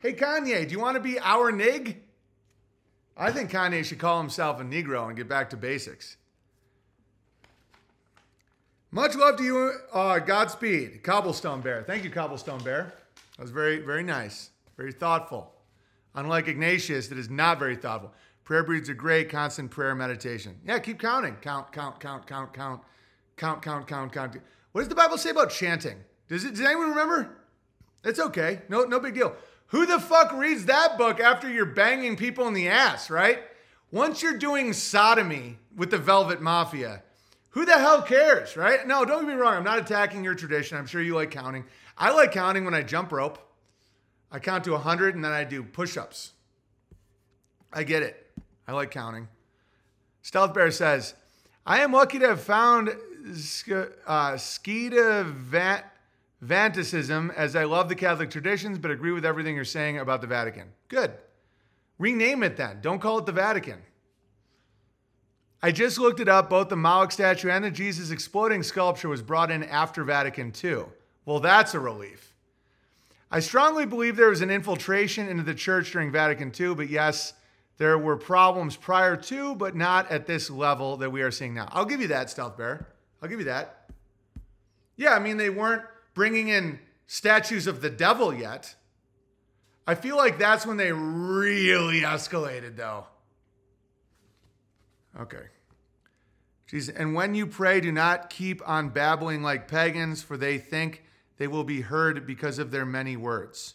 Hey, Kanye, do you want to be our nig? I think Kanye should call himself a Negro and get back to basics. Much love to you. Uh, Godspeed. Cobblestone Bear. Thank you, Cobblestone Bear. That was very, very nice. Very thoughtful. Unlike Ignatius, that is not very thoughtful. Prayer breeds a great constant prayer meditation. Yeah, keep counting. Count, count, count, count, count, count, count, count, count. What does the Bible say about chanting? Does it? Does anyone remember? It's okay. No, no big deal. Who the fuck reads that book after you're banging people in the ass, right? Once you're doing sodomy with the Velvet Mafia, who the hell cares, right? No, don't get me wrong. I'm not attacking your tradition. I'm sure you like counting. I like counting when I jump rope. I count to one hundred and then I do push-ups. I get it. I like counting. Stealth Bear says, I am lucky to have found uh, Skedavanticism as I love the Catholic traditions, but agree with everything you're saying about the Vatican. Good. Rename it then. Don't call it the Vatican. I just looked it up. Both the Moloch statue and the Jesus exploding sculpture was brought in after Vatican Two. Well, that's a relief. I strongly believe there was an infiltration into the church during Vatican Two, but yes, there were problems prior to, but not at this level that we are seeing now. I'll give you that, Stealth Bear. I'll give you that. Yeah, I mean, they weren't bringing in statues of the devil yet. I feel like that's when they really escalated, though. Okay. Jesus, and when you pray, do not keep on babbling like pagans, for they think they will be heard because of their many words.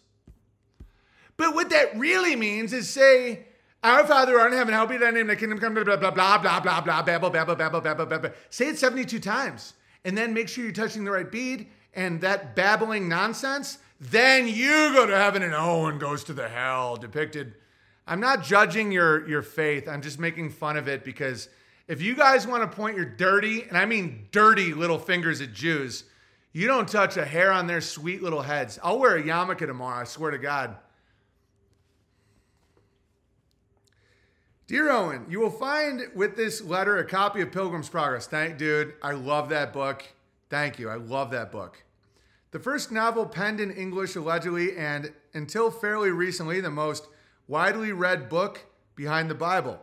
But what that really means is say, Our Father who art in heaven, hallowed be thy name, thy kingdom come, blah, blah, blah, blah, blah, blah, blah, babble, babble, babble, babble, babble. Say it seventy-two times, and then make sure you're touching the right bead, and that babbling nonsense, then you go to heaven, and Owen goes to the hell, depicted. I'm not judging your, your faith. I'm just making fun of it, because if you guys want to point your dirty, and I mean dirty little fingers at Jews, you don't touch a hair on their sweet little heads. I'll wear a yarmulke tomorrow, I swear to God. Dear Owen, you will find with this letter a copy of Pilgrim's Progress. Thank, dude. I love that book. Thank you. I love that book. The first novel penned in English, allegedly, and until fairly recently, the most widely read book behind the Bible.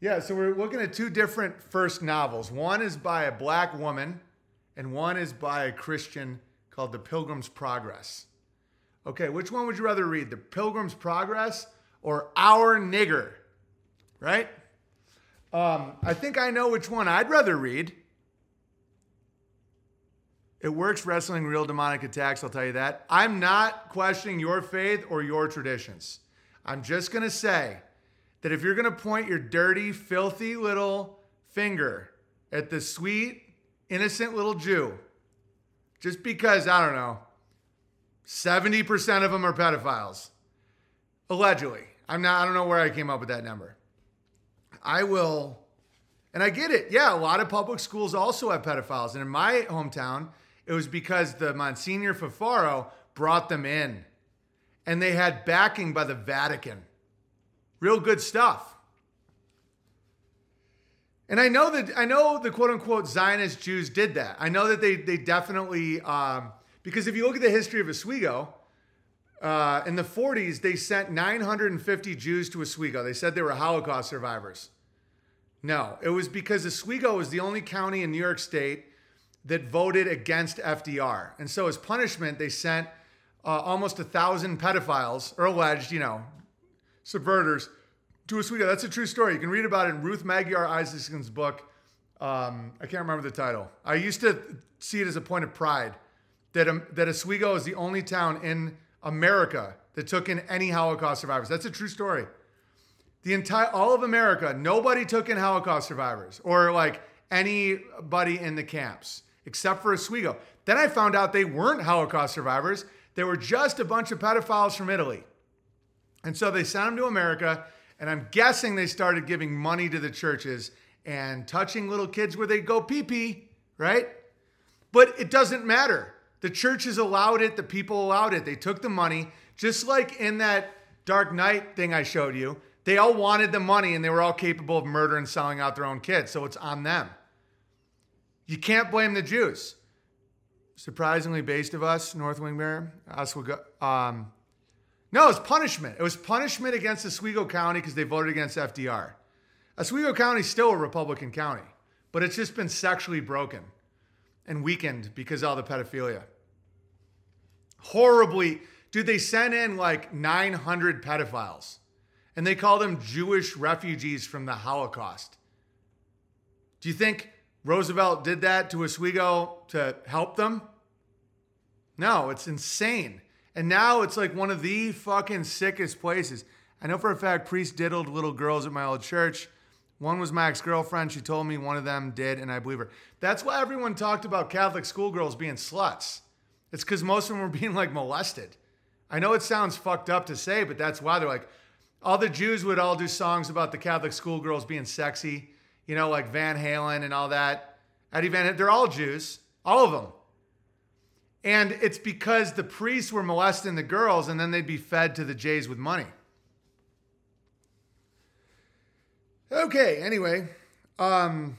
Yeah, so we're looking at two different first novels. One is by a black woman, and one is by a Christian called The Pilgrim's Progress. Okay, which one would you rather read? The Pilgrim's Progress or Our Nigger? Right? Um, I think I know which one I'd rather read. It works wrestling real demonic attacks, I'll tell you that. I'm not questioning your faith or your traditions. I'm just going to say that if you're going to point your dirty, filthy little finger at the sweet, innocent little Jew, just because, I don't know, seventy percent of them are pedophiles, allegedly. I'm not, I don't know where I came up with that number. I will, and I get it. Yeah, a lot of public schools also have pedophiles. And in my hometown, it was because the Monsignor Fafaro brought them in. And they had backing by the Vatican. Real good stuff. And I know that I know the quote unquote Zionist Jews did that. I know that they they definitely um, because if you look at the history of Oswego, uh, in the forties they sent nine hundred fifty Jews to Oswego. They said they were Holocaust survivors. No, it was because Oswego was the only county in New York State that voted against F D R, and so as punishment they sent uh, almost a thousand pedophiles or alleged, you know, subverters to Oswego. That's a true story. You can read about it in Ruth Magyar Isaacson's book. Um, I can't remember the title. I used to see it as a point of pride that, um, that Oswego is the only town in America that took in any Holocaust survivors. That's a true story. The entire, all of America, nobody took in Holocaust survivors or like anybody in the camps except for Oswego. Then I found out they weren't Holocaust survivors. They were just a bunch of pedophiles from Italy. And so they sent them to America, and I'm guessing they started giving money to the churches and touching little kids where they go pee-pee, right? But it doesn't matter. The churches allowed it. The people allowed it. They took the money. Just like in that Dark Knight thing I showed you, they all wanted the money, and they were all capable of murder and selling out their own kids, so it's on them. You can't blame the Jews. Surprisingly based of us, North Wing Bear, us will go... Um, No, it was punishment. It was punishment against Oswego County because they voted against F D R. Oswego County is still a Republican county, but it's just been sexually broken and weakened because of all the pedophilia. Horribly, dude, they sent in like nine hundred pedophiles, and they called them Jewish refugees from the Holocaust. Do you think Roosevelt did that to Oswego to help them? No, it's insane. And now it's like one of the fucking sickest places. I know for a fact priests diddled little girls at my old church. One was my ex-girlfriend. She told me one of them did, and I believe her. That's why everyone talked about Catholic schoolgirls being sluts. It's because most of them were being like molested. I know it sounds fucked up to say, but that's why they're like, all the Jews would all do songs about the Catholic schoolgirls being sexy, you know, like Van Halen and all that. Eddie Van Halen, they're all Jews, all of them. And it's because the priests were molesting the girls, and then they'd be fed to the Jays with money. Okay, anyway. Um,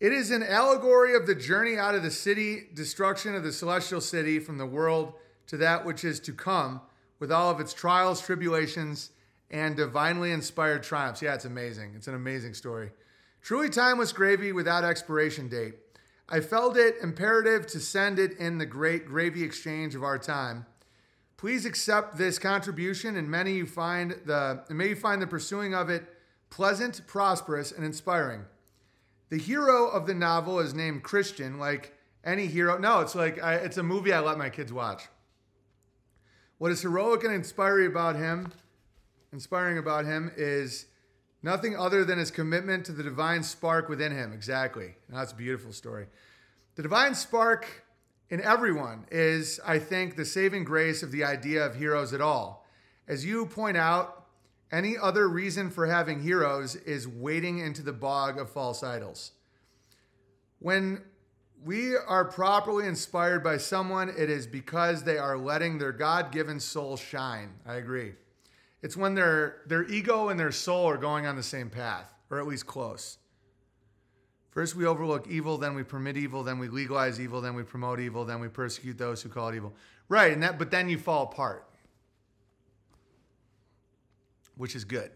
it is an allegory of the journey out of the city, destruction of the celestial city from the world to that which is to come, with all of its trials, tribulations, and divinely inspired triumphs. Yeah, it's amazing. It's an amazing story. Truly timeless gravy without expiration date. I felt it imperative to send it in the great gravy exchange of our time. Please accept this contribution, and many you find the and may you find the pursuing of it pleasant, prosperous, and inspiring. The hero of the novel is named Christian, like any hero. No, it's like I, it's a movie I let my kids watch. What is heroic and inspiring about him, inspiring about him is nothing other than his commitment to the divine spark within him. Exactly. Now, that's a beautiful story. The divine spark in everyone is, I think, the saving grace of the idea of heroes at all. As you point out, any other reason for having heroes is wading into the bog of false idols. When we are properly inspired by someone, it is because they are letting their God-given soul shine. I agree. It's when their their ego and their soul are going on the same path, or at least close. First we overlook evil, then we permit evil, then we legalize evil, then we promote evil, then we persecute those who call it evil. Right, and that but then you fall apart, which is good.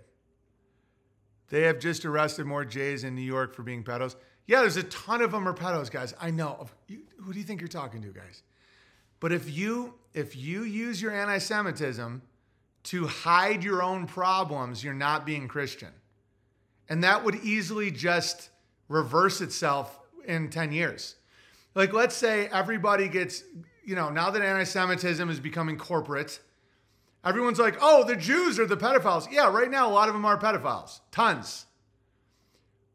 They have just arrested more Jays in New York for being pedos. Yeah, there's a ton of them are pedos, guys. I know. You, who do you think you're talking to, guys? But if you if you use your anti-Semitism to hide your own problems, you're not being Christian. And that would easily just reverse itself in ten years. Like, let's say everybody gets, you know, now that anti-Semitism is becoming corporate, everyone's like, oh, the Jews are the pedophiles. Yeah, right now, a lot of them are pedophiles. Tons.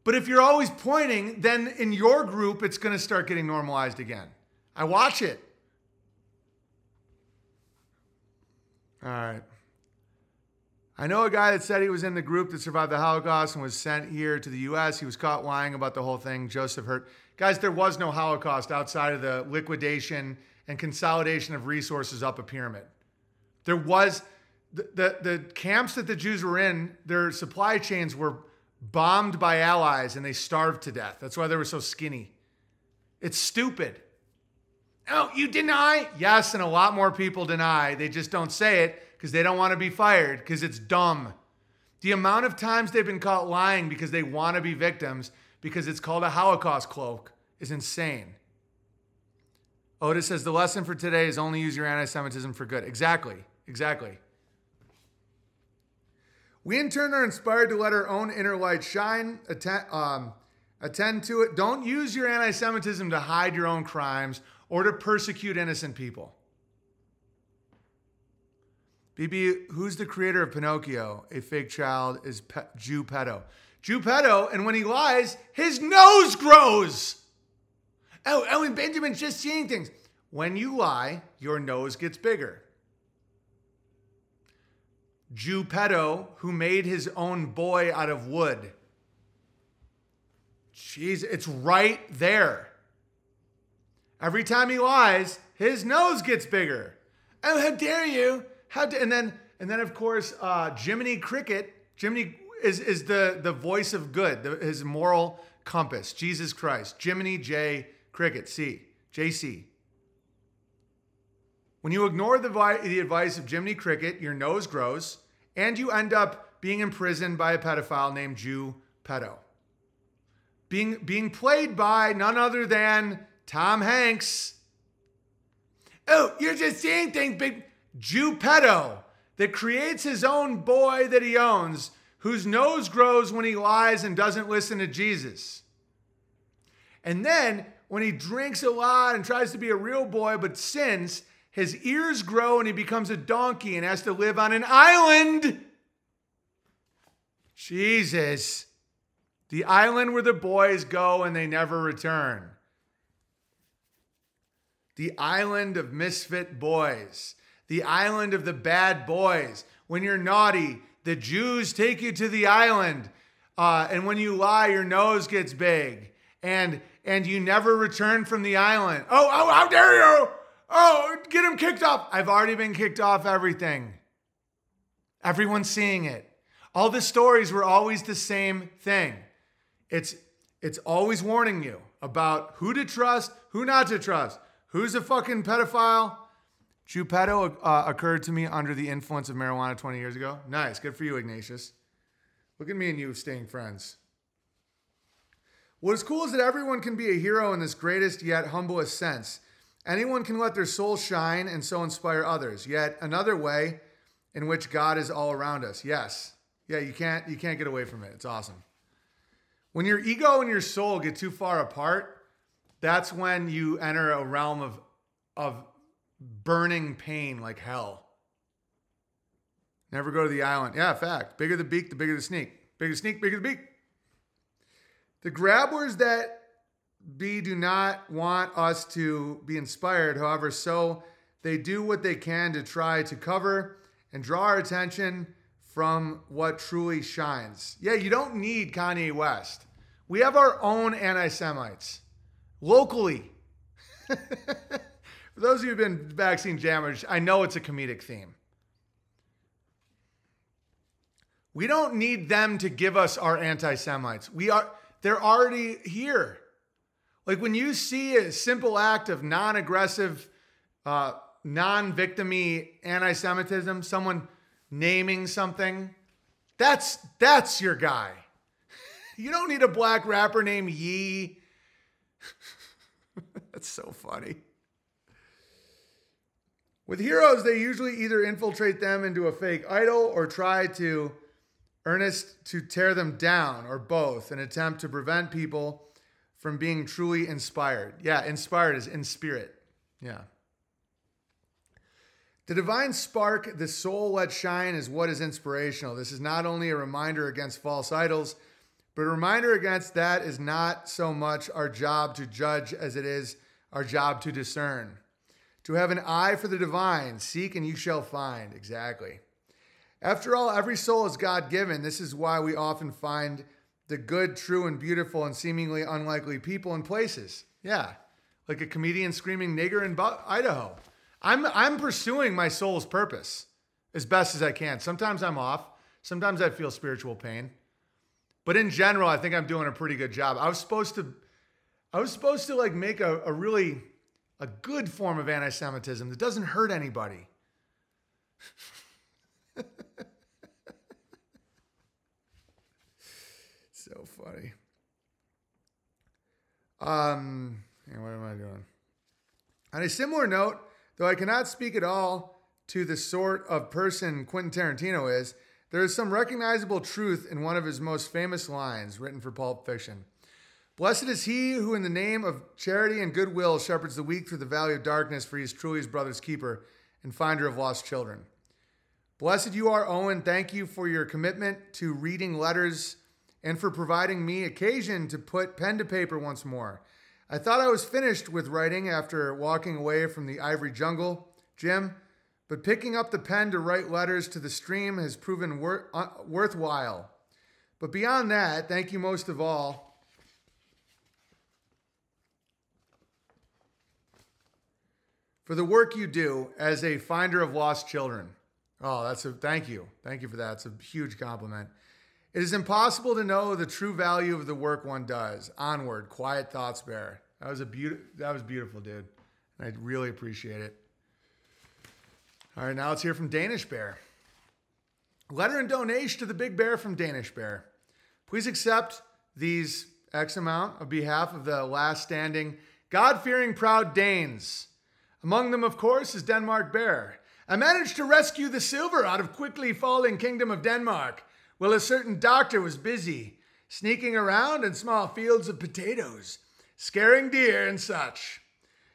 But if you're always pointing, then in your group, it's going to start getting normalized again. I watch it. All right. I know a guy that said he was in the group that survived the Holocaust and was sent here to the U S. He was caught lying about the whole thing. Joseph Hurt. Guys, there was no Holocaust outside of the liquidation and consolidation of resources up a pyramid. There was, the, the, the camps that the Jews were in, their supply chains were bombed by allies and they starved to death. That's why they were so skinny. It's stupid. Oh, you deny? Yes, and a lot more people deny. They just don't say it because they don't want to be fired because it's dumb. The amount of times they've been caught lying because they want to be victims because it's called a Holocaust cloak is insane. Otis says, the lesson for today is only use your anti-Semitism for good. Exactly. Exactly. We in turn are inspired to let our own inner light shine, attend, um, attend to it. Don't use your anti-Semitism to hide your own crimes or to persecute innocent people. B B, who's the creator of Pinocchio? A fake child is pe- Jew pedo. Jew pedo, and when he lies, his nose grows. Oh, oh, and Benjamin's just seeing things. When you lie, your nose gets bigger. Jew pedo, who made his own boy out of wood. Jeez, it's right there. Every time he lies, his nose gets bigger. Oh, how dare you? How da- and then and then of course uh, Jiminy Cricket. Jiminy is is the, the voice of good, the, his moral compass. Jesus Christ. Jiminy J Cricket C J C. When you ignore the, vi- the advice of Jiminy Cricket, your nose grows, and you end up being imprisoned by a pedophile named Jew Pedo. Being being played by none other than Tom Hanks. Oh, you're just seeing things, big. Jew pedo that creates his own boy that he owns, whose nose grows when he lies and doesn't listen to Jesus. And then when he drinks a lot and tries to be a real boy but sins, his ears grow and he becomes a donkey and has to live on an island. Jesus. The island where the boys go and they never return. The island of misfit boys. The island of the bad boys. When you're naughty, the Jews take you to the island. Uh, and when you lie, your nose gets big. And and you never return from the island. Oh, oh, how dare you? Oh, get him kicked off. I've already been kicked off everything. Everyone's seeing it. All the stories were always the same thing. It's, it's always warning you about who to trust, who not to trust, who's a fucking pedophile. Jew pedo uh, occurred to me under the influence of marijuana twenty years ago. Nice. Good for you, Ignatius. Look at me and you staying friends. What is cool is that everyone can be a hero in this greatest yet humblest sense. Anyone can let their soul shine and so inspire others. Yet another way in which God is all around us. Yes. Yeah, you can't you can't get away from it. It's awesome. When your ego and your soul get too far apart, that's when you enter a realm of of burning pain like hell. Never go to the island. Yeah, fact. Bigger the beak, the bigger the sneak. Bigger the sneak, bigger the beak. The grabbers that be do not want us to be inspired. However, so they do what they can to try to cover and draw our attention from what truly shines. Yeah, you don't need Kanye West. We have our own anti-Semites locally. For those of you who've been vaccine damaged, I know it's a comedic theme. We don't need them to give us our anti-Semites. We are, they're already here. Like when you see a simple act of non-aggressive, uh, non-victim-y anti-Semitism, someone naming something, that's that's your guy. You don't need a black rapper named Yee. That's so funny. With heroes, they usually either infiltrate them into a fake idol or try to earnest to tear them down, or both, an attempt to prevent people from being truly inspired. Yeah, inspired is in spirit. Yeah. The divine spark, the soul let shine, is what is inspirational. This is not only a reminder against false idols, but a reminder against that is not so much our job to judge as it is our job to discern. To have an eye for the divine, seek and you shall find. Exactly. After all, every soul is God-given. This is why we often find the good, true, and beautiful and seemingly unlikely people and places. Yeah. Like a comedian screaming nigger in Idaho. I'm I'm pursuing my soul's purpose as best as I can. Sometimes I'm off. Sometimes I feel spiritual pain. But in general, I think I'm doing a pretty good job. I was supposed to, I was supposed to like make a, a really, a good form of anti-Semitism that doesn't hurt anybody. So funny. Um, what am I doing? On a similar note, though I cannot speak at all to the sort of person Quentin Tarantino is, there is some recognizable truth in one of his most famous lines written for Pulp Fiction. Blessed is he who in the name of charity and goodwill shepherds the weak through the valley of darkness, for he is truly his brother's keeper and finder of lost children. Blessed you are, Owen. Thank you for your commitment to reading letters and for providing me occasion to put pen to paper once more. I thought I was finished with writing after walking away from the ivory jungle, Jim, but picking up the pen to write letters to the stream has proven wor- uh, worthwhile. But beyond that, thank you most of all. For the work you do as a finder of lost children. Oh, that's a thank you. Thank you for that. It's a huge compliment. It is impossible to know the true value of the work one does. Onward, quiet thoughts bear. That was a beautiful, that was beautiful, dude. And I really appreciate it. All right, now let's hear from Danish Bear. Letter and donation to the Big Bear from Danish Bear. Please accept these X amount on behalf of the last standing, God-fearing, proud Danes. Among them, of course, is Denmark Bear. I managed to rescue the silver out of quickly falling kingdom of Denmark. Well, a certain doctor was busy, sneaking around in small fields of potatoes, scaring deer and such.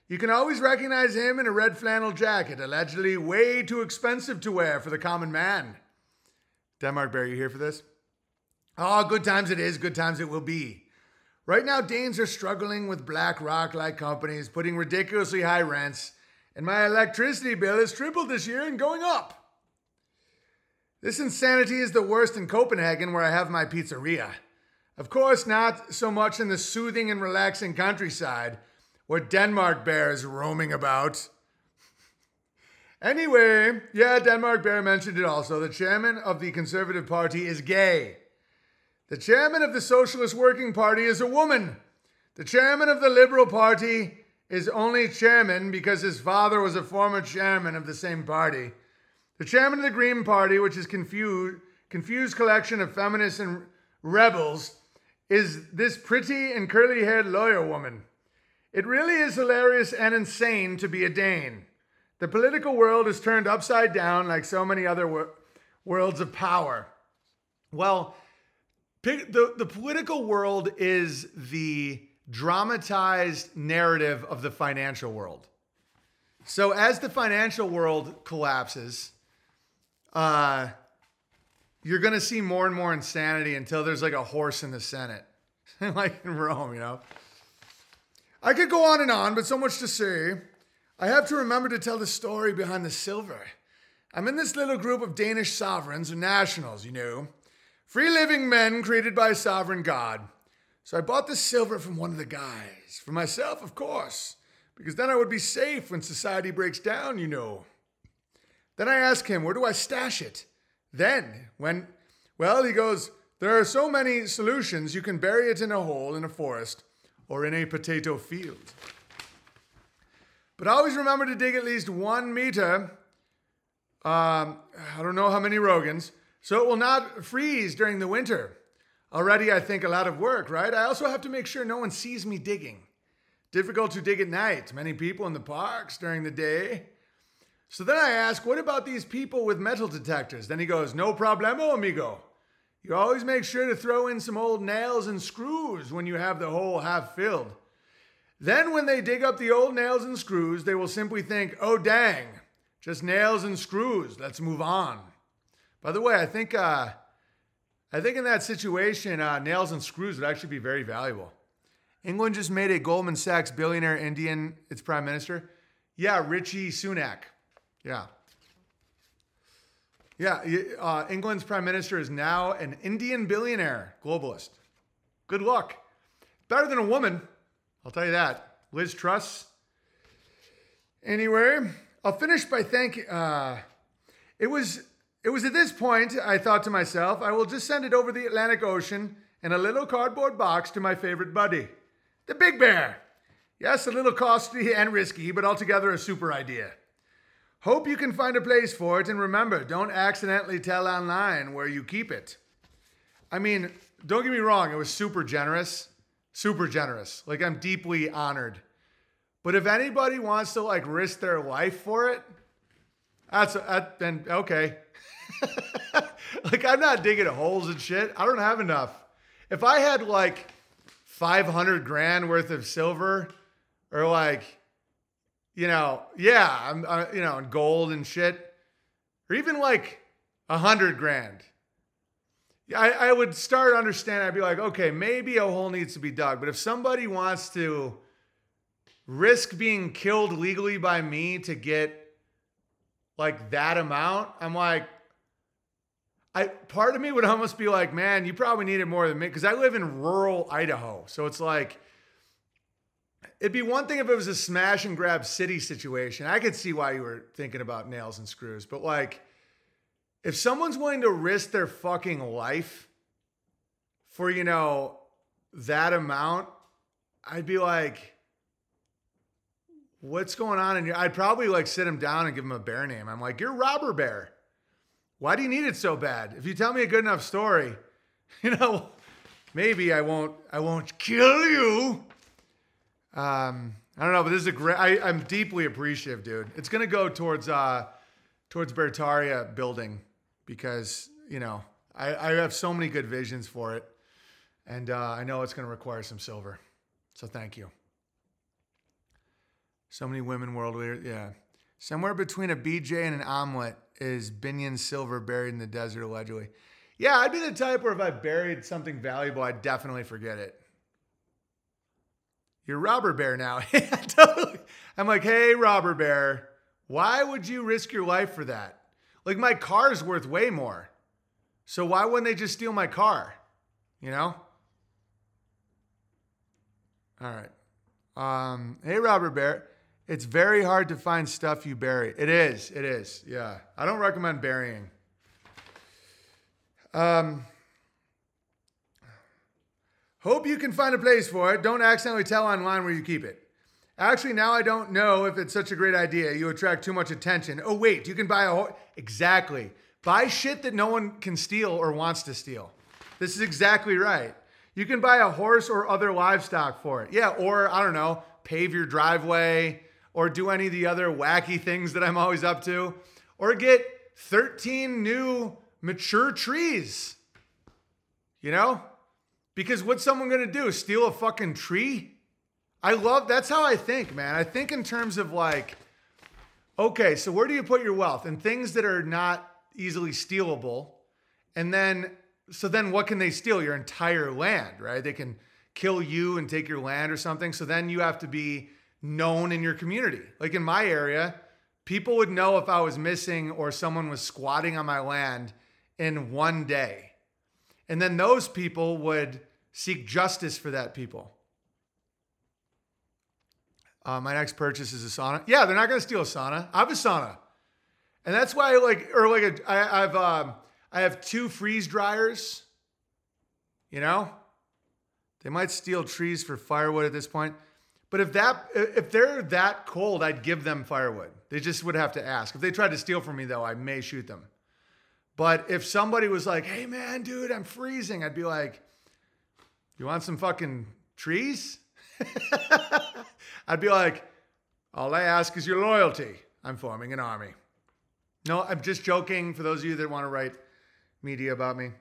You can always recognize him in a red flannel jacket, allegedly way too expensive to wear for the common man. Denmark Bear, you here for this? Oh, good times it is, good times it will be. Right now, Danes are struggling with black rock-like companies, putting ridiculously high rents, and my electricity bill has tripled this year and going up. This insanity is the worst in Copenhagen, where I have my pizzeria. Of course, not so much in the soothing and relaxing countryside, where Denmark Bear is roaming about. Anyway, yeah, Denmark Bear mentioned it also. The chairman of the Conservative Party is gay. The chairman of the Socialist Working Party is a woman. The chairman of the Liberal Party is only chairman because his father was a former chairman of the same party. The chairman of the Green Party, which is confused, confused collection of feminists and rebels, is this pretty and curly-haired lawyer woman. It really is hilarious and insane to be a Dane. The political world is turned upside down like so many other wor- worlds of power. Well, the, the political world is the dramatized narrative of the financial world. So as the financial world collapses, Uh, you're going to see more and more insanity until there's like a horse in the Senate, like in Rome, you know. I could go on and on, but so much to say. I have to remember to tell the story behind the silver. I'm in this little group of Danish sovereigns or nationals, you know, free living men created by a sovereign God. So I bought the silver from one of the guys, for myself, of course, because then I would be safe when society breaks down, you know. Then I ask him, where do I stash it? Then, when, well, he goes, there are so many solutions. You can bury it in a hole in a forest or in a potato field. But always remember to dig at least one meter. Um, I don't know how many Rogans. So it will not freeze during the winter. Already, I think, a lot of work, right? I also have to make sure no one sees me digging. Difficult to dig at night. Many people in the parks during the day. So then I ask, what about these people with metal detectors? Then he goes, no problemo, amigo. You always make sure to throw in some old nails and screws when you have the hole half filled. Then when they dig up the old nails and screws, they will simply think, oh, dang, just nails and screws. Let's move on. By the way, I think uh, I think in that situation, uh, nails and screws would actually be very valuable. England just made a Goldman Sachs billionaire Indian its prime minister. Yeah, Richie Sunak. Yeah. Yeah, uh, England's prime minister is now an Indian billionaire globalist. Good luck. Better than a woman, I'll tell you that. Liz Truss. Anyway, I'll finish by thanking... Uh, it was... It was at this point, I thought to myself, I will just send it over the Atlantic Ocean in a little cardboard box to my favorite buddy, the Big Bear. Yes, a little costly and risky, but altogether a super idea. Hope you can find a place for it, and remember, don't accidentally tell online where you keep it. I mean, don't get me wrong, it was super generous. Super generous. Like, I'm deeply honored. But if anybody wants to, like, risk their life for it, that's, that, then, okay. Like, I'm not digging holes and shit. I don't have enough. If I had like five hundred grand worth of silver, or like, you know, yeah, I'm, I, you know, and gold and shit, or even like a hundred grand, I, I would start understanding. I'd be like, okay, maybe a hole needs to be dug. But if somebody wants to risk being killed legally by me to get like that amount, I'm like, I part of me would almost be like, man, you probably need it more than me, because I live in rural Idaho. So it's like, it'd be one thing if it was a smash and grab city situation. I could see why you were thinking about nails and screws. But like, if someone's willing to risk their fucking life for, you know, that amount, I'd be like, what's going on in your... I'd probably like sit him down and give him a bear name. I'm like, you're Robber Bear. Why do you need it so bad? If you tell me a good enough story, you know, maybe I won't, I won't kill you. Um, I don't know, but this is a great... I, I'm deeply appreciative, dude. It's going to go towards, uh, towards Bertaria building, because, you know, I, I have so many good visions for it. And uh, I know it's going to require some silver. So thank you. So many women world leaders, yeah. Somewhere between a B J and an omelet is Binion silver buried in the desert, allegedly. Yeah, I'd be the type where if I buried something valuable, I'd definitely forget it. You're Robber Bear now. Yeah, totally. I'm like, hey, Robber Bear, why would you risk your life for that? Like, my car's worth way more. So why wouldn't they just steal my car? You know? All right. Um, hey, Robber Bear. It's very hard to find stuff you bury. It is. It is. Yeah. I don't recommend burying. Um, hope you can find a place for it. Don't accidentally tell online where you keep it. Actually, now I don't know if it's such a great idea. You attract too much attention. Oh, wait. You can buy a whole... Exactly. Buy shit that no one can steal or wants to steal. This is exactly right. You can buy a horse or other livestock for it. Yeah, or, I don't know, pave your driveway, or do any of the other wacky things that I'm always up to, or get thirteen new mature trees, you know? Because what's someone going to do? Steal a fucking tree? I love, that's how I think, man. I think in terms of like, okay, so where do you put your wealth? And things that are not easily stealable. And then, so then what can they steal? Your entire land, right? They can kill you and take your land or something. So then you have to be known in your community. Like in my area, people would know if I was missing or someone was squatting on my land in one day. And then those people would seek justice for that people. Uh, my next purchase is a sauna. Yeah, they're not going to steal a sauna. I have a sauna. And that's why I like, or like a, I, I've, um, I have two freeze dryers, you know? They might steal trees for firewood at this point. But if that if they're that cold, I'd give them firewood. They just would have to ask. If they tried to steal from me, though, I may shoot them. But if somebody was like, hey, man, dude, I'm freezing, I'd be like, you want some fucking trees? I'd be like, all I ask is your loyalty. I'm forming an army. No, I'm just joking for those of you that want to write media about me.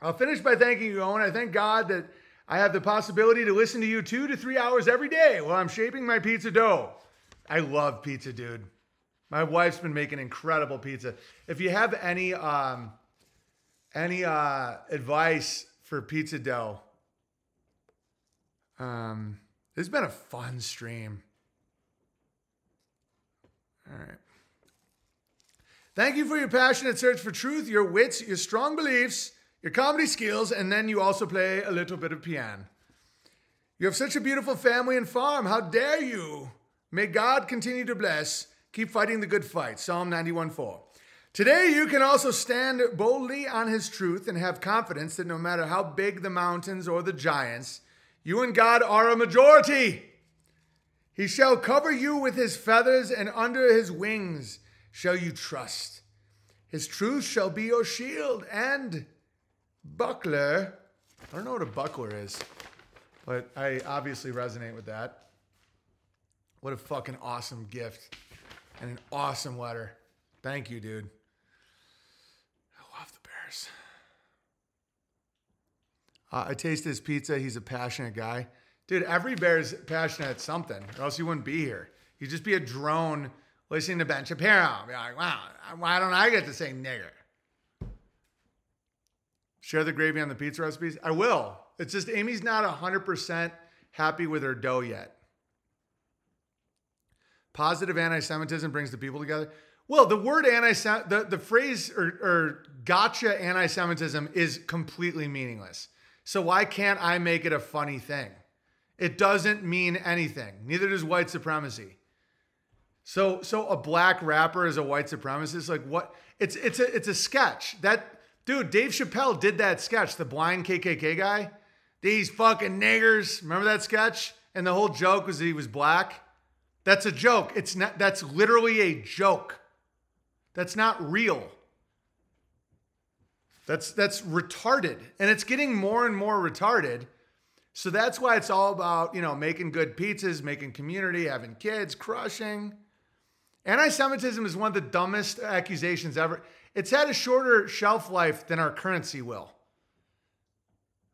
I'll finish by thanking you, Owen. I thank God that I have the possibility to listen to you two to three hours every day while I'm shaping my pizza dough. I love pizza, dude. My wife's been making incredible pizza. If you have any um, any uh, advice for pizza dough, um, this has been a fun stream. All right. Thank you for your passionate search for truth, your wits, your strong beliefs, your comedy skills, and then you also play a little bit of piano. You have such a beautiful family and farm. How dare you? May God continue to bless. Keep fighting the good fight. Psalm ninety-one four. Today you can also stand boldly on his truth and have confidence that no matter how big the mountains or the giants, you and God are a majority. He shall cover you with his feathers, and under his wings shall you trust. His truth shall be your shield and buckler. I don't know what a buckler is, but I obviously resonate with that. What a fucking awesome gift and an awesome letter. Thank you, dude. I love the Bears. Uh, I taste his pizza. He's a passionate guy. Dude, every Bear's passionate at something, or else you wouldn't be here. You'd just be a drone listening to Ben Shapiro. Be like, wow, why don't I get to say nigger? Share the gravy on the pizza recipes? I will. It's just Amy's not one hundred percent happy with her dough yet. Positive anti-Semitism brings the people together. Well, the word anti-Semitism, the, the phrase or, or gotcha anti-Semitism is completely meaningless. So why can't I make it a funny thing? It doesn't mean anything. Neither does white supremacy. So so a black rapper is a white supremacist? Like what? It's it's a it's a sketch. That... Dude, Dave Chappelle did that sketch, the blind K K K guy. These fucking niggers. Remember that sketch? And the whole joke was that he was black. That's a joke. It's not. That's literally a joke. That's not real. That's that's retarded. And it's getting more and more retarded. So that's why it's all about, you know, making good pizzas, making community, having kids, crushing. Anti-Semitism is one of the dumbest accusations ever. It's had a shorter shelf life than our currency will.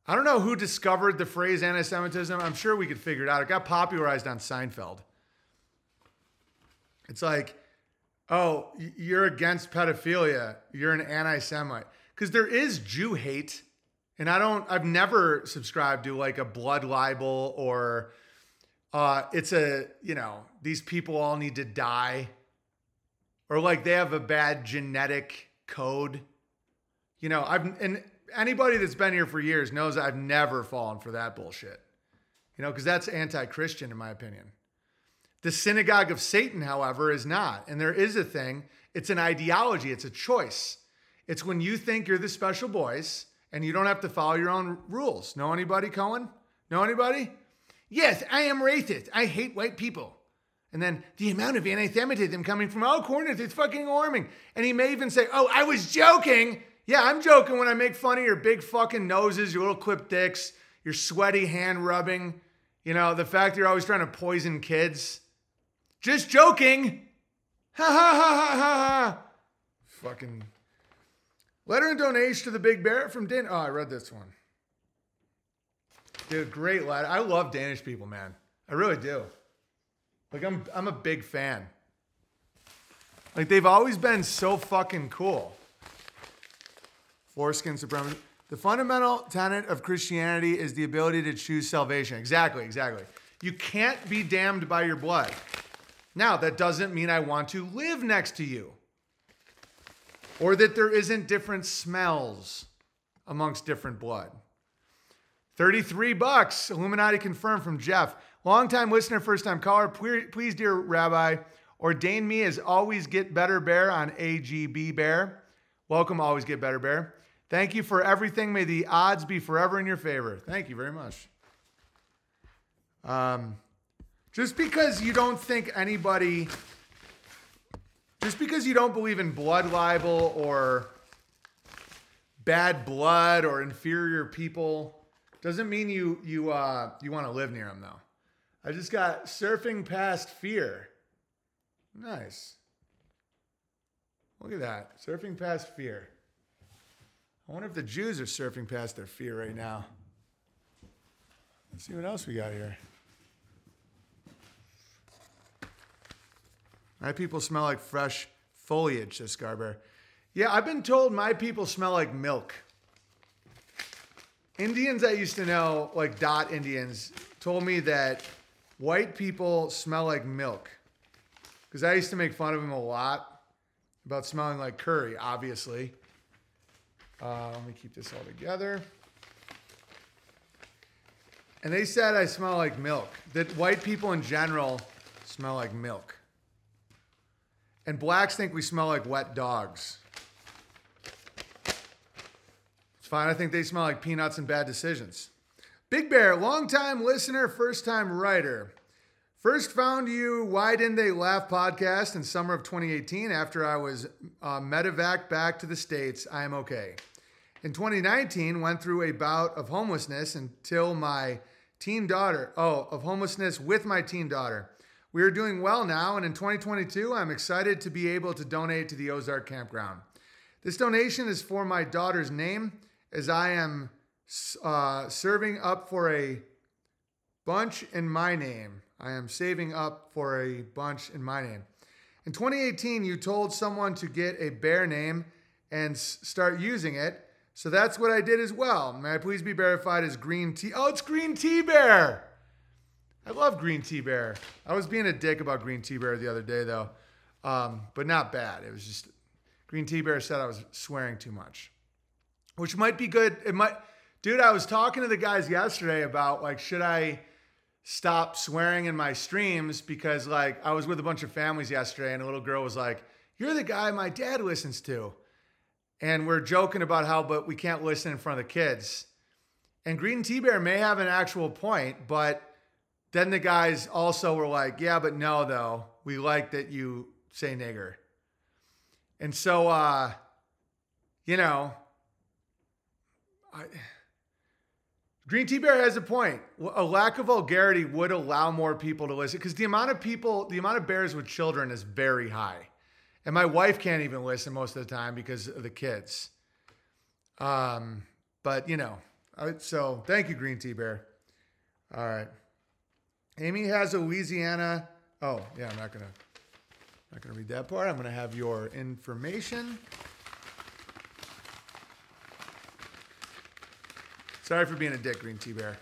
I don't know who discovered the phrase anti-Semitism. I'm sure we could figure it out. It got popularized on Seinfeld. It's like, oh, you're against pedophilia. You're an anti-Semite. Because there is Jew hate. And I don't, I've never subscribed to like a blood libel or uh, it's a, you know, these people all need to die. Or like they have a bad genetic code. You know, I've and anybody that's been here for years knows I've never fallen for that bullshit. You know, because that's anti-Christian in my opinion. The synagogue of Satan, however, is not. And there is a thing. It's an ideology. It's a choice. It's when you think you're the special boys and you don't have to follow your own rules. Know anybody, Cohen? Know anybody? Yes, I am racist. I hate white people. And then the amount of anti-Semitism coming from all corners, it's fucking alarming. And he may even say, oh, I was joking. Yeah, I'm joking when I make fun of your big fucking noses, your little clipped dicks, your sweaty hand rubbing, you know, the fact that you're always trying to poison kids. Just joking. Ha ha ha ha ha ha. Fucking. Letter and donation to the Big Bear from Dan. Oh, I read this one. Dude, great letter. I love Danish people, man. I really do. Like, I'm I'm a big fan. Like, they've always been so fucking cool. Foreskin supremacy. The fundamental tenet of Christianity is the ability to choose salvation. Exactly, exactly. You can't be damned by your blood. Now, that doesn't mean I want to live next to you. Or that there isn't different smells amongst different blood. thirty-three bucks. Illuminati confirmed from Jeff. Longtime listener, first-time caller, please, dear Rabbi, ordain me as Always Get Better Bear on A G B Bear. Welcome, Always Get Better Bear. Thank you for everything. May the odds be forever in your favor. Thank you very much. Um, just because you don't think anybody, just because you don't believe in blood libel or bad blood or inferior people, Doesn't mean you you uh you want to live near them though. I just got surfing past fear. Nice. Look at that. Surfing past fear. I wonder if the Jews are surfing past their fear right now. Let's see what else we got here. My people smell like fresh foliage, says Scarber. Yeah, I've been told my people smell like milk. Indians I used to know, like dot Indians, told me that white people smell like milk. Because I used to make fun of them a lot about smelling like curry, obviously. Uh, let me keep this all together. And they said I smell like milk. That white people in general smell like milk. And blacks think we smell like wet dogs. It's fine. I think they smell like peanuts and bad decisions. Big Bear, longtime listener, first time writer. First found you, Why Didn't They Laugh podcast in summer of twenty eighteen after I was uh, medevaced back to the States. I am okay. In twenty nineteen, went through a bout of homelessness until my teen daughter. Oh, of homelessness with my teen daughter. We are doing well now, and in twenty twenty-two, I'm excited to be able to donate to the Ozark Campground. This donation is for my daughter's name, as I am uh, serving up for a bunch in my name. I am saving up for a bunch in my name. In twenty eighteen, you told someone to get a bear name and s- start using it. So that's what I did as well. May I please be verified as Green Tea? Oh, it's Green Tea Bear. I love Green Tea Bear. I was being a dick about Green Tea Bear the other day, though. Um, but not bad. It was just Green Tea Bear said I was swearing too much, which might be good. It might, dude, I was talking to the guys yesterday about, like, should I stop swearing in my streams? Because, like, I was with a bunch of families yesterday and a little girl was like, "You're the guy my dad listens to." And we're joking about how, but we can't listen in front of the kids. And Green Tea Bear may have an actual point, but then the guys also were like, yeah, but no, though. We like that you say nigger. And so, uh, you know, I, Green Tea Bear has a point. A lack of vulgarity would allow more people to listen because the amount of people, the amount of bears with children is very high. And my wife can't even listen most of the time because of the kids. Um, but, you know, so thank you, Green Tea Bear. All right. Amy has a Louisiana. Oh, yeah, I'm not going to not gonna read that part. I'm going to have your information. Sorry for being a dick, Green Tea Bear.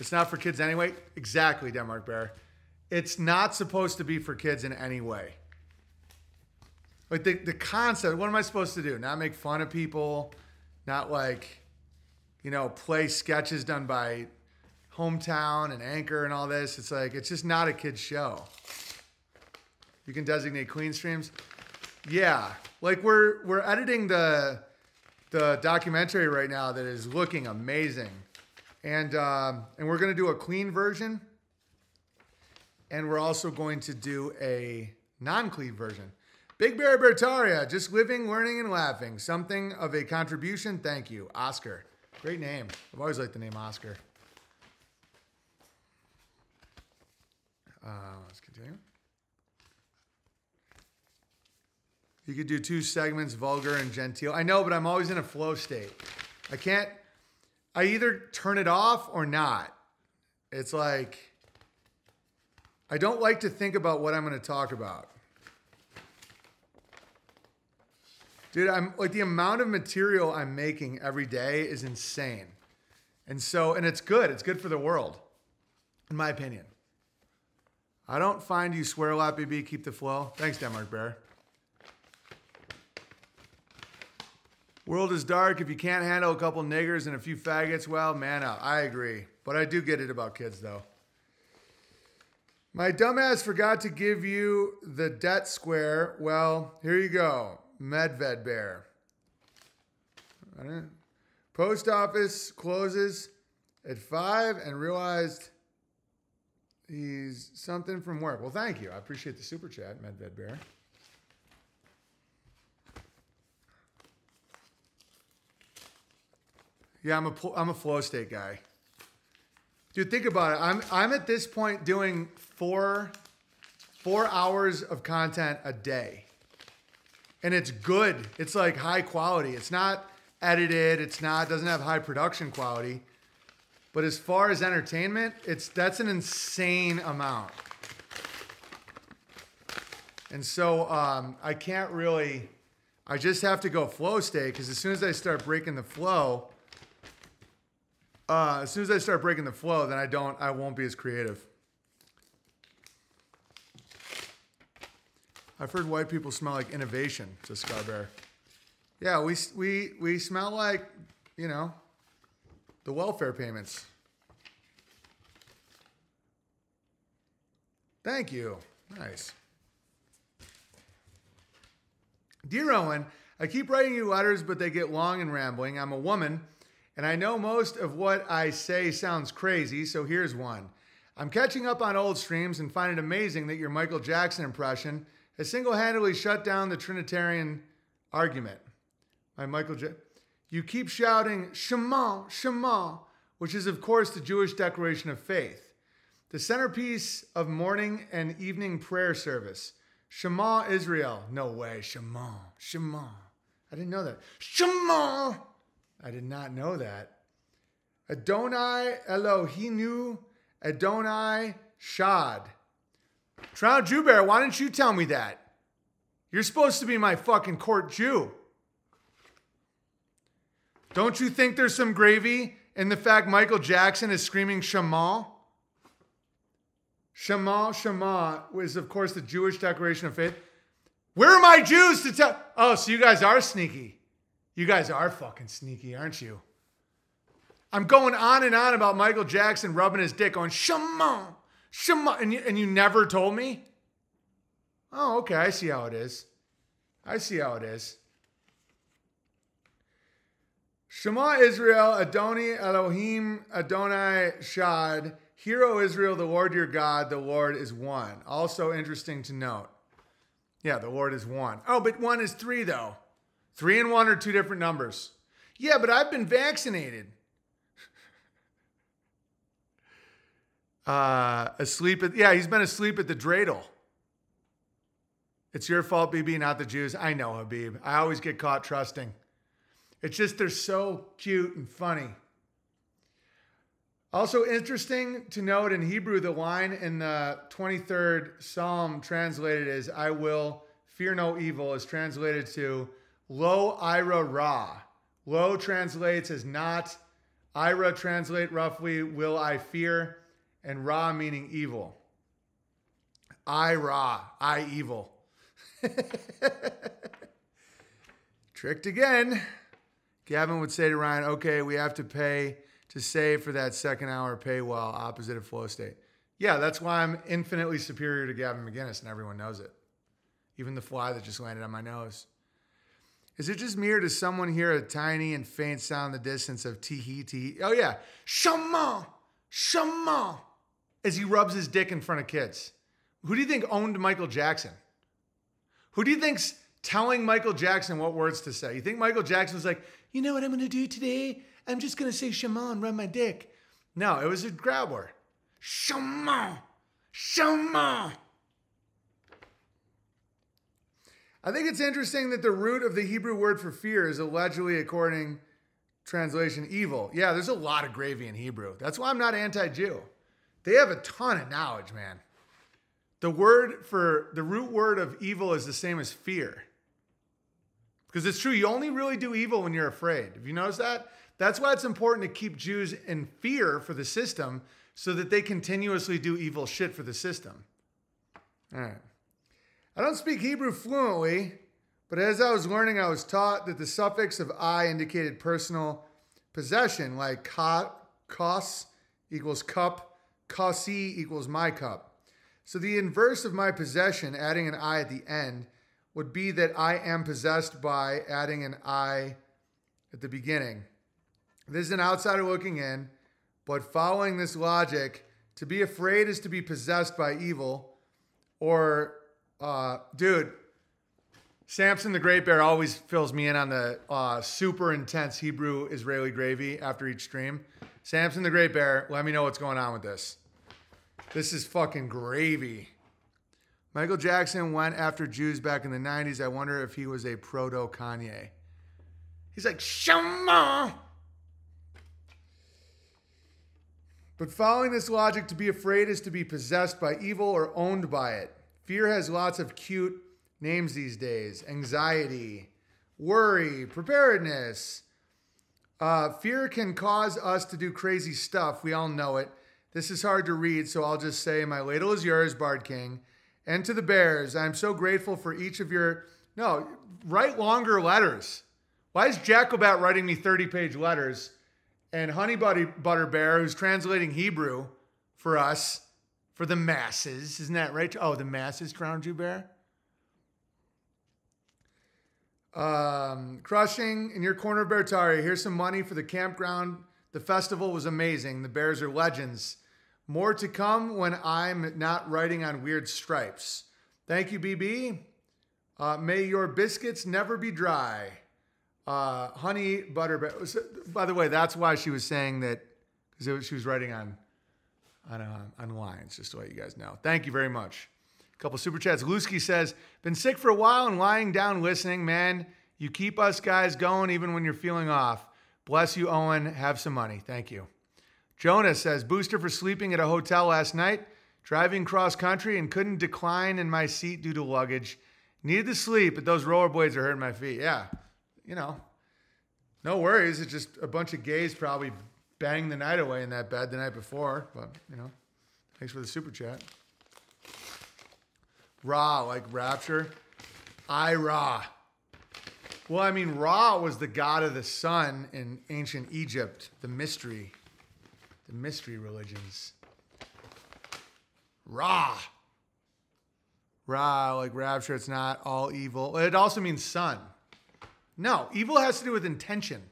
It's not for kids anyway. Exactly, Denmark Bear. It's not supposed to be for kids in any way. Like the, the concept, what am I supposed to do? Not make fun of people, not like, you know, play sketches done by Hometown and Anchor and all this. It's like, it's just not a kid's show. You can designate clean streams. Yeah. Like we're, we're editing the, the documentary right now that is looking amazing. And, um, and we're going to do a clean version. And we're also going to do a non-clean version. Big Bear Bertaria, just living, learning, and laughing. Something of a contribution. Thank you, Oscar. Great name. I've always liked the name Oscar. Uh, let's continue. You could do two segments, vulgar and genteel. I know, but I'm always in a flow state. I can't, I either turn it off or not. It's like, I don't like to think about what I'm going to talk about. Dude, I'm like the amount of material I'm making every day is insane. And so, and it's good. It's good for the world, in my opinion. I don't find you swear a lot, B B. Keep the flow. Thanks, Denmark Bear. World is dark. If you can't handle a couple niggers and a few faggots, well, man up. I agree. But I do get it about kids, though. My dumbass forgot to give you the debt square. Well, here you go. Medved Bear. I don't know. Post office closes at five and realized... he's something from work. Well, thank you. I appreciate the super chat, Medved Bear. Yeah, I'm a I'm a Flow State guy. Dude, think about it. I'm I'm at this point doing four four hours of content a day. And it's good. It's like high quality. It's not edited. It's not doesn't have high production quality. But as far as entertainment, it's that's an insane amount. And so um, I can't really, I just have to go flow state, because as soon as I start breaking the flow, uh, as soon as I start breaking the flow, then I don't, I won't be as creative. I've heard white people smell like innovation, says Scarbear. Yeah, we we we smell like, you know, the welfare payments. Thank you. Nice. Dear Owen, I keep writing you letters, but they get long and rambling. I'm a woman, and I know most of what I say sounds crazy, so here's one. I'm catching up on old streams and find it amazing that your Michael Jackson impression has single-handedly shut down the Trinitarian argument. My Michael J. You keep shouting, Shema, Shema, which is, of course, the Jewish declaration of faith, the centerpiece of morning and evening prayer service. Shema Israel. No way. Shema. Shema. I didn't know that. Shema. I did not know that. Adonai Elohinu Adonai Shad. Trout Jubert, why didn't you tell me that? You're supposed to be my fucking court Jew. Don't you think there's some gravy in the fact Michael Jackson is screaming Shema? Shema, Shema was, of course, the Jewish declaration of faith. Where are my Jews to tell? Oh, so you guys are sneaky. You guys are fucking sneaky, aren't you? I'm going on and on about Michael Jackson rubbing his dick on Shema, Shema. And you, and you never told me? Oh, okay. I see how it is. I see how it is. Shema Israel, Adoni Elohim, Adonai Shad. Hear, O Israel, the Lord your God, the Lord is one. Also interesting to note. Yeah, the Lord is one. Oh, but one is three, though. Three and one are two different numbers. Yeah, but I've been vaccinated. uh, asleep at, yeah, he's been asleep at the dreidel. It's your fault, B B, not the Jews. I know, Habib. I always get caught trusting. It's just they're so cute and funny. Also interesting to note, in Hebrew, the line in the twenty-third Psalm translated as I will fear no evil is translated to lo ira ra. Lo translates as not. Ira translate roughly will I fear, and ra meaning evil. I ra, I evil. Tricked again. Gavin would say to Ryan, okay, we have to pay to save for that second hour paywall, opposite of flow state. Yeah, that's why I'm infinitely superior to Gavin McGinnis, and everyone knows it. Even the fly that just landed on my nose. Is it just me, or does someone hear a tiny and faint sound in the distance of tee-hee, tee-hee? Oh, yeah. Shema! Shema! As he rubs his dick in front of kids. Who do you think owned Michael Jackson? Who do you think's telling Michael Jackson what words to say? You think Michael Jackson was like, you know what I'm going to do today? I'm just going to say Shema and run my dick. No, it was a grabber. Shema. Shema. I think it's interesting that the root of the Hebrew word for fear is allegedly, according translation, evil. Yeah, there's a lot of gravy in Hebrew. That's why I'm not anti-Jew. They have a ton of knowledge, man. The word for, the root word of evil is the same as fear. Because it's true, you only really do evil when you're afraid. Have you noticed that? That's why it's important to keep Jews in fear for the system, so that they continuously do evil shit for the system. All right. I don't speak Hebrew fluently, but as I was learning, I was taught that the suffix of I indicated personal possession, like ka, kos equals cup, kasi equals my cup. So the inverse of my possession, adding an I at the end, would be that I am possessed by adding an I at the beginning. This is an outsider looking in, but following this logic, to be afraid is to be possessed by evil. Or, uh, dude, Samson the Great Bear always fills me in on the uh, super intense Hebrew Israeli gravy after each stream. Samson the Great Bear, let me know what's going on with this. This is fucking gravy. Michael Jackson went after Jews back in the nineties. I wonder if he was a proto-Kanye. He's like, Shema! But following this logic, to be afraid is to be possessed by evil or owned by it. Fear has lots of cute names these days. Anxiety, worry, preparedness. Uh, fear can cause us to do crazy stuff. We all know it. This is hard to read, so I'll just say my ladle is yours, Bard King. And to the Bears, I'm so grateful for each of your... No, write longer letters. Why is Jacobat writing me thirty-page letters? And Honey Butter, Butter Bear, who's translating Hebrew for us, for the masses. Isn't that right? Oh, the masses, Crown Jew Bear. Um, crushing in your corner, Bertaria. Here's some money for the campground. The festival was amazing. The Bears are legends. More to come when I'm not writing on weird stripes. Thank you, B B. Uh, may your biscuits never be dry. Uh, honey butter bear. By the way, that's why she was saying that, because she was writing on on, uh, on lines, just to let you guys know. Thank you very much. A couple super chats. Lusky says, been sick for a while and lying down listening, man. You keep us guys going even when you're feeling off. Bless you, Owen. Have some money. Thank you. Jonah says, booster for sleeping at a hotel last night, driving cross country and couldn't decline in my seat due to luggage. Needed to sleep, but those rollerblades are hurting my feet. Yeah. You know, no worries. It's just a bunch of gays probably banged the night away in that bed the night before. But, you know, thanks for the super chat. Ra, like rapture. I Ra. Well, I mean, Ra was the god of the sun in ancient Egypt. The mystery. The mystery religions. Ra. Ra, like rapture. It's not all evil. It also means sun. No, evil has to do with intention.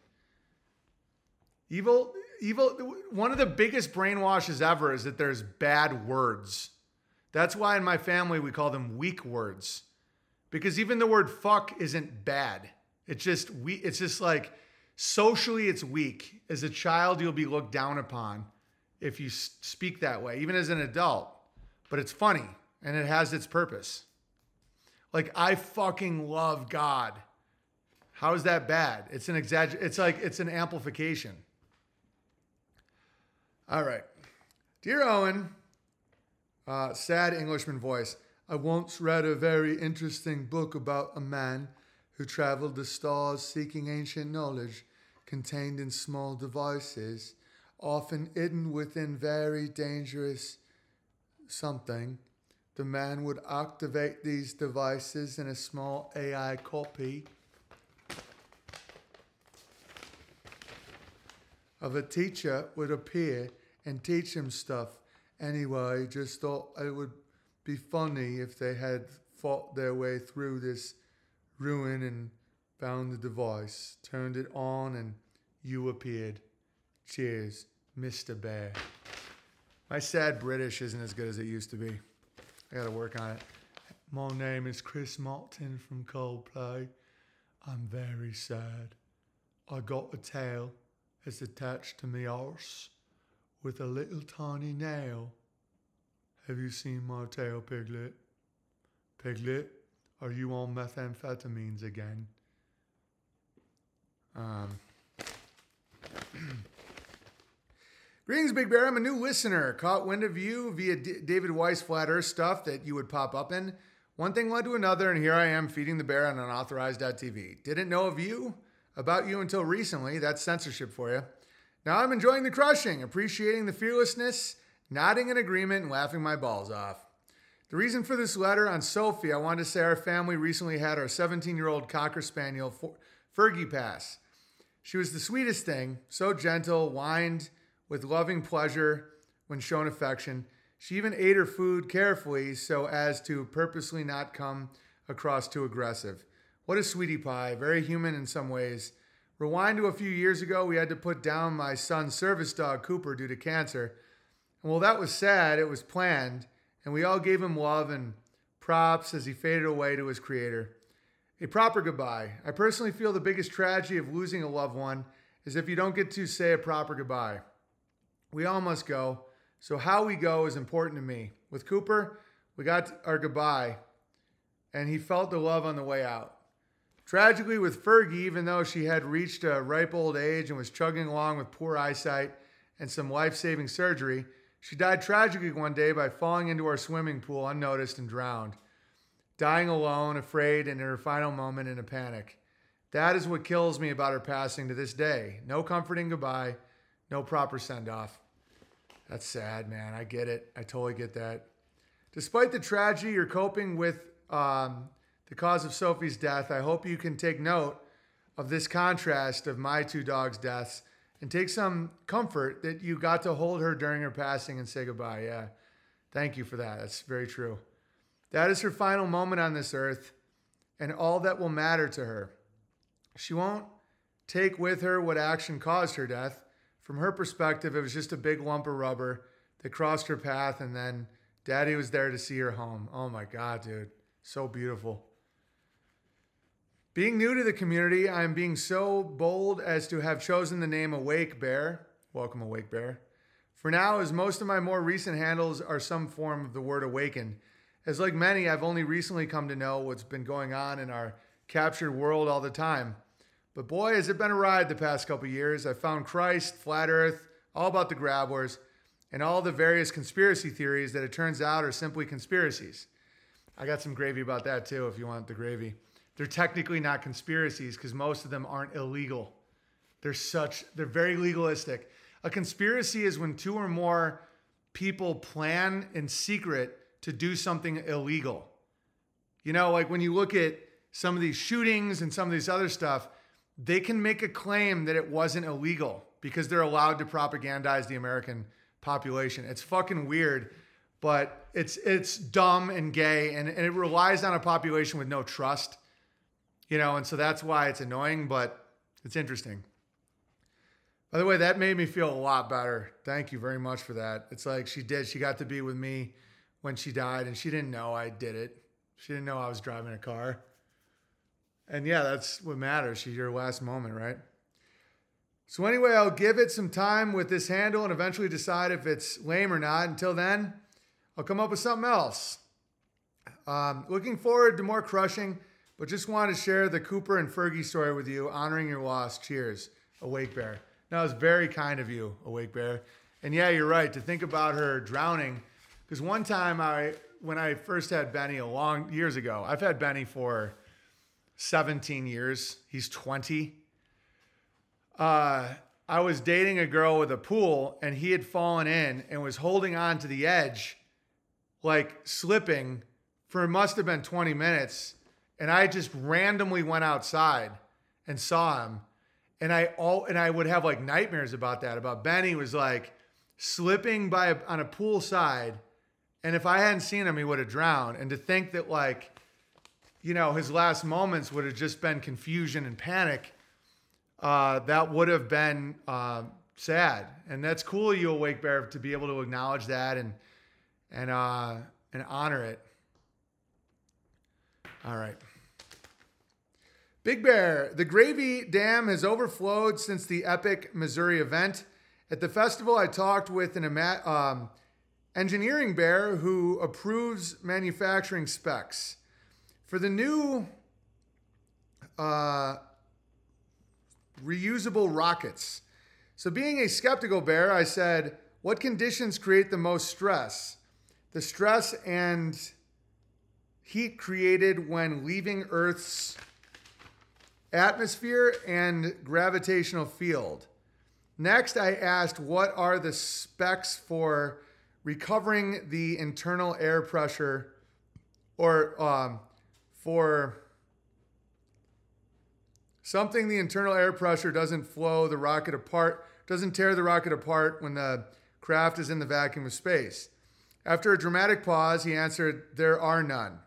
Evil, evil. One of the biggest brainwashes ever is that there's bad words. That's why in my family we call them weak words, because even the word "fuck" isn't bad. It's just we. It's just like socially, it's weak. As a child, you'll be looked down upon if you speak that way, even as an adult. But it's funny and it has its purpose. Like, I fucking love God. How is that bad? It's an exagger. It's like, it's an amplification. All right. Dear Owen, uh, sad Englishman voice. I once read a very interesting book about a man who traveled the stars seeking ancient knowledge contained in small devices, often hidden within very dangerous something. The man would activate these devices in a small A I copy of a teacher would appear and teach him stuff. Anyway, just thought it would be funny if they had fought their way through this ruin and found the device, turned it on, and you appeared. Cheers, Mister Bear. My sad British isn't as good as it used to be. I gotta work on it. My name is Chris Martin from Coldplay. I'm very sad. I got a tail. It's attached to me arse with a little tiny nail. Have you seen my tail, Piglet? Piglet, are you on methamphetamines again? Um. Greetings, Big Bear. I'm a new listener. Caught wind of you via D- David Weiss Flat Earth stuff that you would pop up in. One thing led to another, and here I am feeding the bear on unauthorized dot t v. Didn't know of you. About you until recently. That's censorship for you. Now I'm enjoying the crushing, appreciating the fearlessness, nodding in agreement, and laughing my balls off. The reason for this letter on Sophie, I wanted to say our family recently had our seventeen-year-old Cocker Spaniel Fergie pass. She was the sweetest thing, so gentle, whined with loving pleasure when shown affection. She even ate her food carefully so as to purposely not come across too aggressive. What a sweetie pie, very human in some ways. Rewind to a few years ago, we had to put down my son's service dog, Cooper, due to cancer. And while that was sad, it was planned, and we all gave him love and props as he faded away to his creator. A proper goodbye. I personally feel the biggest tragedy of losing a loved one is if you don't get to say a proper goodbye. We all must go, so how we go is important to me. With Cooper, we got our goodbye, and he felt the love on the way out. Tragically, with Fergie, even though she had reached a ripe old age and was chugging along with poor eyesight and some life-saving surgery, she died tragically one day by falling into our swimming pool unnoticed and drowned, dying alone, afraid, and in her final moment in a panic. That is what kills me about her passing to this day. No comforting goodbye, no proper send-off. That's sad, man. I get it. I totally get that. Despite the tragedy you're coping with, um, the cause of Sophie's death, I hope you can take note of this contrast of my two dogs' deaths and take some comfort that you got to hold her during her passing and say goodbye. Yeah, thank you for that. That's very true. That is her final moment on this earth and all that will matter to her. She won't take with her what action caused her death. From her perspective, it was just a big lump of rubber that crossed her path, and then Daddy was there to see her home. Oh my God, dude. So beautiful. Being new to the community, I am being so bold as to have chosen the name Awake Bear. Welcome, Awake Bear. For now, as most of my more recent handles are some form of the word awaken, as like many, I've only recently come to know what's been going on in our captured world all the time. But boy, has it been a ride the past couple years. I found Christ, Flat Earth, all about the Grabbers, and all the various conspiracy theories that it turns out are simply conspiracies. I got some gravy about that too, if you want the gravy. They're technically not conspiracies because most of them aren't illegal. They're such, they're very legalistic. A conspiracy is when two or more people plan in secret to do something illegal. You know, like when you look at some of these shootings and some of these other stuff, they can make a claim that it wasn't illegal because they're allowed to propagandize the American population. It's fucking weird, but it's it's dumb and gay, and, and it relies on a population with no trust. You know, and so that's why it's annoying, but it's interesting. By the way, that made me feel a lot better. Thank you very much for that. It's like she did. She got to be with me when she died, and she didn't know I did it. She didn't know I was driving a car. And yeah, that's what matters. She's your last moment, right? So anyway, I'll give it some time with this handle and eventually decide if it's lame or not. Until then, I'll come up with something else. Um, looking forward to more crushing, but just wanted to share the Cooper and Fergie story with you, honoring your loss. Cheers, Awake Bear. That was very kind of you, Awake Bear. And yeah, you're right, to think about her drowning. Because one time, I, when I first had Benny a long, years ago, I've had Benny for seventeen years. He's twenty. Uh, I was dating a girl with a pool, and he had fallen in and was holding on to the edge, like slipping, for it must have been twenty minutes. And I just randomly went outside and saw him. And I all and I would have like nightmares about that, about Benny was like slipping by a, on a pool side. And if I hadn't seen him, he would have drowned. And to think that like, you know, his last moments would have just been confusion and panic. Uh, that would have been uh, sad. And that's cool of you, Awake Bear, to be able to acknowledge that and and uh, and honor it. All right. Big Bear, the gravy dam has overflowed since the epic Missouri event. At the festival, I talked with an um, engineering bear who approves manufacturing specs. For the new uh, reusable rockets. So being a skeptical bear, I said, what conditions create the most stress? The stress and heat created when leaving Earth's atmosphere and gravitational field. Next, I asked, what are the specs for recovering the internal air pressure or um, for something the internal air pressure doesn't flow the rocket apart, doesn't tear the rocket apart when the craft is in the vacuum of space? After a dramatic pause, he answered, there are none.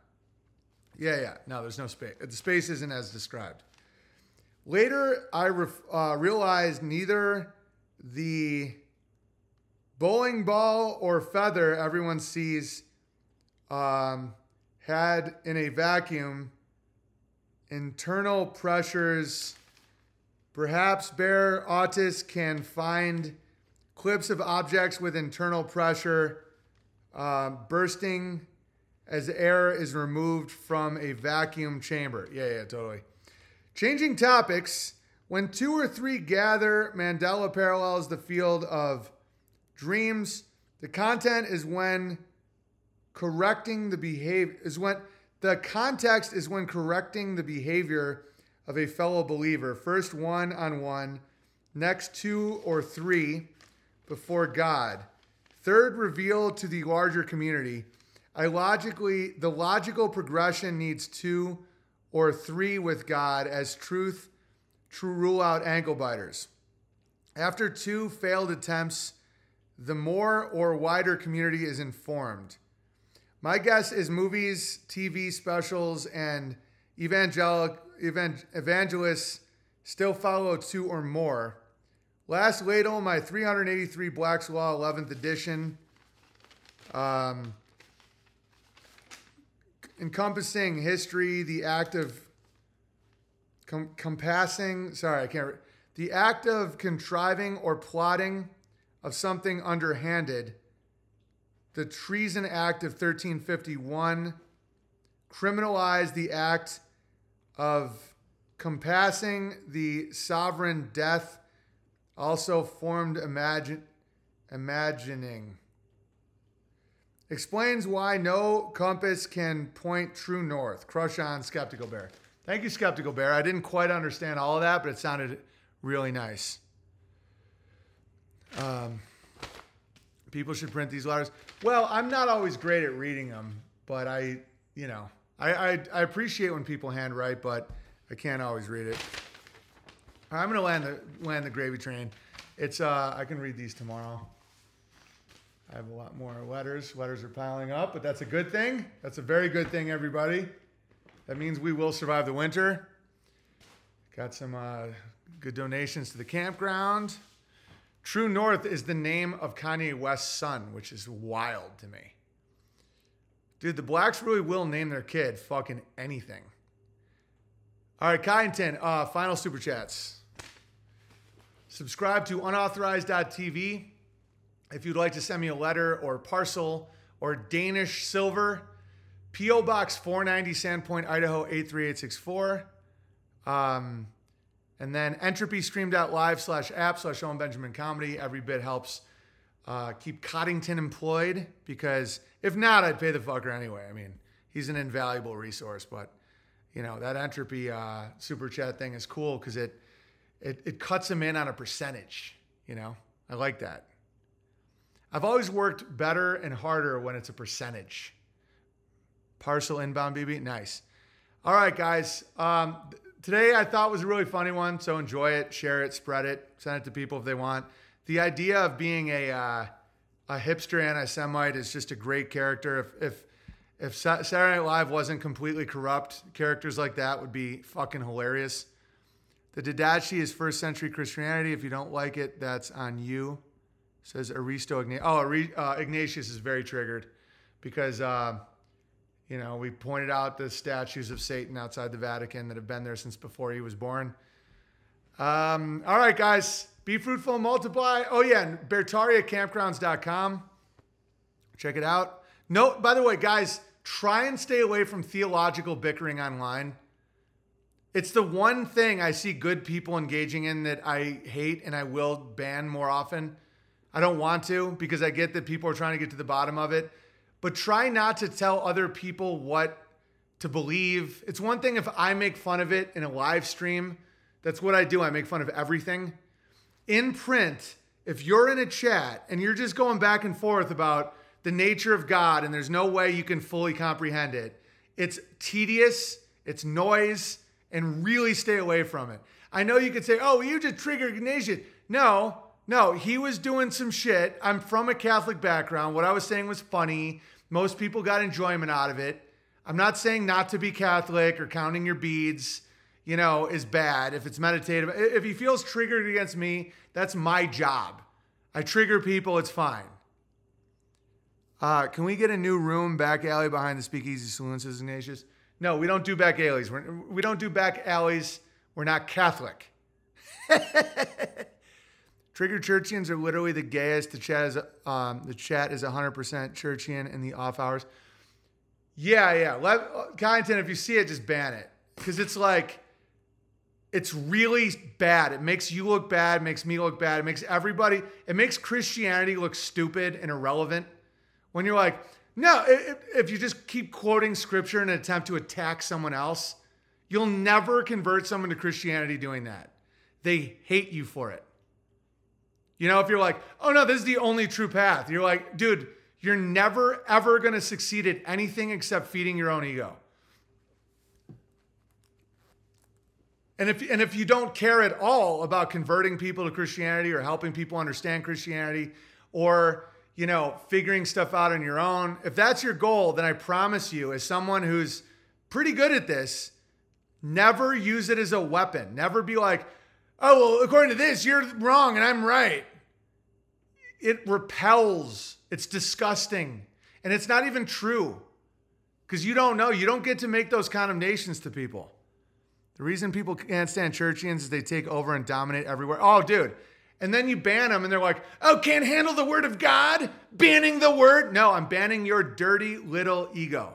Yeah, yeah. No, there's no space. The space isn't as described. Later, I ref- uh, realized neither the bowling ball or feather everyone sees um, had in a vacuum internal pressures. Perhaps bear autists can find clips of objects with internal pressure uh, bursting as air is removed from a vacuum chamber. Yeah, yeah, totally. Changing topics. When two or three gather, Mandela parallels the field of dreams. The content is when correcting the behavior is when the context is when correcting the behavior of a fellow believer. First one on one, next two or three before God. Third reveal to the larger community. I logically, the logical progression needs two or three with God as truth, true rule out ankle biters. After two failed attempts, the more or wider community is informed. My guess is movies, T V specials, and evangelic, evang- evangelists still follow two or more. Last Ladle, my three eighty-three Black's Law eleventh edition, um, encompassing history, the act of com- compassing, sorry, I can't, re- the act of contriving or plotting of something underhanded. The treason act of thirteen fifty-one criminalized the act of compassing the sovereign death, also formed imagine, imagining. Explains why no compass can point true north. Crush on, Skeptical Bear. Thank you, Skeptical Bear. I didn't quite understand all of that, but it sounded really nice. Um... People should print these letters. Well, I'm not always great at reading them, but I, you know, I, I, I appreciate when people handwrite, but I can't always read it. All right, I'm gonna land the land the gravy train. It's uh, I can read these tomorrow. I have a lot more letters. Letters are piling up, but that's a good thing. That's a very good thing, everybody. That means we will survive the winter. Got some uh, good donations to the campground. True North is the name of Kanye West's son, which is wild to me. Dude, the blacks really will name their kid fucking anything. All right, Kyington, uh, final super chats. Subscribe to unauthorized dot t v if you'd like to send me a letter or parcel or Danish silver. P O. Box four ninety, Sandpoint, Idaho eight three eight six four. Um... And then entropy stream.live slash app slash Owen Benjamin Comedy. Every bit helps uh, keep Coddington employed, because if not, I'd pay the fucker anyway. I mean, he's an invaluable resource, but you know, that entropy uh, super chat thing is cool because it, it it cuts him in on a percentage. You know, I like that. I've always worked better and harder when it's a percentage. Parcel inbound, B B. Nice. All right, guys. Um, th- Today I thought was a really funny one, so enjoy it, share it, spread it, send it to people if they want. The idea of being a uh, a hipster anti-Semite is just a great character. If if if Saturday Night Live wasn't completely corrupt, characters like that would be fucking hilarious. The Didache is first century Christianity. If you don't like it, that's on you. Says Aristo Ignatius. Oh, uh, Ignatius is very triggered because. Uh, You know, we pointed out the statues of Satan outside the Vatican that have been there since before he was born. Um, all right, guys. Be fruitful and multiply. Oh, yeah. And Bertaria campgrounds dot com. Check it out. No, by the way, guys, try and stay away from theological bickering online. It's the one thing I see good people engaging in that I hate and I will ban more often. I don't want to because I get that people are trying to get to the bottom of it. But try not to tell other people what to believe. It's one thing if I make fun of it in a live stream. That's what I do. I make fun of everything. In print, if you're in a chat and you're just going back and forth about the nature of God and there's no way you can fully comprehend it, it's tedious, it's noise, and really stay away from it. I know you could say, oh, you just triggered Ignatius. No. No, he was doing some shit. I'm from a Catholic background. What I was saying was funny. Most people got enjoyment out of it. I'm not saying not to be Catholic or counting your beads, you know, is bad if it's meditative. If he feels triggered against me, that's my job. I trigger people. It's fine. Uh, can we get a new room back alley behind the Speakeasy Saloon, says Ignatius? No, we don't do back alleys. We're, we don't do back alleys. We're not Catholic. Trigger churchians are literally the gayest. The chat is um, the chat is one hundred percent churchian in the off hours. Yeah, yeah. Let, content, if you see it, just ban it. Because it's like, it's really bad. It makes you look bad. It makes me look bad. It makes everybody, it makes Christianity look stupid and irrelevant. When you're like, no, if, if you just keep quoting scripture in an attempt to attack someone else, you'll never convert someone to Christianity doing that. They hate you for it. You know, if you're like, oh no, this is the only true path. You're like, dude, you're never, ever going to succeed at anything except feeding your own ego. And if and if you don't care at all about converting people to Christianity or helping people understand Christianity or, you know, figuring stuff out on your own, if that's your goal, then I promise you, as someone who's pretty good at this, never use it as a weapon. Never be like, oh, well, according to this, you're wrong and I'm right. It repels. It's disgusting. And it's not even true because you don't know. You don't get to make those condemnations to people. The reason people can't stand churchians is they take over and dominate everywhere. Oh, dude. And then you ban them and they're like, oh, can't handle the word of God? Banning the word? No, I'm banning your dirty little ego.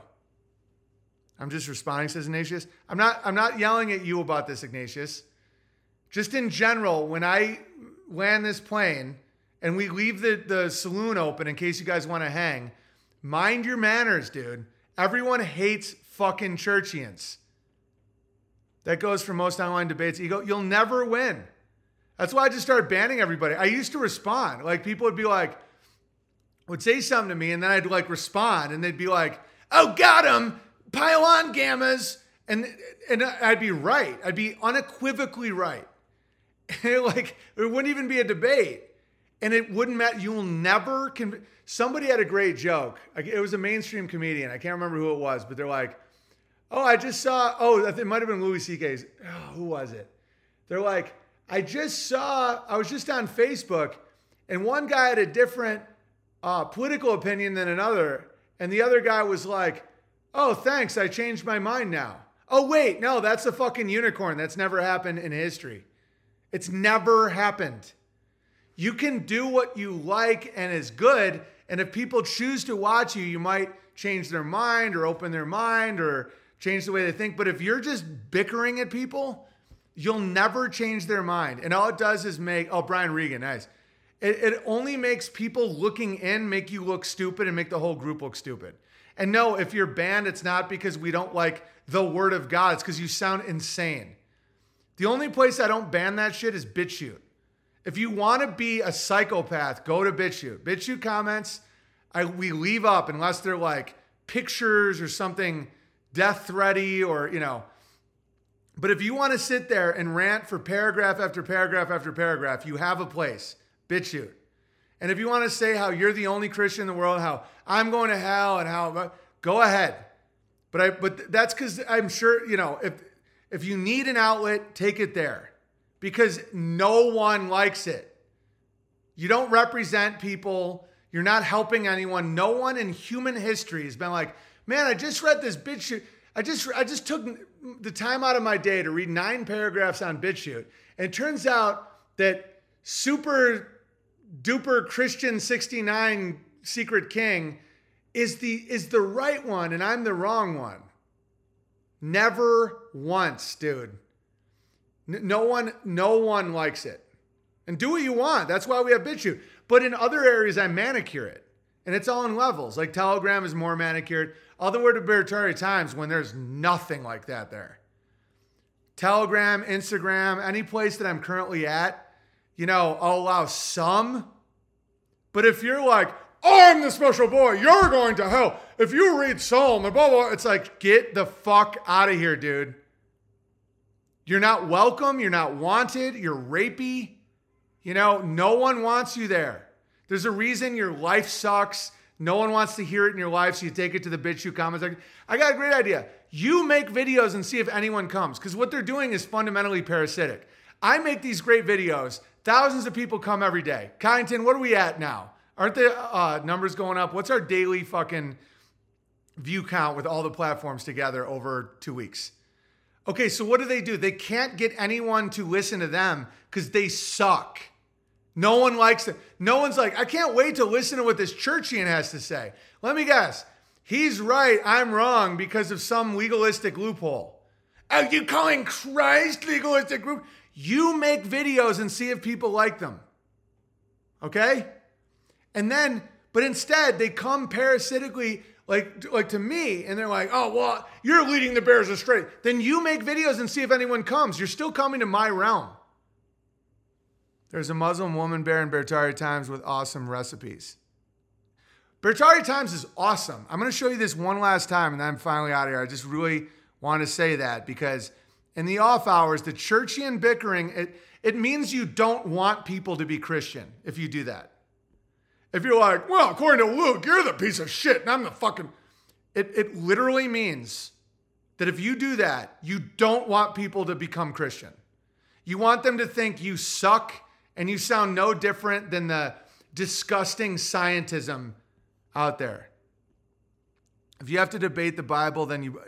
I'm just responding, says Ignatius. I'm not, I'm not yelling at you about this, Ignatius. Just in general, when I land this plane and we leave the, the saloon open in case you guys want to hang, mind your manners, dude. Everyone hates fucking churchians. That goes for most online debates. Ego, you'll never win. That's why I just started banning everybody. I used to respond. Like people would be like, would say something to me and then I'd like respond and they'd be like, oh, got him, pile on gammas. And, and I'd be right. I'd be unequivocally right. And it, like, it wouldn't even be a debate. And it wouldn't matter. You will never, conv- somebody had a great joke. It was a mainstream comedian. I can't remember who it was, but they're like, oh, I just saw, oh, it might have been Louis C K's. Oh, who was it? They're like, I just saw, I was just on Facebook, and one guy had a different uh, political opinion than another, and the other guy was like, oh, thanks, I changed my mind now. Oh, wait, no, that's a fucking unicorn. That's never happened in history. It's never happened. You can do what you like and is good, and if people choose to watch you, you might change their mind or open their mind or change the way they think. But if you're just bickering at people, you'll never change their mind. And all it does is make, oh, Brian Regan, nice. It, it only makes people looking in make you look stupid and make the whole group look stupid. And no, if you're banned, it's not because we don't like the word of God. It's because you sound insane. The only place I don't ban that shit is BitChute. If you want to be a psychopath, go to BitChute. BitChute comments, I, we leave up unless they're like pictures or something death thready or, you know, but if you want to sit there and rant for paragraph after paragraph after paragraph, you have a place, BitChute. And if you want to say how you're the only Christian in the world, how I'm going to hell and how, go ahead. But I, but that's because I'm sure, you know, if, if you need an outlet, take it there because no one likes it. You don't represent people. You're not helping anyone. No one in human history has been like, man, I just read this BitChute. I just I just took the time out of my day to read nine paragraphs on BitChute. And it turns out that super duper Christian sixty-nine Secret King is the is the right one and I'm the wrong one. Never once, dude. No one no one likes it. And do what you want. That's why we have BitChute. But in other areas, I manicure it. And it's all in levels. Like Telegram is more manicured. I'll the word of Bertaria times when there's nothing like that there. Telegram, Instagram, any place that I'm currently at, you know, I'll allow some. But if you're like, oh, I'm the special boy, you're going to hell. If you read Psalm and blah, blah, it's like, get the fuck out of here, dude. You're not welcome. You're not wanted. You're rapey. You know, no one wants you there. There's a reason your life sucks. No one wants to hear it in your life, so you take it to the BitChute comments. I got a great idea. You make videos and see if anyone comes, because what they're doing is fundamentally parasitic. I make these great videos. Thousands of people come every day. Kyneton, what are we at now? Aren't the uh, numbers going up? What's our daily fucking view count with all the platforms together over two weeks. Okay, so what do they do? They can't get anyone to listen to them because they suck. No one likes it. No one's like, I can't wait to listen to what this churchian has to say. Let me guess. He's right, I'm wrong because of some legalistic loophole. Are you calling Christ legalistic group? You make videos and see if people like them. Okay? And then, but instead they come parasitically like, like to me and they're like, oh, well, you're leading the bears astray. Then you make videos and see if anyone comes. You're still coming to my realm. There's a Muslim woman bear in Bertaria Times with awesome recipes. Bertaria Times is awesome. I'm going to show you this one last time, and then I'm finally out of here. I just really want to say that because in the off hours, the churchian bickering, it, it means you don't want people to be Christian if you do that. If you're like, well, according to Luke, you're the piece of shit, and I'm the fucking... It, it literally means that if you do that, you don't want people to become Christian. You want them to think you suck and you sound no different than the disgusting scientism out there. If you have to debate the Bible, then you...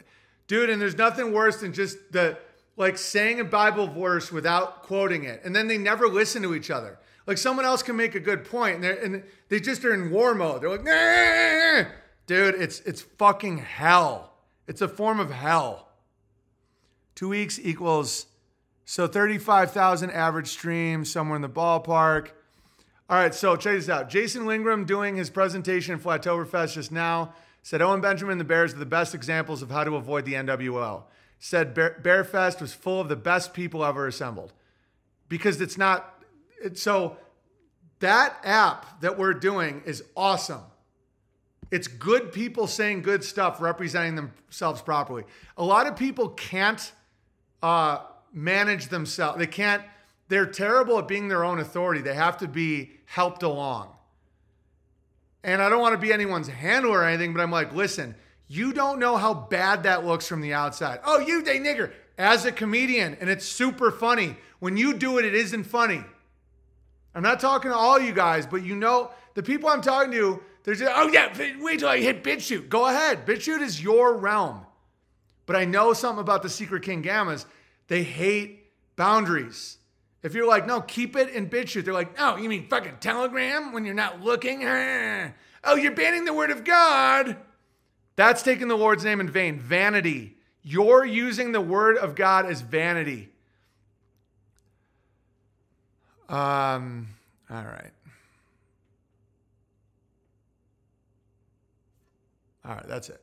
Dude, and there's nothing worse than just the like saying a Bible verse without quoting it. And then they never listen to each other. Like someone else can make a good point and, and they just are in war mode. They're like, nah! Dude, it's it's fucking hell. It's a form of hell. Two weeks equals... So thirty-five thousand average streams, somewhere in the ballpark. All right, so check this out. Jason Lingram doing his presentation at Flattoberfest just now said Owen Benjamin and the Bears are the best examples of how to avoid the N W O. Said Bear, Bearfest was full of the best people ever assembled. Because it's not... It, so that app that we're doing is awesome. It's good people saying good stuff, representing themselves properly. A lot of people can't... Uh, manage themselves. They can't, they're terrible at being their own authority. They have to be helped along. And I don't want to be anyone's handler or anything, but I'm like, listen, you don't know how bad that looks from the outside. Oh, you day nigger as a comedian. And it's super funny. When you do it, it isn't funny. I'm not talking to all you guys, but you know, the people I'm talking to, they're just, oh yeah, wait till I hit BitChute. Go ahead. BitChute is your realm. But I know something about the Secret King Gammas. They hate boundaries. If you're like, no, keep it in BitChute. They're like, no, you mean fucking Telegram when you're not looking? Oh, you're banning the word of God. That's taking the Lord's name in vain. Vanity. You're using the word of God as vanity. Um. All right. All right, that's it.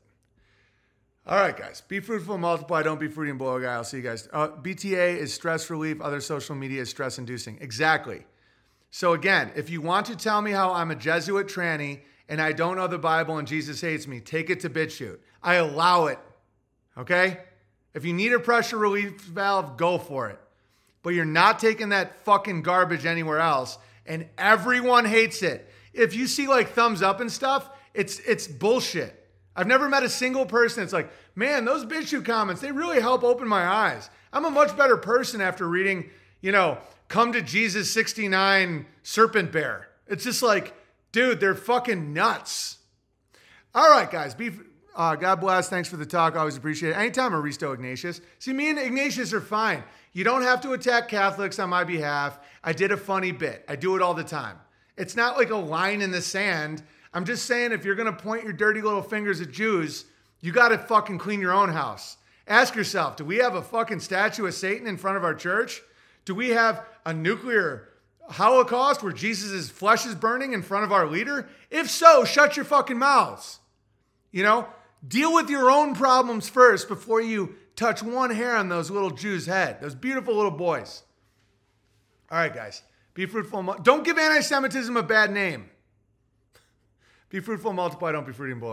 All right, guys. Be fruitful, multiply. Don't be fruity and blow a guy. I'll see you guys. Uh, B T A is stress relief. Other social media is stress inducing. Exactly. So again, if you want to tell me how I'm a Jesuit tranny and I don't know the Bible and Jesus hates me, take it to BitChute. I allow it. Okay? If you need a pressure relief valve, go for it. But you're not taking that fucking garbage anywhere else. And everyone hates it. If you see like thumbs up and stuff, it's it's bullshit. I've never met a single person that's like, man, those BitChute comments, they really help open my eyes. I'm a much better person after reading, you know, Come to Jesus sixty-nine Serpent Bear. It's just like, dude, they're fucking nuts. All right, guys. Be, uh, God bless. Thanks for the talk. Always appreciate it. Anytime, Aristo Ignatius. See, me and Ignatius are fine. You don't have to attack Catholics on my behalf. I did a funny bit. I do it all the time. It's not like a line in the sand. I'm just saying, if you're going to point your dirty little fingers at Jews, you got to fucking clean your own house. Ask yourself, do we have a fucking statue of Satan in front of our church? Do we have a nuclear holocaust where Jesus' flesh is burning in front of our leader? If so, shut your fucking mouths. You know, deal with your own problems first before you touch one hair on those little Jews' head, those beautiful little boys. All right, guys, be fruitful. Don't give anti-Semitism a bad name. Be fruitful, multiply, don't be fruity and blow.